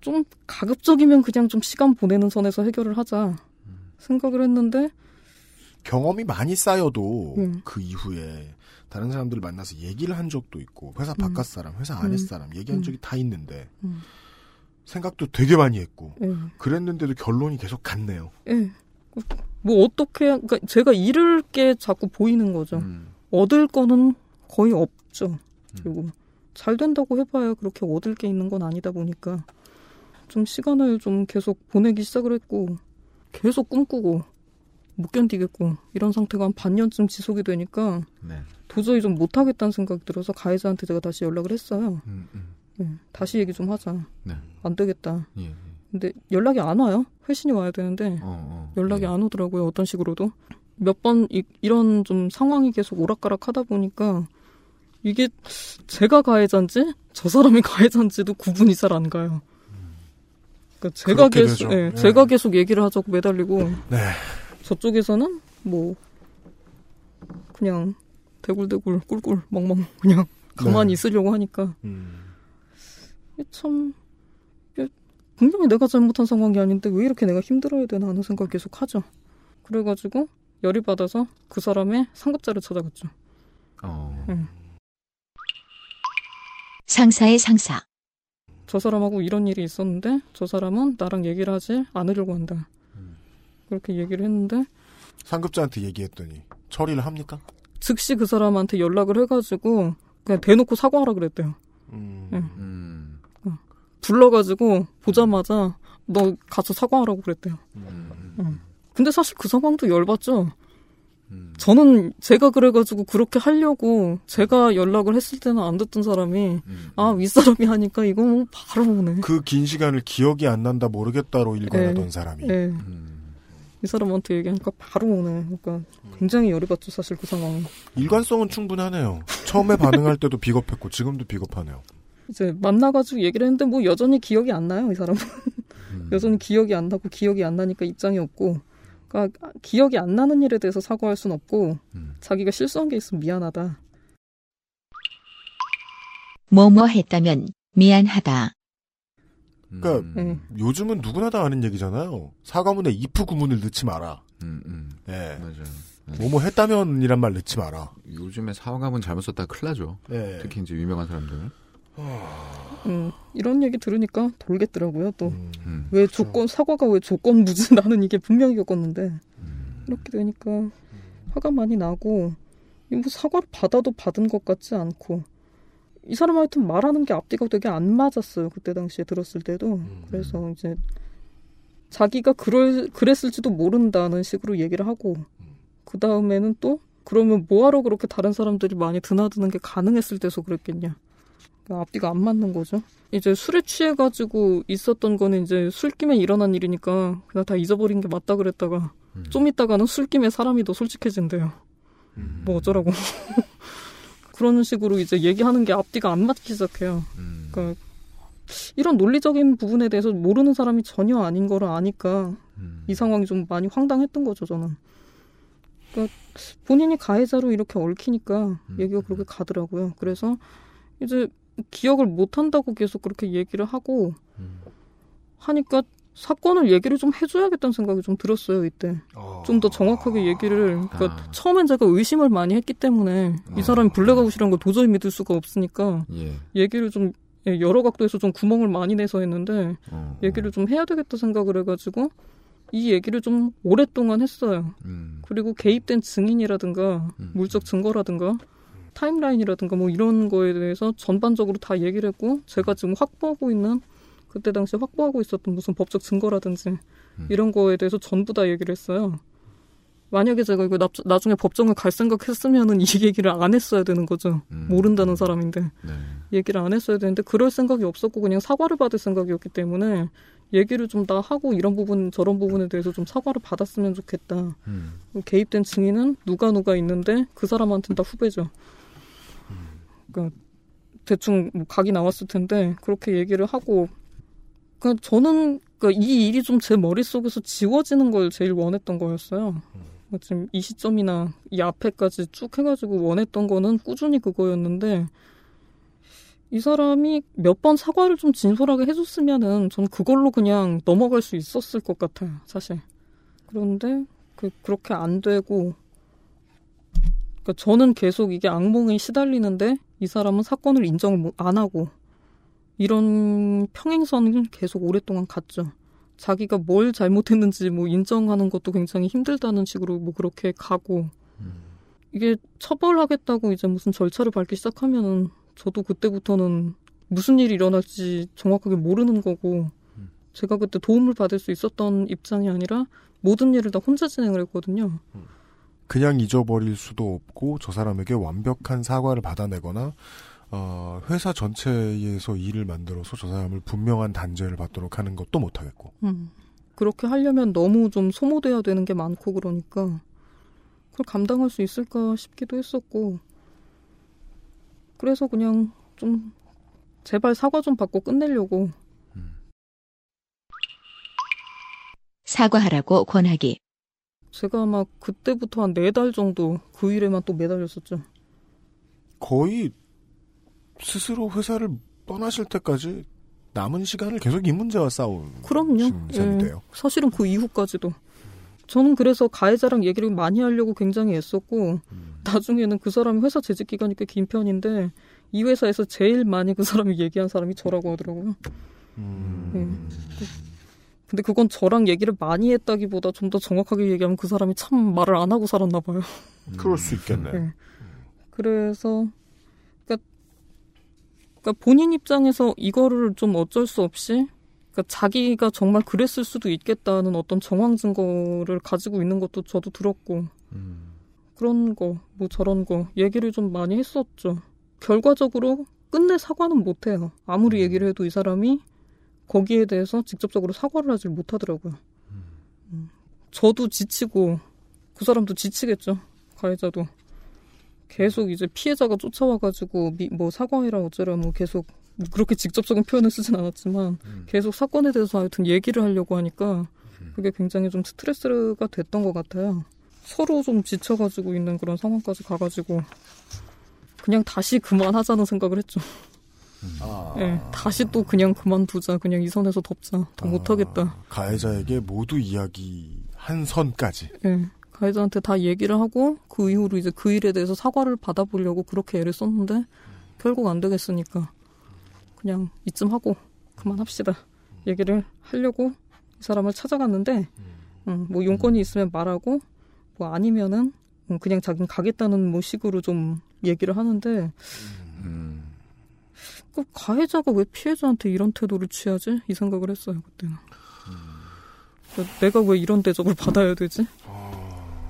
좀 가급적이면 그냥 좀 시간 보내는 선에서 해결을 하자 생각을 했는데 경험이 많이 쌓여도 음. 그 이후에 다른 사람들을 만나서 얘기를 한 적도 있고 회사 바깥 사람, 회사 안에 음. 사람 얘기한 적이 음. 다 있는데 음. 생각도 되게 많이 했고 음. 그랬는데도 결론이 계속 같네요. 네. 뭐 어떻게 그러니까 제가 잃을 게 자꾸 보이는 거죠. 음. 얻을 거는 거의 없죠. 그리고 음. 잘 된다고 해봐야 그렇게 얻을 게 있는 건 아니다 보니까 좀 시간을 좀 계속 보내기 시작을 했고 계속 꿈꾸고 못 견디겠고 이런 상태가 한 반년쯤 지속이 되니까 네. 도저히 좀 못하겠다는 생각이 들어서 가해자한테 제가 다시 연락을 했어요. 음, 음. 네, 다시 얘기 좀 하자. 네. 안 되겠다. 예, 예. 근데 연락이 안 와요. 회신이 와야 되는데 어, 어, 연락이 예. 안 오더라고요. 어떤 식으로도. 몇 번 이런 좀 상황이 계속 오락가락 하다 보니까 이게 제가 가해자인지 저 사람이 가해자인지도 구분이 잘 안 가요. 그러니까 제가, 계속, 네, 네. 제가 계속 얘기를 하자고 매달리고 네. 저쪽에서는 뭐 그냥 대굴대굴 꿀꿀 멍멍 그냥 가만히 네. 있으려고 하니까 음. 참 분명히 내가 잘못한 상황이 아닌데 왜 이렇게 내가 힘들어야 되나 하는 생각을 계속 하죠. 그래가지고 열이 받아서 그 사람의 상급자를 찾아갔죠. 어. 네. 상사의 상사. 저 사람하고 이런 일이 있었는데 저 사람은 나랑 얘기를 하지 않으려고 한다. 음. 그렇게 얘기를 했는데 상급자한테 얘기했더니 처리를 합니까? 즉시 그 사람한테 연락을 해가지고 그냥 대놓고 사과하라 그랬대요. 음. 네. 음. 불러가지고 보자마자 너 가서 사과하라고 그랬대요. 음. 음. 근데 사실 그 상황도 열받죠. 음. 저는 제가 그래가지고 그렇게 하려고 제가 연락을 했을 때는 안 듣던 사람이 음. 아 윗사람이 하니까 이거 바로 오네. 그 긴 시간을 기억이 안 난다 모르겠다로 일관하던 네. 사람이. 네. 음. 이 사람한테 얘기하니까 바로 오네. 그러니까 굉장히 열이 받죠 사실 그 상황은. 일관성은 충분하네요. 처음에 반응할 때도 비겁했고 지금도 비겁하네요. 이제 만나가지고 얘기를 했는데 뭐 여전히 기억이 안 나요 이 사람은. 음. 여전히 기억이 안 나고 기억이 안 나니까 입장이 없고 그러니까 기억이 안 나는 일에 대해서 사과할 순 없고 음. 자기가 실수한 게 있으면 미안하다. 뭐뭐 했다면 미안하다. 그러니까 음. 요즘은 누구나 다 아는 얘기잖아요. 사과문에 if 구문을 넣지 마라. 음, 음. 예. 맞아요. 뭐뭐 했다면이란 말 넣지 마라. 요즘에 사과문 잘못 썼다가 큰일 나죠. 예. 특히 이제 유명한 사람들. 음, 이런 얘기 들으니까 돌겠더라고요. 또 왜 음, 조건 사과가 왜 조건부지? 나는 이게 분명히 겪었는데 음. 이렇게 되니까 화가 많이 나고 뭐 사과를 받아도 받은 것 같지 않고 이 사람 하여튼 말하는 게 앞뒤가 되게 안 맞았어요. 그때 당시에 들었을 때도 음. 그래서 이제 자기가 그럴 그랬을지도 모른다는 식으로 얘기를 하고 그 다음에는 또 그러면 뭐하러 그렇게 다른 사람들이 많이 드나드는 게 가능했을 때서 그랬겠냐? 앞뒤가 안 맞는 거죠. 이제 술에 취해가지고 있었던 거는 이제 술김에 일어난 일이니까 그냥 다 잊어버린 게 맞다 그랬다가 음. 좀 있다가는 술김에 사람이 더 솔직해진대요. 음. 뭐 어쩌라고. 그런 식으로 이제 얘기하는 게 앞뒤가 안 맞기 시작해요. 음. 그러니까 이런 논리적인 부분에 대해서 모르는 사람이 전혀 아닌 걸 아니까 음. 이 상황이 좀 많이 황당했던 거죠, 저는. 그러니까 본인이 가해자로 이렇게 얽히니까 음. 얘기가 그렇게 가더라고요. 그래서 이제 기억을 못한다고 계속 그렇게 얘기를 하고 음. 하니까 사건을 얘기를 좀 해줘야겠다는 생각이 좀 들었어요 이때. 어. 좀 더 정확하게 얘기를 그러니까 아. 처음엔 제가 의심을 많이 했기 때문에 어. 이 사람이 블랙아웃이라는 걸 도저히 믿을 수가 없으니까 예. 얘기를 좀 여러 각도에서 좀 구멍을 많이 내서 했는데 어. 얘기를 좀 해야 되겠다 생각을 해가지고 이 얘기를 좀 오랫동안 했어요. 음. 그리고 개입된 증인이라든가 음. 물적 증거라든가 타임라인이라든가 뭐 이런 거에 대해서 전반적으로 다 얘기를 했고 제가 지금 확보하고 있는 그때 당시에 확보하고 있었던 무슨 법적 증거라든지 음. 이런 거에 대해서 전부 다 얘기를 했어요. 만약에 제가 이거 나, 나중에 법정을 갈 생각했으면은 이 얘기를 안 했어야 되는 거죠. 음. 모른다는 사람인데 네. 얘기를 안 했어야 되는데 그럴 생각이 없었고 그냥 사과를 받을 생각이었기 때문에 얘기를 좀 다 하고 이런 부분 저런 부분에 대해서 좀 사과를 받았으면 좋겠다. 음. 개입된 증인은 누가 누가 있는데 그 사람한테는 다 후배죠. 그러니까 대충 뭐 각이 나왔을 텐데 그렇게 얘기를 하고 그러니까 저는 그러니까 이 일이 좀 제 머릿속에서 지워지는 걸 제일 원했던 거였어요. 그러니까 지금 이 시점이나 이 앞에까지 쭉 해가지고 원했던 거는 꾸준히 그거였는데 이 사람이 몇 번 사과를 좀 진솔하게 해줬으면은 전 그걸로 그냥 넘어갈 수 있었을 것 같아요. 사실. 그런데 그, 그렇게 안 되고 그러니까 저는 계속 이게 악몽에 시달리는데 이 사람은 사건을 인정을 안 하고 이런 평행선을 계속 오랫동안 갔죠. 자기가 뭘 잘못했는지 뭐 인정하는 것도 굉장히 힘들다는 식으로 뭐 그렇게 가고 이게 처벌하겠다고 이제 무슨 절차를 밟기 시작하면은 저도 그때부터는 무슨 일이 일어날지 정확하게 모르는 거고 제가 그때 도움을 받을 수 있었던 입장이 아니라 모든 일을 다 혼자 진행을 했거든요. 그냥 잊어버릴 수도 없고 저 사람에게 완벽한 사과를 받아내거나 어, 회사 전체에서 일을 만들어서 저 사람을 분명한 단죄를 받도록 하는 것도 못하겠고 음, 그렇게 하려면 너무 좀 소모돼야 되는 게 많고 그러니까 그걸 감당할 수 있을까 싶기도 했었고 그래서 그냥 좀 제발 사과 좀 받고 끝내려고 음. 사과하라고 권하기 제가 막 그때부터 한 네 달 정도 그 일에만 또 매달렸었죠. 거의 스스로 회사를 떠나실 때까지 남은 시간을 계속 이 문제와 싸우는 셈이 돼요. 사실은 그 이후까지도. 저는 그래서 가해자랑 얘기를 많이 하려고 굉장히 애썼고 음. 나중에는 그 사람이 회사 재직 기간이 꽤 긴 편인데 이 회사에서 제일 많이 그 사람이 얘기한 사람이 저라고 하더라고요. 음. 네. 근데 그건 저랑 얘기를 많이 했다기보다 좀 더 정확하게 얘기하면 그 사람이 참 말을 안 하고 살았나 봐요. 음. 그럴 수 있겠네. 네. 그래서 그러니까, 그러니까 본인 입장에서 이거를 좀 어쩔 수 없이 그러니까 자기가 정말 그랬을 수도 있겠다는 어떤 정황 증거를 가지고 있는 것도 저도 들었고 음. 그런 거, 뭐 저런 거 얘기를 좀 많이 했었죠. 결과적으로 끝내 사과는 못해요. 아무리 얘기를 해도 이 사람이 거기에 대해서 직접적으로 사과를 하질 못하더라고요. 음. 저도 지치고 그 사람도 지치겠죠. 가해자도. 계속 이제 피해자가 쫓아와가지고 미, 뭐 사과해라 어쩌라 뭐 계속 그렇게 직접적인 표현을 쓰진 않았지만 음. 계속 사건에 대해서 하여튼 얘기를 하려고 하니까 그게 굉장히 좀 스트레스가 됐던 것 같아요. 서로 좀 지쳐가지고 있는 그런 상황까지 가가지고 그냥 다시 그만하자는 생각을 했죠. 아. 네, 다시 또 그냥 그만두자, 그냥 이 선에서 덮자, 더 아. 못하겠다. 가해자에게 모두 이야기한 선까지. 네, 가해자한테 다 얘기를 하고 그 이후로 이제 그 일에 대해서 사과를 받아보려고 그렇게 애를 썼는데 결국 안 되겠으니까. 그냥 이쯤 하고 그만합시다. 얘기를 하려고 이 사람을 찾아갔는데 음, 뭐 용건이 있으면 말하고 뭐 아니면은 그냥 자기는 가겠다는 뭐 식으로 좀 얘기를 하는데 음. 그 가해자가 왜 피해자한테 이런 태도를 취하지? 이 생각을 했어요. 그때는. 그러니까 내가 왜 이런 대접을 받아야 되지?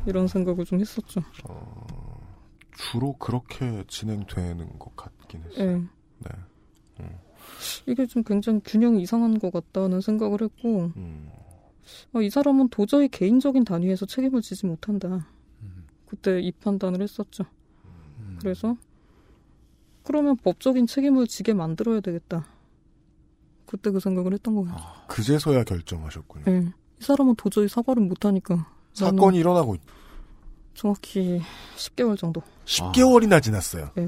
이런 생각을 좀 했었죠. 어, 주로 그렇게 진행되는 것 같긴 했어요. 네. 네. 이게 좀 굉장히 균형이 이상한 것 같다는 생각을 했고 음. 아, 이 사람은 도저히 개인적인 단위에서 책임을 지지 못한다. 음. 그때 이 판단을 했었죠. 음. 그래서 그러면 법적인 책임을 지게 만들어야 되겠다. 그때 그 생각을 했던 거예요. 아, 그제서야 결정하셨군요. 네. 이 사람은 도저히 사과를 못하니까. 사건이 일어나고 정확히 십 개월 정도. 십 개월이나 지났어요. 네.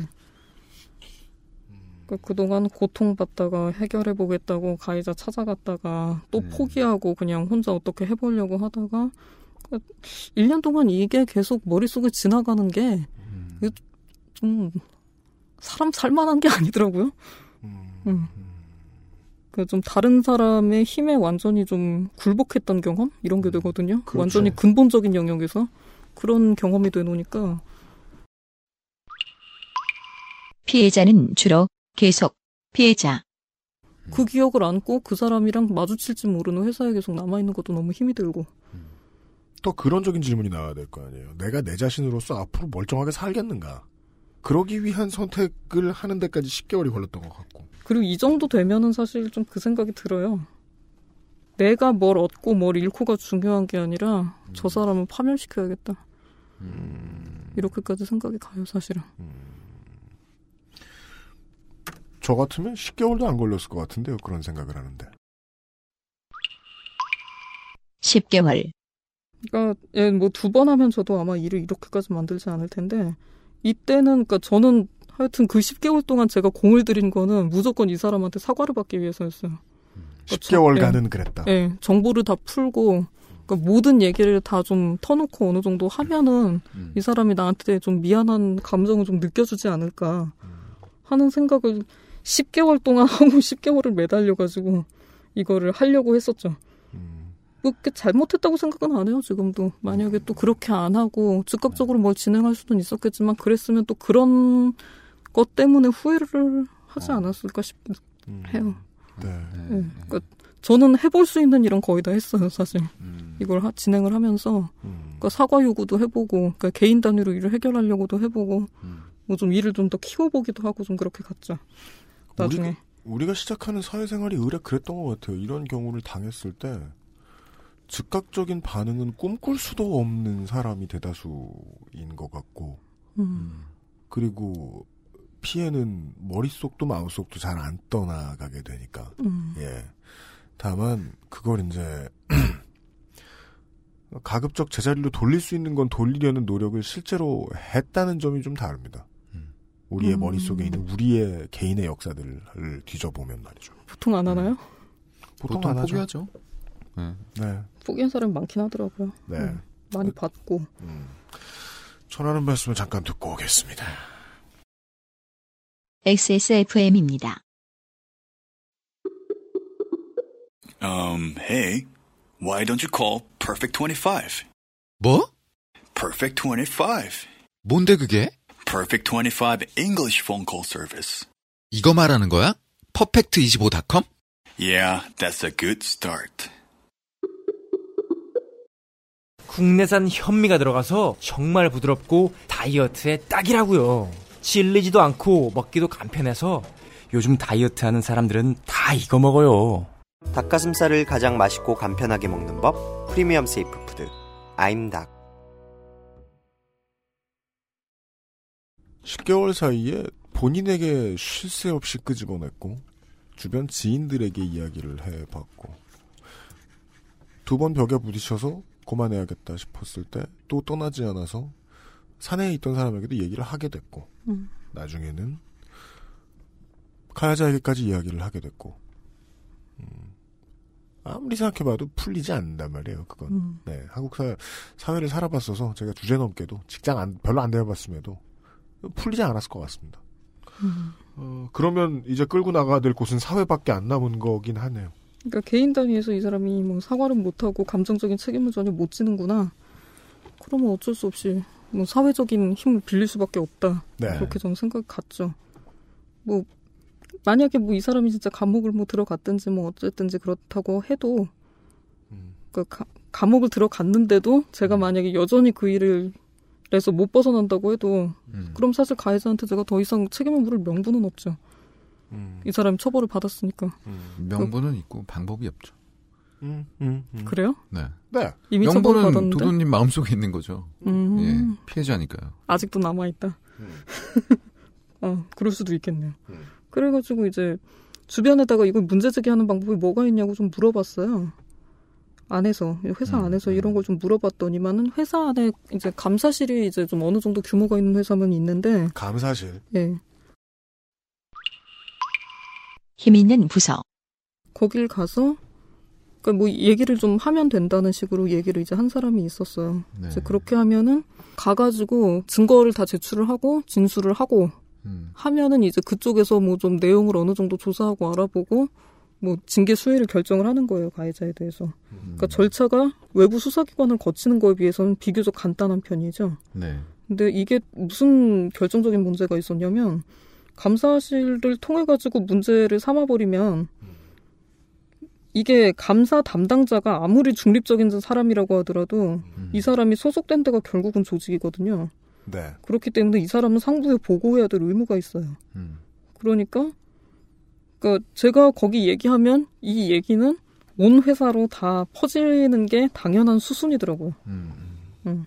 그동안 고통받다가 해결해보겠다고 가해자 찾아갔다가 또 네. 포기하고 그냥 혼자 어떻게 해보려고 하다가 일 년 동안 이게 계속 머릿속에 지나가는 게 좀 사람 살만한 게 아니더라고요. 음. 그 좀 다른 사람의 힘에 완전히 좀 굴복했던 경험? 이런 게 되거든요. 그렇죠. 완전히 근본적인 영역에서 그런 경험이 되노니까 피해자는 주로 계속 피해자. 그 기억을 안고 그 사람이랑 마주칠지 모르는 회사에 계속 남아있는 것도 너무 힘이 들고. 음. 또 그런적인 질문이 나와야 될 거 아니에요. 내가 내 자신으로서 앞으로 멀쩡하게 살겠는가. 그러기 위한 선택을 하는 데까지 십 개월이 걸렸던 것 같고. 그리고 이 정도 되면은 사실 좀 그 생각이 들어요. 내가 뭘 얻고 뭘 잃고가 중요한 게 아니라 음. 저 사람을 파멸시켜야겠다. 음. 이렇게까지 생각이 가요, 사실은. 음. 저 같으면 십 개월도 안 걸렸을 것 같은데요. 그런 생각을 하는데. 십 개월. 그러니까 예, 뭐 두 번 하면 저도 아마 일을 이렇게까지 만들지 않을 텐데 이때는 그러니까 저는 하여튼 그 십 개월 동안 제가 공을 들인 거는 무조건 이 사람한테 사과를 받기 위해서였어요. 그러니까 십 개월간은 예, 그랬다. 예, 정보를 다 풀고 그러니까 모든 얘기를 다 좀 터놓고 어느 정도 하면은 음. 이 사람이 나한테 좀 미안한 감정을 좀 느껴주지 않을까 하는 생각을 십 개월 동안 하고 십 개월을 매달려가지고 이거를 하려고 했었죠. 음. 그렇게 잘못했다고 생각은 안 해요, 지금도. 만약에 또 그렇게 안 하고 즉각적으로 뭘 진행할 수는 있었겠지만 그랬으면 또 그런 것 때문에 후회를 하지 않았을까 싶기도 해요. 음. 네. 네. 그러니까 저는 해볼 수 있는 일은 거의 다 했어요, 사실. 음. 이걸 하, 진행을 하면서 음. 그러니까 사과 요구도 해보고 그러니까 개인 단위로 일을 해결하려고도 해보고 음. 뭐 좀 일을 좀 더 키워보기도 하고 좀 그렇게 갔죠. 나중에 우리가, 우리가 시작하는 사회생활이 의례 그랬던 것 같아요. 이런 경우를 당했을 때 즉각적인 반응은 꿈꿀 수도 없는 사람이 대다수인 것 같고 음. 그리고 피해는 머릿속도 마음속도 잘 안 떠나가게 되니까 음. 예. 다만 그걸 이제 가급적 제자리로 돌릴 수 있는 건 돌리려는 노력을 실제로 했다는 점이 좀 다릅니다. 우리의 음. 머릿속에 있는 우리의 개인의 역사들을 뒤져보면 말이죠. 보통 안 하나요? 보통, 보통 안 하죠. 포기하죠. 네. 네. 포기한 사람이 많긴 하더라고요. 네. 음. 많이 어, 봤고. 음. 전하는 말씀을 잠깐 듣고 오겠습니다. 엑스에스에프엠입니다. Um, hey, why don't you call Perfect 이십오? 뭐? Perfect 이십오. 뭔데 그게? Perfect 이십오 English phone call service. 이거 말하는 거야? 퍼펙트 이십오 닷컴? Yeah, that's a good start. 국내산 현미가 들어가서 정말 부드럽고 다이어트에 딱이라고요. 질리지도 않고 먹기도 간편해서 요즘 다이어트하는 사람들은 다 이거 먹어요. 닭가슴살을 가장 맛있고 간편하게 먹는 법, 프리미엄 세이프 푸드 아임닭. 십 개월 사이에 본인에게 쉴 새 없이 끄집어냈고 주변 지인들에게 이야기를 해봤고, 두 번 벽에 부딪혀서 그만해야겠다 싶었을 때 또 떠나지 않아서 사내에 있던 사람에게도 얘기를 하게 됐고, 음. 나중에는 가해자에게까지 이야기를 하게 됐고. 음. 아무리 생각해봐도 풀리지 않는단 말이에요, 그건. 음. 네, 한국 사회, 사회를 살아봤어서 제가 주제넘게도 직장 안, 별로 안 다녀봤음에도 풀리지 않았을 것 같습니다. 음. 어, 그러면 이제 끌고 나가야 될 곳은 사회밖에 안 남은 거긴 하네요. 그러니까 개인 단위에서 이 사람이 뭐 사과를 못하고 감정적인 책임을 전혀 못 지는구나. 그러면 어쩔 수 없이 뭐 사회적인 힘을 빌릴 수밖에 없다. 네. 그렇게 저는 생각이 갔죠. 뭐 만약에 뭐 이 사람이 진짜 감옥을 뭐 들어갔든지 뭐 어쨌든지 그렇다고 해도, 음. 그 가, 감옥을 들어갔는데도 제가 만약에 여전히 그 일을 해서 못 벗어난다고 해도, 음. 그럼 사실 가해자한테 제가 더 이상 책임을 물을 명분은 없죠. 음. 이 사람이 처벌을 받았으니까. 음. 명분은 그, 있고 방법이 없죠. 음, 음, 음. 그래요? 네. 네. 이미 처벌을 받았는데. 명분은 도도님 마음속에 있는 거죠. 음. 예, 피해자니까요. 아직도 남아있다. 음. 어, 그럴 수도 있겠네요. 음. 그래가지고 이제 주변에다가 이걸 문제제기하는 방법이 뭐가 있냐고 좀 물어봤어요. 안에서, 회사 안에서 음. 이런 걸 좀 물어봤더니만은 회사 안에 이제 감사실이 이제 좀 어느 정도 규모가 있는 회사면 있는데. 감사실? 예. 힘 있는 부서. 거길 가서, 그러니까 뭐 얘기를 좀 하면 된다는 식으로 얘기를 이제 한 사람이 있었어요. 네. 이제 그렇게 하면은 가가지고 증거를 다 제출을 하고 진술을 하고 음. 하면은 이제 그쪽에서 뭐 좀 내용을 어느 정도 조사하고 알아보고 뭐 징계 수위를 결정을 하는 거예요, 가해자에 대해서. 음. 그러니까 절차가 외부 수사기관을 거치는 거에 비해서는 비교적 간단한 편이죠. 네. 근데 이게 무슨 결정적인 문제가 있었냐면, 감사실을 통해 가지고 문제를 삼아버리면 이게 감사 담당자가 아무리 중립적인 사람이라고 하더라도 음. 이 사람이 소속된 데가 결국은 조직이거든요. 네. 그렇기 때문에 이 사람은 상부에 보고해야 될 의무가 있어요. 음. 그러니까. 그러니까 제가 거기 얘기하면 이 얘기는 온 회사로 다 퍼지는 게 당연한 수순이더라고요. 음. 음.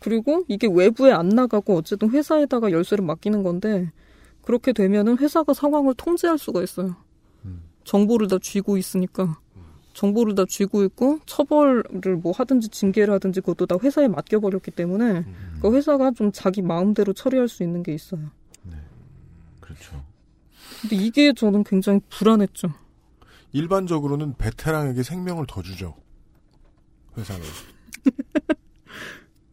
그리고 이게 외부에 안 나가고 어쨌든 회사에다가 열쇠를 맡기는 건데, 그렇게 되면은 회사가 상황을 통제할 수가 있어요. 음. 정보를 다 쥐고 있으니까. 정보를 다 쥐고 있고 처벌을 뭐 하든지 징계를 하든지 그것도 다 회사에 맡겨버렸기 때문에 음. 그러니까 회사가 좀 자기 마음대로 처리할 수 있는 게 있어요. 네, 그렇죠. 근데 이게 저는 굉장히 불안했죠. 일반적으로는 베테랑에게 생명을 더 주죠, 회사는.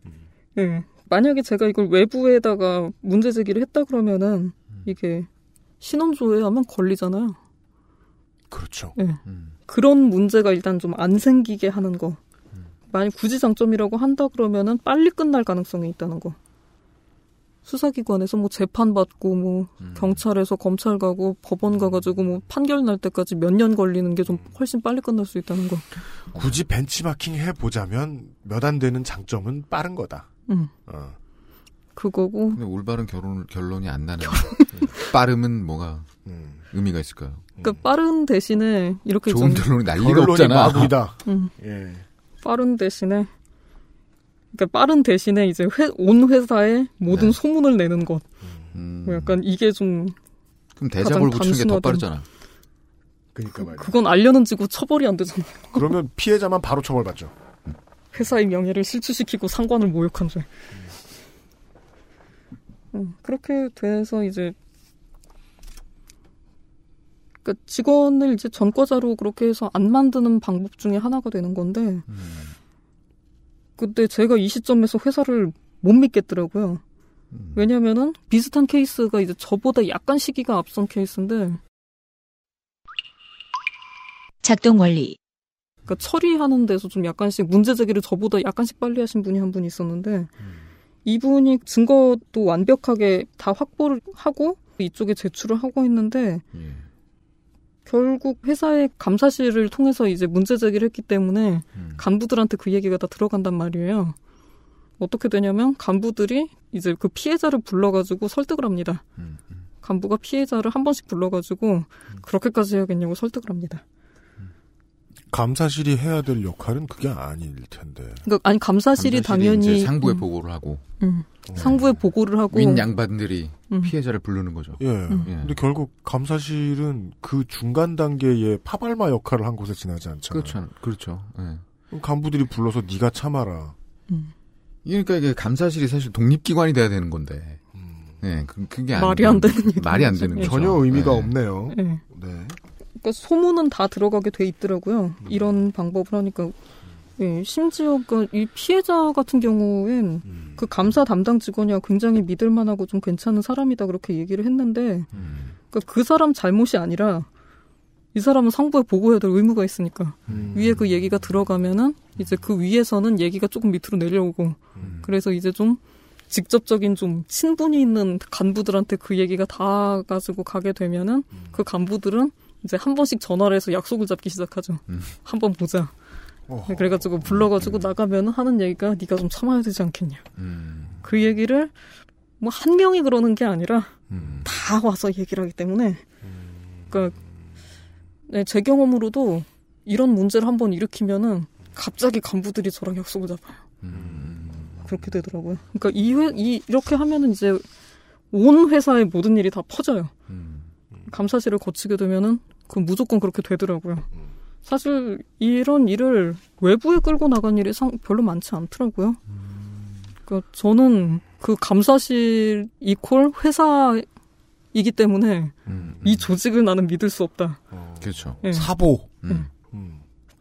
음. 네. 만약에 제가 이걸 외부에다가 문제 제기를 했다 그러면은 음. 이게 신원조회하면 걸리잖아요. 그렇죠. 네. 음. 그런 문제가 일단 좀 안 생기게 하는 거. 음. 만약 굳이 장점이라고 한다 그러면은 빨리 끝날 가능성이 있다는 거. 수사기관에서 뭐 재판받고 뭐 음. 경찰에서 검찰 가고 법원 가가지고 뭐 판결 날 때까지 몇 년 걸리는 게 좀 훨씬 빨리 끝날 수 있다는 거. 굳이 벤치마킹 해보자면 몇 안 되는 장점은 빠른 거다. 음. 어. 그거고. 근데 올바른 결론, 결론이 안 나는 빠름은 뭐가 음. 의미가 있을까요? 그러니까 음. 빠른 대신에 이렇게 좋은 결론이 날 리가 없잖아. 마구이다. 음. 예. 빠른 대신에. 그러니까 빠른 대신에 이제 회, 온 회사에 모든 네. 소문을 내는 것. 음. 뭐 약간 이게 좀. 그럼 대작을 붙이는 게 더 빠르잖아. 그니까 말이야. 그건 알려는지고 처벌이 안 되잖아. 그러면 피해자만 바로 처벌받죠. 회사의 명예를 실추시키고 상관을 모욕한 죄. 음. 음, 그렇게 돼서 이제 그러니까 직원을 이제 전과자로 그렇게 해서 안 만드는 방법 중에 하나가 되는 건데 음. 근데 제가 이 시점에서 회사를 못 믿겠더라고요. 음. 왜냐면은 비슷한 케이스가 이제 저보다 약간 시기가 앞선 케이스인데 작동 원리. 그러니까 처리하는 데서 좀 약간씩 문제 제기를 저보다 약간씩 빨리 하신 분이 한 분이 있었는데 음. 이분이 증거도 완벽하게 다 확보를 하고 이쪽에 제출을 하고 있는데 예. 결국 회사의 감사실을 통해서 이제 문제 제기를 했기 때문에 음. 간부들한테 그 얘기가 다 들어간단 말이에요. 어떻게 되냐면 간부들이 이제 그 피해자를 불러가지고 설득을 합니다. 음. 간부가 피해자를 한 번씩 불러가지고 음. 그렇게까지 해야겠냐고 설득을 합니다. 감사실이 해야 될 역할은 그게 아닐 텐데. 그러니까 아니 감사실이, 감사실이 당연히 이제 상부에 음. 보고를 하고 음. 어. 상부에 보고를 하고 윈 양반들이 음. 피해자를 부르는 거죠. 예. 음. 예. 근데 결국 감사실은 그 중간 단계의 파발마 역할을 한 곳에 지나지 않잖아요. 그렇죠. 그렇죠. 예. 간부들이 불러서 네가 참아라. 음. 그러니까 이게 감사실이 사실 독립기관이 돼야 되는 건데. 음. 예. 그게 안 말이 안 되는 말이 안 되는 거죠. 전혀 의미가 예. 없네요. 예. 네. 그러니까 소문은 다 들어가게 돼 있더라고요. 음. 이런 방법을 하니까. 예, 심지어 이 피해자 같은 경우엔 음. 그 감사 담당 직원이야 굉장히 믿을만하고 좀 괜찮은 사람이다 그렇게 얘기를 했는데 음. 그러니까 그 사람 잘못이 아니라 이 사람은 상부에 보고해야 될 의무가 있으니까 음. 위에 그 얘기가 들어가면은 이제 그 위에서는 얘기가 조금 밑으로 내려오고 음. 그래서 이제 좀 직접적인 좀 친분이 있는 간부들한테 그 얘기가 다 가지고 가게 되면은 음. 그 간부들은 이제 한 번씩 전화를 해서 약속을 잡기 시작하죠. 음. 한번 보자. 어허. 그래가지고 불러가지고 음. 나가면 하는 얘기가 네가 좀 참아야 되지 않겠냐. 음. 그 얘기를 뭐 한 명이 그러는 게 아니라 음. 다 와서 얘기를 하기 때문에 음. 그러니까 네, 제 경험으로도 이런 문제를 한번 일으키면은 갑자기 간부들이 저랑 약속을 잡아요. 음. 그렇게 되더라고요. 그러니까 이, 회, 이 이렇게 하면은 이제 온 회사의 모든 일이 다 퍼져요. 음. 감사실을 거치게 되면은 그 무조건 그렇게 되더라고요. 사실 이런 일을 외부에 끌고 나간 일이 상, 별로 많지 않더라고요. 그러니까 저는 그 감사실 이퀄 회사이기 때문에 음, 음. 이 조직을 나는 믿을 수 없다. 어, 그렇죠. 네. 사보. 음. 네.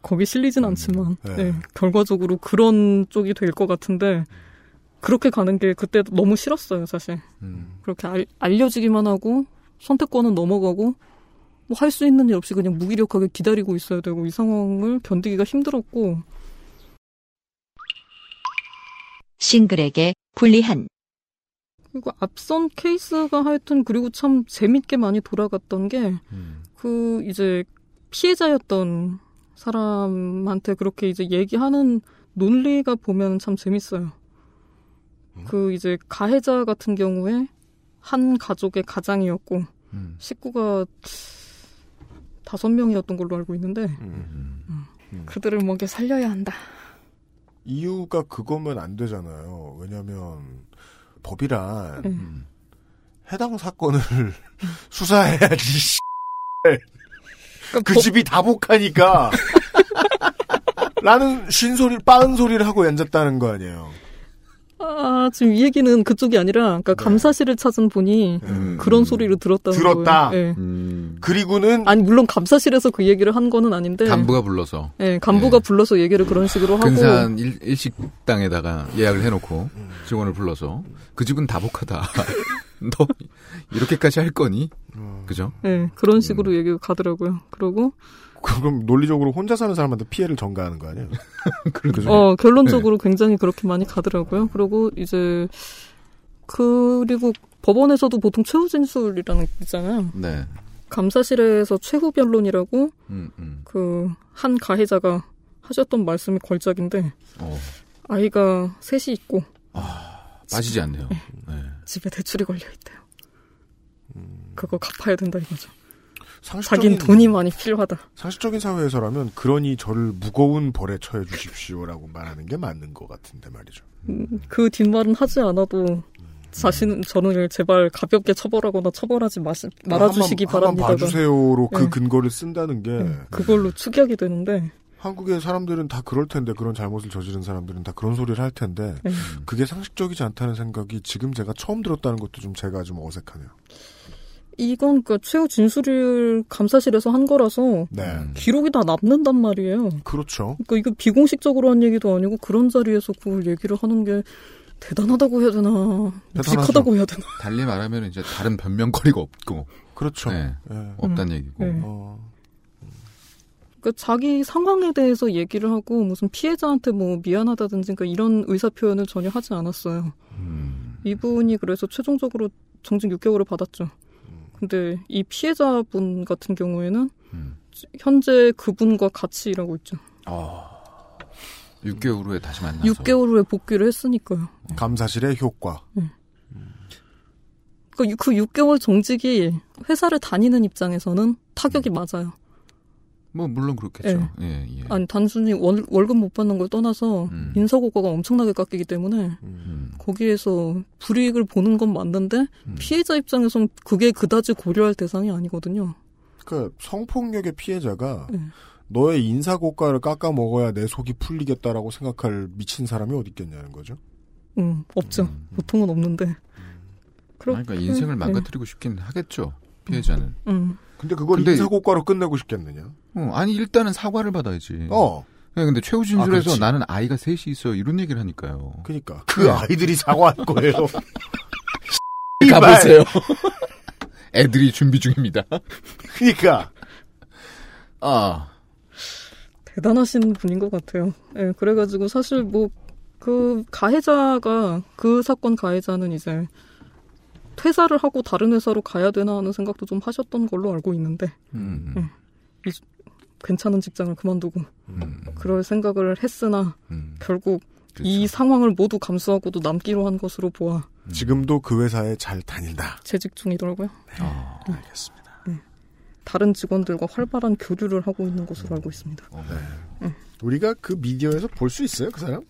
거기 실리진 않지만 네. 네. 결과적으로 그런 쪽이 될 것 같은데 그렇게 가는 게 그때 너무 싫었어요, 사실. 음. 그렇게 알, 알려지기만 하고 선택권은 넘어가고 뭐 할 수 있는 일 없이 그냥 무기력하게 기다리고 있어야 되고 이 상황을 견디기가 힘들었고 싱글에게 불리한 그리고 앞선 케이스가 하여튼 그리고 참 재밌게 많이 돌아갔던 게 그 이제 피해자였던 사람한테 그렇게 이제 얘기하는 논리가 보면 참 재밌어요. 그 이제 가해자 같은 경우에 한 가족의 가장이었고 음. 식구가 다섯 명이었던 걸로 알고 있는데 음. 음. 음. 그들을 먹여 살려야 한다. 이유가 그거면 안 되잖아요. 왜냐하면 법이란 음. 해당 사건을 음. 수사해야지. 그러니까 그 법... 집이 다 복하니까 라는 신소리, 빠은 소리를 하고 앉았다는 거 아니에요. 아, 지금 이 얘기는 그쪽이 아니라, 그러니까 네. 감사실을 찾은 분이 음, 그런 소리를 들었다는 거예요. 들었다. 네. 음. 그리고는 아니 물론 감사실에서 그 얘기를 한 거는 아닌데 간부가 불러서, 예, 네, 간부가 네. 불러서 얘기를 그런 식으로 하고 근사한 일, 일식당에다가 예약을 해놓고 직원을 불러서 그 집은 다복하다. 너 이렇게까지 할 거니? 그죠? 예, 네, 그런 식으로 음. 얘기가 가더라고요. 그러고. 그럼 논리적으로 혼자 사는 사람한테 피해를 전가하는 거 아니에요? 그렇죠. 어, 결론적으로 네. 굉장히 그렇게 많이 가더라고요. 그리고 이제 그리고 법원에서도 보통 최후 진술이라는 게 있잖아요. 네. 감사실에서 최후 변론이라고 음, 음. 그 한 가해자가 하셨던 말씀이 걸작인데 어. 아이가 셋이 있고 아, 빠지지 집에, 않네요. 네. 네. 집에 대출이 걸려 있대요. 음. 그거 갚아야 된다 이거죠. 자긴 돈이 많이 필요하다. 상식적인 사회에서라면 그러니 저를 무거운 벌에 처해 주십시오라고 말하는 게 맞는 것 같은데 말이죠. 음, 그 뒷말은 하지 않아도 음. 자신은 저를 제발 가볍게 처벌하거나 처벌하지 마시, 말아주시기 바랍니다. 한번 봐주세요로 네. 그 근거를 쓴다는 게 네. 그걸로 축약이 되는데 한국의 사람들은 다 그럴 텐데, 그런 잘못을 저지른 사람들은 다 그런 소리를 할 텐데, 음. 그게 상식적이지 않다는 생각이 지금 제가 처음 들었다는 것도 좀 제가 좀 어색하네요. 이건 그 최후 진술을 감사실에서 한 거라서 네. 기록이 다 남는단 말이에요. 그렇죠. 그러니까 이거 비공식적으로 한 얘기도 아니고 그런 자리에서 그걸 얘기를 하는 게 대단하다고 해야 되나, 묵직하다고 해야 되나. 달리 말하면 이제 다른 변명거리가 없고. 그렇죠. 네. 네. 없다는 음. 얘기고. 네. 어. 그 자기 상황에 대해서 얘기를 하고 무슨 피해자한테 뭐 미안하다든지 그러니까 이런 의사 표현을 전혀 하지 않았어요. 음. 이분이 그래서 최종적으로 정직 육 개월을 받았죠. 근데 이 피해자분 같은 경우에는 음. 현재 그분과 같이 일하고 있죠. 아, 육 개월 후에 다시 만나서. 육 개월 후에 복귀를 했으니까요. 감사실의 효과. 네. 그러니까 그 육 개월 정직이 회사를 다니는 입장에서는 타격이 음. 맞아요. 뭐 물론 그렇겠죠. 예. 예, 예. 아니 단순히 월, 월급 못 받는 걸 떠나서 음. 인사고과가 엄청나게 깎이기 때문에 음. 거기에서 불이익을 보는 건 맞는데 음. 피해자 입장에서는 그게 그다지 고려할 대상이 아니거든요. 그러니까 성폭력의 피해자가 예. 너의 인사고과를 깎아 먹어야 내 속이 풀리겠다라고 생각할 미친 사람이 어디 있겠냐는 거죠. 음 없죠. 음. 보통은 없는데. 음. 그러니까 인생을 망가뜨리고 예. 싶긴 하겠죠. 피해자는. 음. 음. 근데 그걸 근데 인사고과로 끝내고 싶겠느냐? 어, 아니 일단은 사과를 받아야지. 어. 근데 최후 진술에서 아, 나는 아이가 셋이 있어요. 이런 얘기를 하니까요. 그러니까 그 네. 아이들이 사과할 거예요. 가보세요. 애들이 준비 중입니다. 그러니까 아 대단하신 분인 것 같아요. 예, 네, 그래가지고 사실 뭐 그 가해자가 그 사건 가해자는 이제 퇴사를 하고 다른 회사로 가야 되나 하는 생각도 좀 하셨던 걸로 알고 있는데. 음. 네. 이, 괜찮은 직장을 그만두고 음. 그럴 생각을 했으나 음. 결국 그렇죠. 이 상황을 모두 감수하고도 남기로 한 것으로 보아 음. 지금도 그 회사에 잘 다닌다. 재직 중이더라고요. 네. 어, 네. 알겠습니다. 네. 다른 직원들과 활발한 교류를 하고 있는 것으로 알고 있습니다. 어, 네. 네. 우리가 그 미디어에서 볼 수 있어요, 그 사람?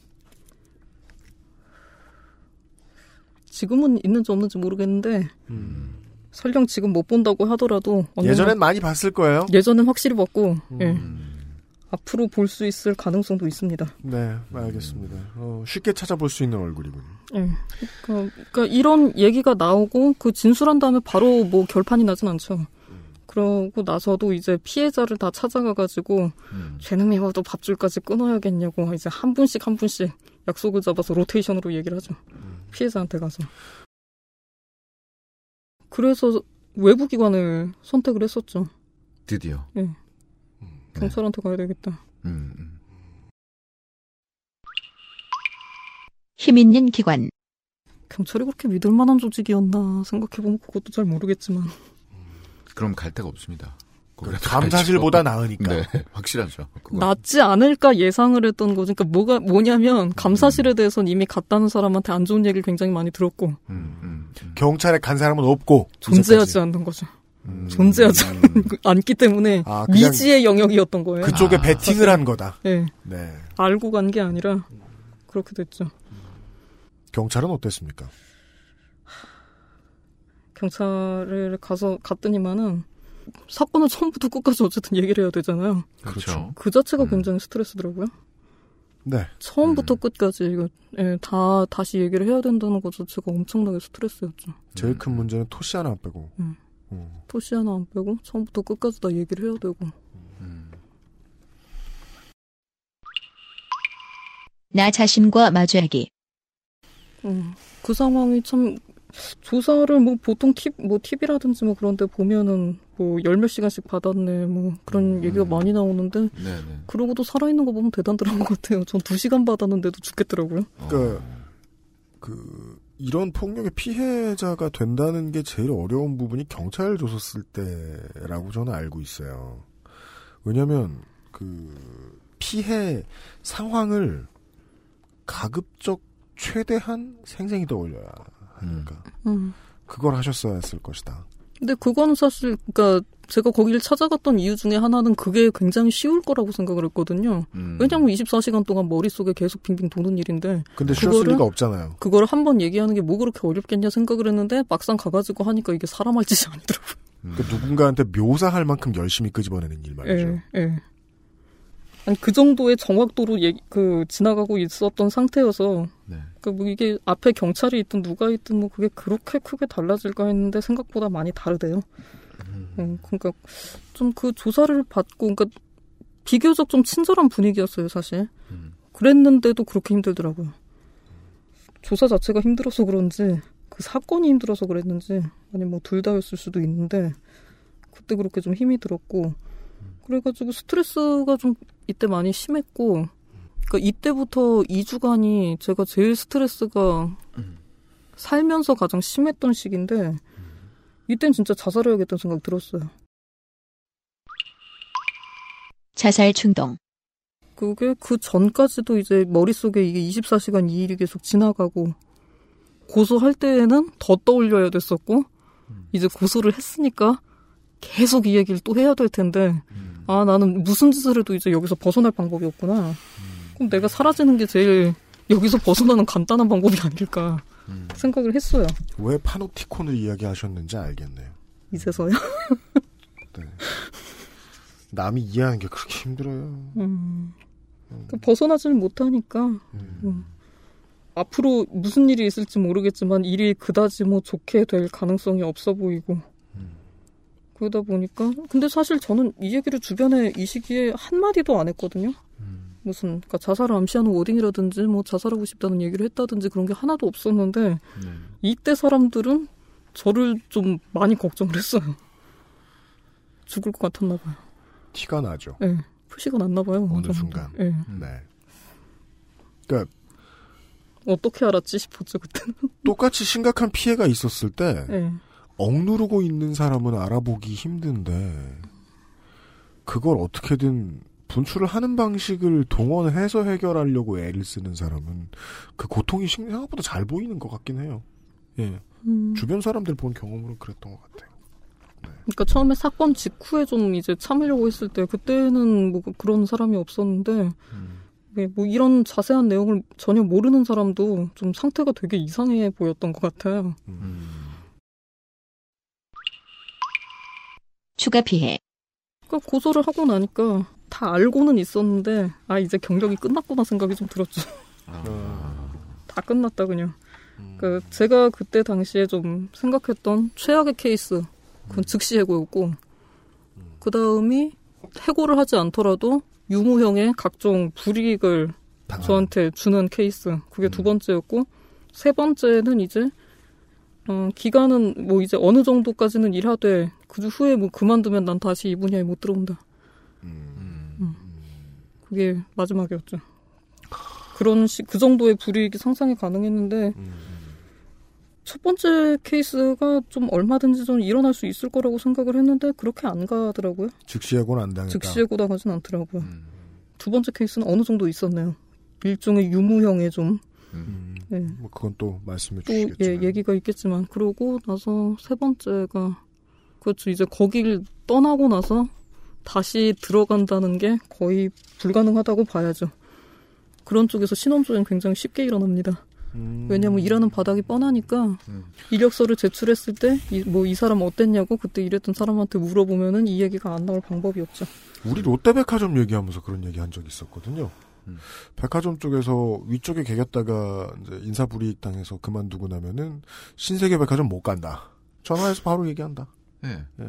지금은 있는지 없는지 모르겠는데 음. 설령 지금 못 본다고 하더라도 예전엔 많이 봤을 거예요. 예전엔 확실히 봤고 음. 예. 앞으로 볼 수 있을 가능성도 있습니다. 네, 알겠습니다. 어, 쉽게 찾아볼 수 있는 얼굴이군요. 예. 그러니까, 그러니까 이런 얘기가 나오고 그 진술한 다음에 바로 뭐 결판이 나진 않죠. 그러고 나서도 이제 피해자를 다 찾아가가지고 음. 죄는 이와도 밥줄까지 끊어야겠냐고 이제 한 분씩 한 분씩 약속을 잡아서 로테이션으로 얘기를 하죠. 음. 피해자한테 가서. 그래서 외부 기관을 선택을 했었죠. 드디어. 예. 네. 경찰한테 네. 가야 되겠다. 음, 음. 힘 있는 기관. 경찰이 그렇게 믿을 만한 조직이었나 생각해보면 그것도 잘 모르겠지만. 그럼 갈 데가 없습니다. 감사실보다 나으니까. 네, 확실하죠. 그건. 낫지 않을까 예상을 했던 거죠. 그러니까 뭐가, 뭐냐면, 감사실에 대해서는 이미 갔다는 사람한테 안 좋은 얘기를 굉장히 많이 들었고, 음, 음, 음. 경찰에 간 사람은 없고, 존재하지 않는 거죠. 음, 존재하지 음. 않기 때문에, 아, 미지의 영역이었던 거예요. 그쪽에 아, 베팅을 사실. 한 거다. 네. 네. 알고 간 게 아니라, 그렇게 됐죠. 경찰은 어땠습니까? 경찰을 가서, 갔더니만은, 사건을 처음부터 끝까지 어쨌든 얘기를 해야 되잖아요. 그렇죠. 그 자체가 음. 굉장히 스트레스더라고요. 네. 처음부터 음. 끝까지 이거 예, 다 다시 얘기를 해야 된다는 것 자체가 엄청나게 스트레스였죠. 제일 큰 문제는 토시 하나 안 빼고. 음. 음. 토시 하나 안 빼고 처음부터 끝까지 다 얘기를 해야 되고. 음. 나 자신과 마주하기. 음. 그 상황이 참. 조사를 뭐 보통 팁, 뭐 티비라든지 뭐 그런데 보면은 뭐 열 몇 시간씩 받았네 뭐 그런 음. 얘기가 많이 나오는데 네네. 그러고도 살아있는 거 보면 대단한 것 같아요. 전 두 시간 받았는데도 죽겠더라고요. 그러니까 그 이런 폭력의 피해자가 된다는 게 제일 어려운 부분이 경찰 조사 쓸 때라고 저는 알고 있어요. 왜냐하면 그 피해 상황을 가급적 최대한 생생히 떠올려야. 그러니까 음. 그걸 하셨어야 했을 것이다. 근데 그건 사실 그러니까 제가 거기를 찾아갔던 이유 중에 하나는 그게 굉장히 쉬울 거라고 생각을 했거든요. 음. 왜냐하면 이십사 시간 동안 머릿속에 계속 빙빙 도는 일인데 근데 쉬웠을 리가 없잖아요. 그걸 한번 얘기하는 게 뭐 그렇게 어렵겠냐 생각을 했는데 막상 가가지고 하니까 이게 사람 할 짓이 아니더라고요. 음. 그러니까 누군가한테 묘사할 만큼 열심히 끄집어내는 일 말이죠. 예, 예. 아니, 그 정도의 정확도로 예, 그 지나가고 있었던 상태여서 네. 그러니까 뭐 이게 앞에 경찰이 있든 누가 있든 뭐 그게 그렇게 크게 달라질까 했는데 생각보다 많이 다르대요. 음. 음, 그러니까 좀 그 조사를 받고 그러니까 비교적 좀 친절한 분위기였어요, 사실. 음. 그랬는데도 그렇게 힘들더라고요. 조사 자체가 힘들어서 그런지 그 사건이 힘들어서 그랬는지 아니면 뭐 둘 다였을 수도 있는데 그때 그렇게 좀 힘이 들었고 그래가지고 스트레스가 좀 이때 많이 심했고 그러니까 이때부터 이 주간이 제가 제일 스트레스가 살면서 가장 심했던 시기인데 이때는 진짜 자살해야겠다는 생각이 들었어요. 자살 충동. 그게 그 전까지도 이제 머릿속에 이게 이십사 시간 이 일이 계속 지나가고 고소할 때에는 더 떠올려야 됐었고 이제 고소를 했으니까 계속 이 얘기를 또 해야 될 텐데 아 나는 무슨 짓을 해도 이제 여기서 벗어날 방법이 없구나. 그럼 내가 사라지는 게 제일 여기서 벗어나는 간단한 방법이 아닐까 생각을 했어요. 왜 파노티콘을 이야기하셨는지 알겠네요. 이제서요? 네. 남이 이해하는 게 그렇게 힘들어요. 음. 그러니까 벗어나지는 못하니까. 음. 음. 앞으로 무슨 일이 있을지 모르겠지만 일이 그다지 뭐 좋게 될 가능성이 없어 보이고. 음. 그러다 보니까 근데 사실 저는 이 얘기를 주변에 이 시기에 한마디도 안 했거든요. 음. 무슨 그러니까 자살을 암시하는 워딩이라든지 뭐 자살하고 싶다는 얘기를 했다든지 그런 게 하나도 없었는데 음. 이때 사람들은 저를 좀 많이 걱정을 했어요. 죽을 것 같았나 봐요. 티가 나죠. 네, 표시가 났나 봐요. 어느 완전. 순간. 네. 네. 그러니까 어떻게 알았지 싶었죠 그때는. 똑같이 심각한 피해가 있었을 때 네. 억누르고 있는 사람은 알아보기 힘든데 그걸 어떻게든 분출을 하는 방식을 동원해서 해결하려고 애를 쓰는 사람은 그 고통이 생각보다 잘 보이는 것 같긴 해요. 예. 음. 주변 사람들 본 경험으로 그랬던 것 같아요. 그러니까 처음에 사건 직후에 좀 이제 참으려고 했을 때 그때는 뭐 그런 사람이 없었는데 음. 뭐 이런 자세한 내용을 전혀 모르는 사람도 좀 상태가 되게 이상해 보였던 것 같아요. 음. 추가 피해. 그러니까 고소를 하고 나니까 다 알고는 있었는데 아 이제 경력이 끝났구나 생각이 좀 들었죠. 아. 다 끝났다 그냥. 그러니까 제가 그때 당시에 좀 생각했던 최악의 케이스. 그건 즉시 해고였고 그 다음이 해고를 하지 않더라도 유무형의 각종 불이익을 당한. 저한테 주는 케이스 그게 음. 두 번째였고 세 번째는 이제 어, 기간은 뭐 이제 어느 정도까지는 일하되 그 후에 뭐 그만두면 난 다시 이 분야에 못 들어온다 음. 음. 그게 마지막이었죠. 그런 시, 그 정도의 불이익이 상상이 가능했는데 음. 첫 번째 케이스가 좀 얼마든지 좀 일어날 수 있을 거라고 생각을 했는데 그렇게 안 가더라고요. 즉시 해고는 안 당했다. 즉시 해고 당하진 않더라고요. 음. 두 번째 케이스는 어느 정도 있었네요. 일종의 유무형의 좀. 음. 네. 뭐 그건 또 말씀해 주시겠죠. 또 예, 얘기가 있겠지만 그러고 나서 세 번째가 그렇죠. 이제 거길 떠나고 나서 다시 들어간다는 게 거의 불가능하다고 봐야죠. 그런 쪽에서 신원조회는 굉장히 쉽게 일어납니다. 음. 왜냐면 일하는 바닥이 뻔하니까 음. 이력서를 제출했을 때 뭐 이 사람 어땠냐고 그때 일했던 사람한테 물어보면은 이 얘기가 안 나올 방법이 없죠. 우리 롯데백화점 얘기하면서 그런 얘기 한 적이 있었거든요. 음. 백화점 쪽에서 위쪽에 계겼다가 이제 인사불이익 당해서 그만두고 나면은 신세계 백화점 못 간다. 전화해서 바로 얘기한다. 네. 네.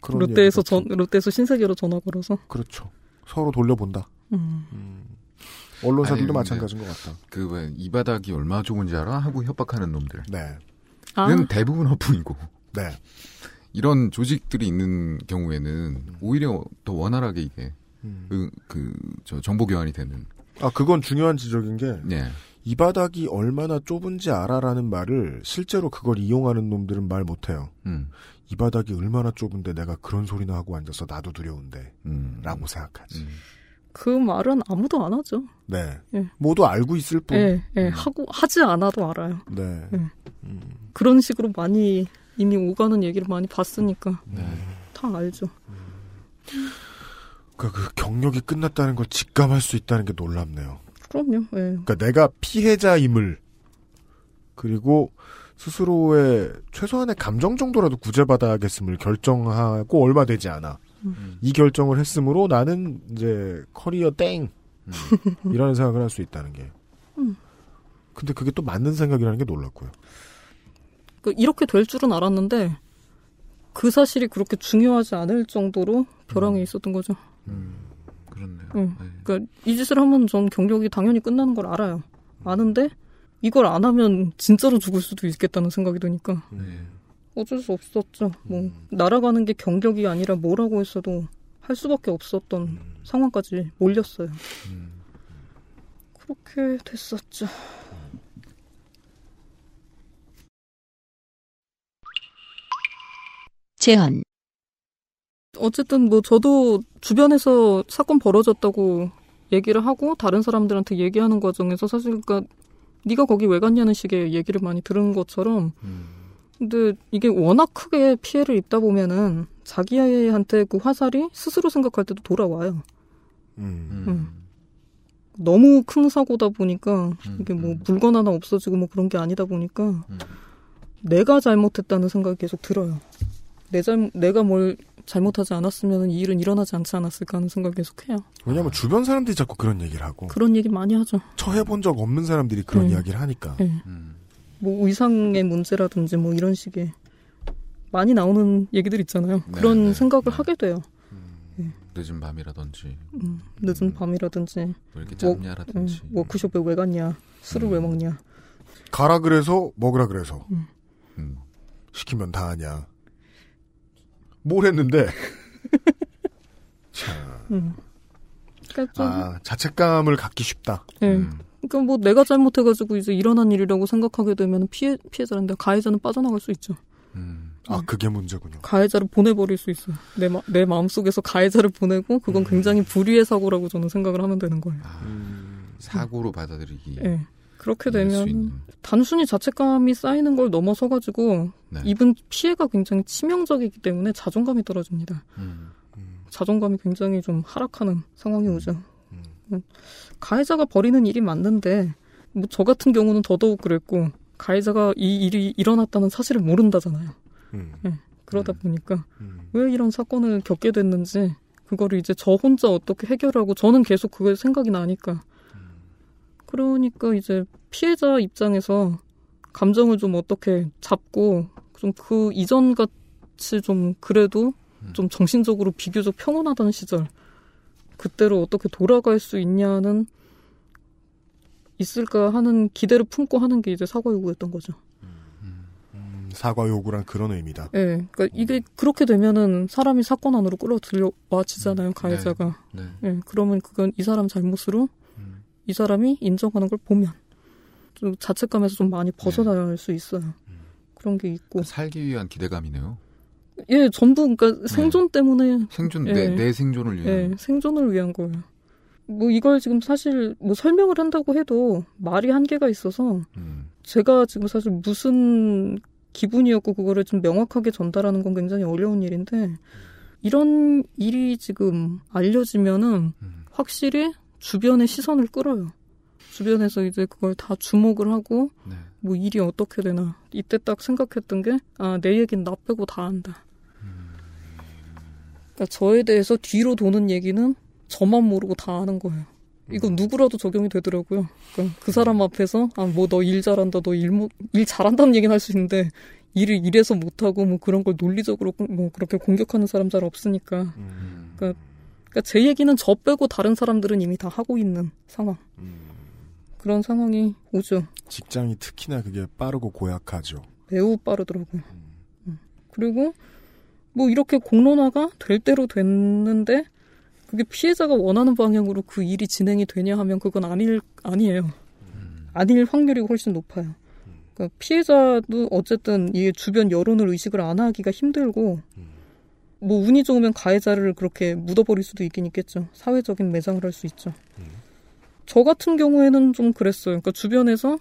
그런 롯데에서 전 롯데에서 신세계로 전화 걸어서. 그렇죠. 서로 돌려본다. 음. 음. 언론사들도 마찬가지인 것 같다. 그 왜 이 바닥이 얼마나 좋은지 알아? 하고 협박하는 놈들. 네. 아. 대부분 허풍이고. 네. 이런 조직들이 있는 경우에는 오히려 더 원활하게 이게 음. 그 저 정보 교환이 되는. 아 그건 중요한 지적인 게. 네. 이 바닥이 얼마나 좁은지 알아라는 말을 실제로 그걸 이용하는 놈들은 말 못해요. 음. 이 바닥이 얼마나 좁은데 내가 그런 소리나 하고 앉아서 나도 두려운데 음. 라고 생각하지. 음. 그 말은 아무도 안 하죠. 네. 예. 모두 알고 있을 뿐. 예, 예. 음. 하고, 하지 않아도 알아요. 네. 예. 음. 그런 식으로 많이, 이미 오가는 얘기를 많이 봤으니까. 네. 다 알죠. 음. 그, 그 경력이 끝났다는 걸 직감할 수 있다는 게 놀랍네요. 그럼요, 예. 그러니까 내가 피해자임을, 그리고 스스로의 최소한의 감정 정도라도 구제받아야겠음을 결정하고 얼마 되지 않아. 음. 이 결정을 했으므로 나는 이제 커리어 땡 음. 이라는 생각을 할 수 있다는 게. 음. 근데 그게 또 맞는 생각이라는 게 놀랐고요. 그 이렇게 될 줄은 알았는데 그 사실이 그렇게 중요하지 않을 정도로 벼랑에 음. 있었던 거죠. 음, 그렇네요. 음. 네. 그러니까 이 짓을 하면 전 경력이 당연히 끝나는 걸 알아요. 아는데 이걸 안 하면 진짜로 죽을 수도 있겠다는 생각이 드니까 네. 어쩔 수 없었죠. 뭐 음. 날아가는 게 경력이 아니라 뭐라고 했어도 할 수밖에 없었던 음. 상황까지 몰렸어요. 음. 그렇게 됐었죠. 제안. 어쨌든 뭐 저도 주변에서 사건 벌어졌다고 얘기를 하고 다른 사람들한테 얘기하는 과정에서 사실 그러니까 네가 거기 왜 갔냐는 식의 얘기를 많이 들은 것처럼 음. 근데 이게 워낙 크게 피해를 입다 보면은 자기한테 그 화살이 스스로 생각할 때도 돌아와요. 음. 음. 너무 큰 사고다 보니까 음. 이게 뭐 물건 하나 없어지고 뭐 그런 게 아니다 보니까 음. 내가 잘못했다는 생각이 계속 들어요. 내 잘, 내가 뭘 잘못하지 않았으면 이 일은 일어나지 않지 않았을까 하는 생각을 계속 해요. 왜냐하면 주변 사람들이 자꾸 그런 얘기를 하고. 그런 얘기 많이 하죠. 처해본 적 없는 사람들이 그런 네. 이야기를 하니까. 네. 음. 뭐 의상의 문제라든지 뭐 이런 식의 많이 나오는 얘기들 있잖아요. 네, 그런 네, 생각을 네. 하게 돼요. 음, 네. 늦은 밤이라든지. 음, 늦은 밤이라든지. 음, 왜 이렇게 짧냐라든지. 음, 워크숍에 왜 갔냐. 술을 음. 왜 먹냐. 가라 그래서 먹으라 그래서. 음. 음. 시키면 다 하냐. 뭘 했는데. 자. 음. 그러니까 좀... 아, 자책감을 갖기 쉽다. 네. 음. 그러니까 뭐 내가 잘못해가지고 이제 일어난 일이라고 생각하게 되면 피해, 피해자인데 가해자는 빠져나갈 수 있죠. 음. 아, 그게 문제군요. 가해자를 보내버릴 수 있어요. 내, 마, 내 마음속에서 가해자를 보내고 그건 음. 굉장히 불의의 사고라고 저는 생각을 하면 되는 거예요. 아, 음. 사고로 받아들이기. 네. 그렇게 되면 단순히 자책감이 쌓이는 걸 넘어서가지고 네. 입은 피해가 굉장히 치명적이기 때문에 자존감이 떨어집니다. 음, 음. 자존감이 굉장히 좀 하락하는 상황이 음, 오죠. 음. 가해자가 벌이는 일이 맞는데 뭐 저 같은 경우는 더더욱 그랬고 가해자가 이 일이 일어났다는 사실을 모른다잖아요. 음. 네. 그러다 음. 보니까 음. 왜 이런 사건을 겪게 됐는지 그거를 이제 저 혼자 어떻게 해결하고 저는 계속 그게 생각이 나니까 그러니까 이제 피해자 입장에서 감정을 좀 어떻게 잡고 좀 그 이전 같이 좀 그래도 음. 좀 정신적으로 비교적 평온하던 시절 그때로 어떻게 돌아갈 수 있냐는 있을까 하는 기대를 품고 하는 게 이제 사과 요구였던 거죠. 음. 음, 사과 요구란 그런 의미다. 예, 네, 그러니까 이게 그렇게 되면은 사람이 사건 안으로 끌어들여와지잖아요, 가해자가. 네. 네. 네, 그러면 그건 이 사람 잘못으로. 이 사람이 인정하는 걸 보면 좀 자책감에서 좀 많이 벗어날 네. 수 있어요. 음. 그런 게 있고. 살기 위한 기대감이네요. 예, 전부 그러니까 생존 네. 때문에. 생존, 예. 내, 내 생존을 위한. 예, 생존을 위한 거예요. 뭐 이걸 지금 사실 뭐 설명을 한다고 해도 말이 한계가 있어서 음. 제가 지금 사실 무슨 기분이었고 그거를 좀 명확하게 전달하는 건 굉장히 어려운 일인데 이런 일이 지금 알려지면은 음. 확실히 주변의 시선을 끌어요. 주변에서 이제 그걸 다 주목을 하고 네. 뭐 일이 어떻게 되나 이때 딱 생각했던 게 아, 내 얘기는 나 빼고 다 안다. 음. 그러니까 저에 대해서 뒤로 도는 얘기는 저만 모르고 다 아는 거예요. 이건 누구라도 적용이 되더라고요. 그러니까 그 사람 앞에서 아, 뭐 너 일 잘한다, 너 일 뭐, 일 잘한다는 얘기는 할 수 있는데 일을 이래서 못하고 뭐 그런 걸 논리적으로 뭐 그렇게 공격하는 사람 잘 없으니까. 음. 그러니까 그러니까 제 얘기는 저 빼고 다른 사람들은 이미 다 하고 있는 상황. 음. 그런 상황이 오죠. 직장이 특히나 그게 빠르고 고약하죠. 매우 빠르더라고요. 음. 음. 그리고 뭐 이렇게 공론화가 될 대로 됐는데 그게 피해자가 원하는 방향으로 그 일이 진행이 되냐 하면 그건 아닐, 아니에요. 음. 아닐 확률이 훨씬 높아요. 음. 그러니까 피해자도 어쨌든 이 주변 여론을 의식을 안 하기가 힘들고 음. 뭐 운이 좋으면 가해자를 그렇게 묻어버릴 수도 있긴 있겠죠. 사회적인 매장을 할 수 있죠. 음. 저 같은 경우에는 좀 그랬어요. 그러니까 주변에서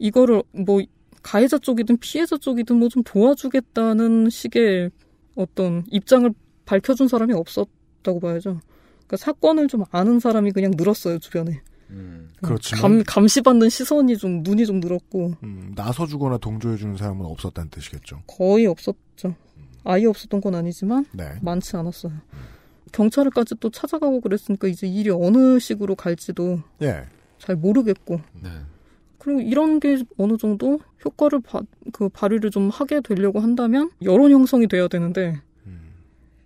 이거를 뭐 가해자 쪽이든 피해자 쪽이든 뭐 좀 도와주겠다는 식의 어떤 입장을 밝혀준 사람이 없었다고 봐야죠. 그러니까 사건을 좀 아는 사람이 그냥 늘었어요, 주변에. 음, 그렇지만 감, 감시받는 시선이 좀 눈이 좀 늘었고 음, 나서주거나 동조해주는 사람은 없었다는 뜻이겠죠. 거의 없었죠. 아예 없었던 건 아니지만 네. 많지 않았어요. 경찰까지 또 찾아가고 그랬으니까 이제 일이 어느 식으로 갈지도 예. 잘 모르겠고 네. 그리고 이런 게 어느 정도 효과를 바, 그 발휘를 좀 하게 되려고 한다면 여론 형성이 돼야 되는데 음.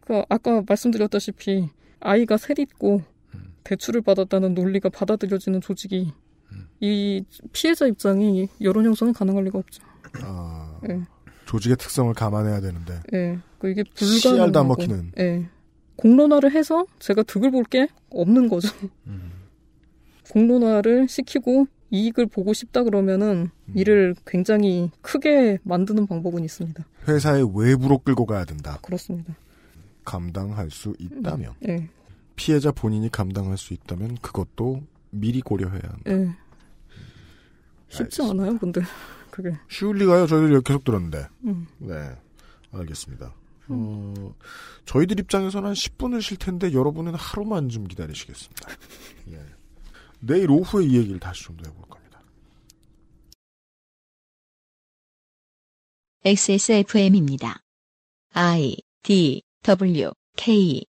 그러니까 아까 말씀드렸다시피 아이가 셋있고 음. 대출을 받았다는 논리가 받아들여지는 조직이 음. 이 피해자 입장이 여론 형성이 가능할 리가 없죠. 아, 네. 조직의 특성을 감안해야 되는데 네. 그러니까 이게 불가능하고 씨알도 안 먹히는 네. 공론화를 해서 제가 득을 볼 게 없는 거죠. 음. 공론화를 시키고 이익을 보고 싶다 그러면은 음. 일을 굉장히 크게 만드는 방법은 있습니다. 회사의 외부로 끌고 가야 된다. 그렇습니다. 감당할 수 있다면. 음. 네. 피해자 본인이 감당할 수 있다면 그것도 미리 고려해야 한다. 네. 쉽지 알겠습니다. 않아요, 근데 그게. 쉬울 리가요. 저희들 계속 들었는데. 음. 네, 알겠습니다. 음. 어, 저희들 입장에서는 한 십 분을 쉴 텐데 여러분은 하루만 좀 기다리시겠습니다. 예. 내일 오후에 이 얘기를 다시 좀 더 해볼 겁니다. 엑스에스에프엠입니다. I, D, W, K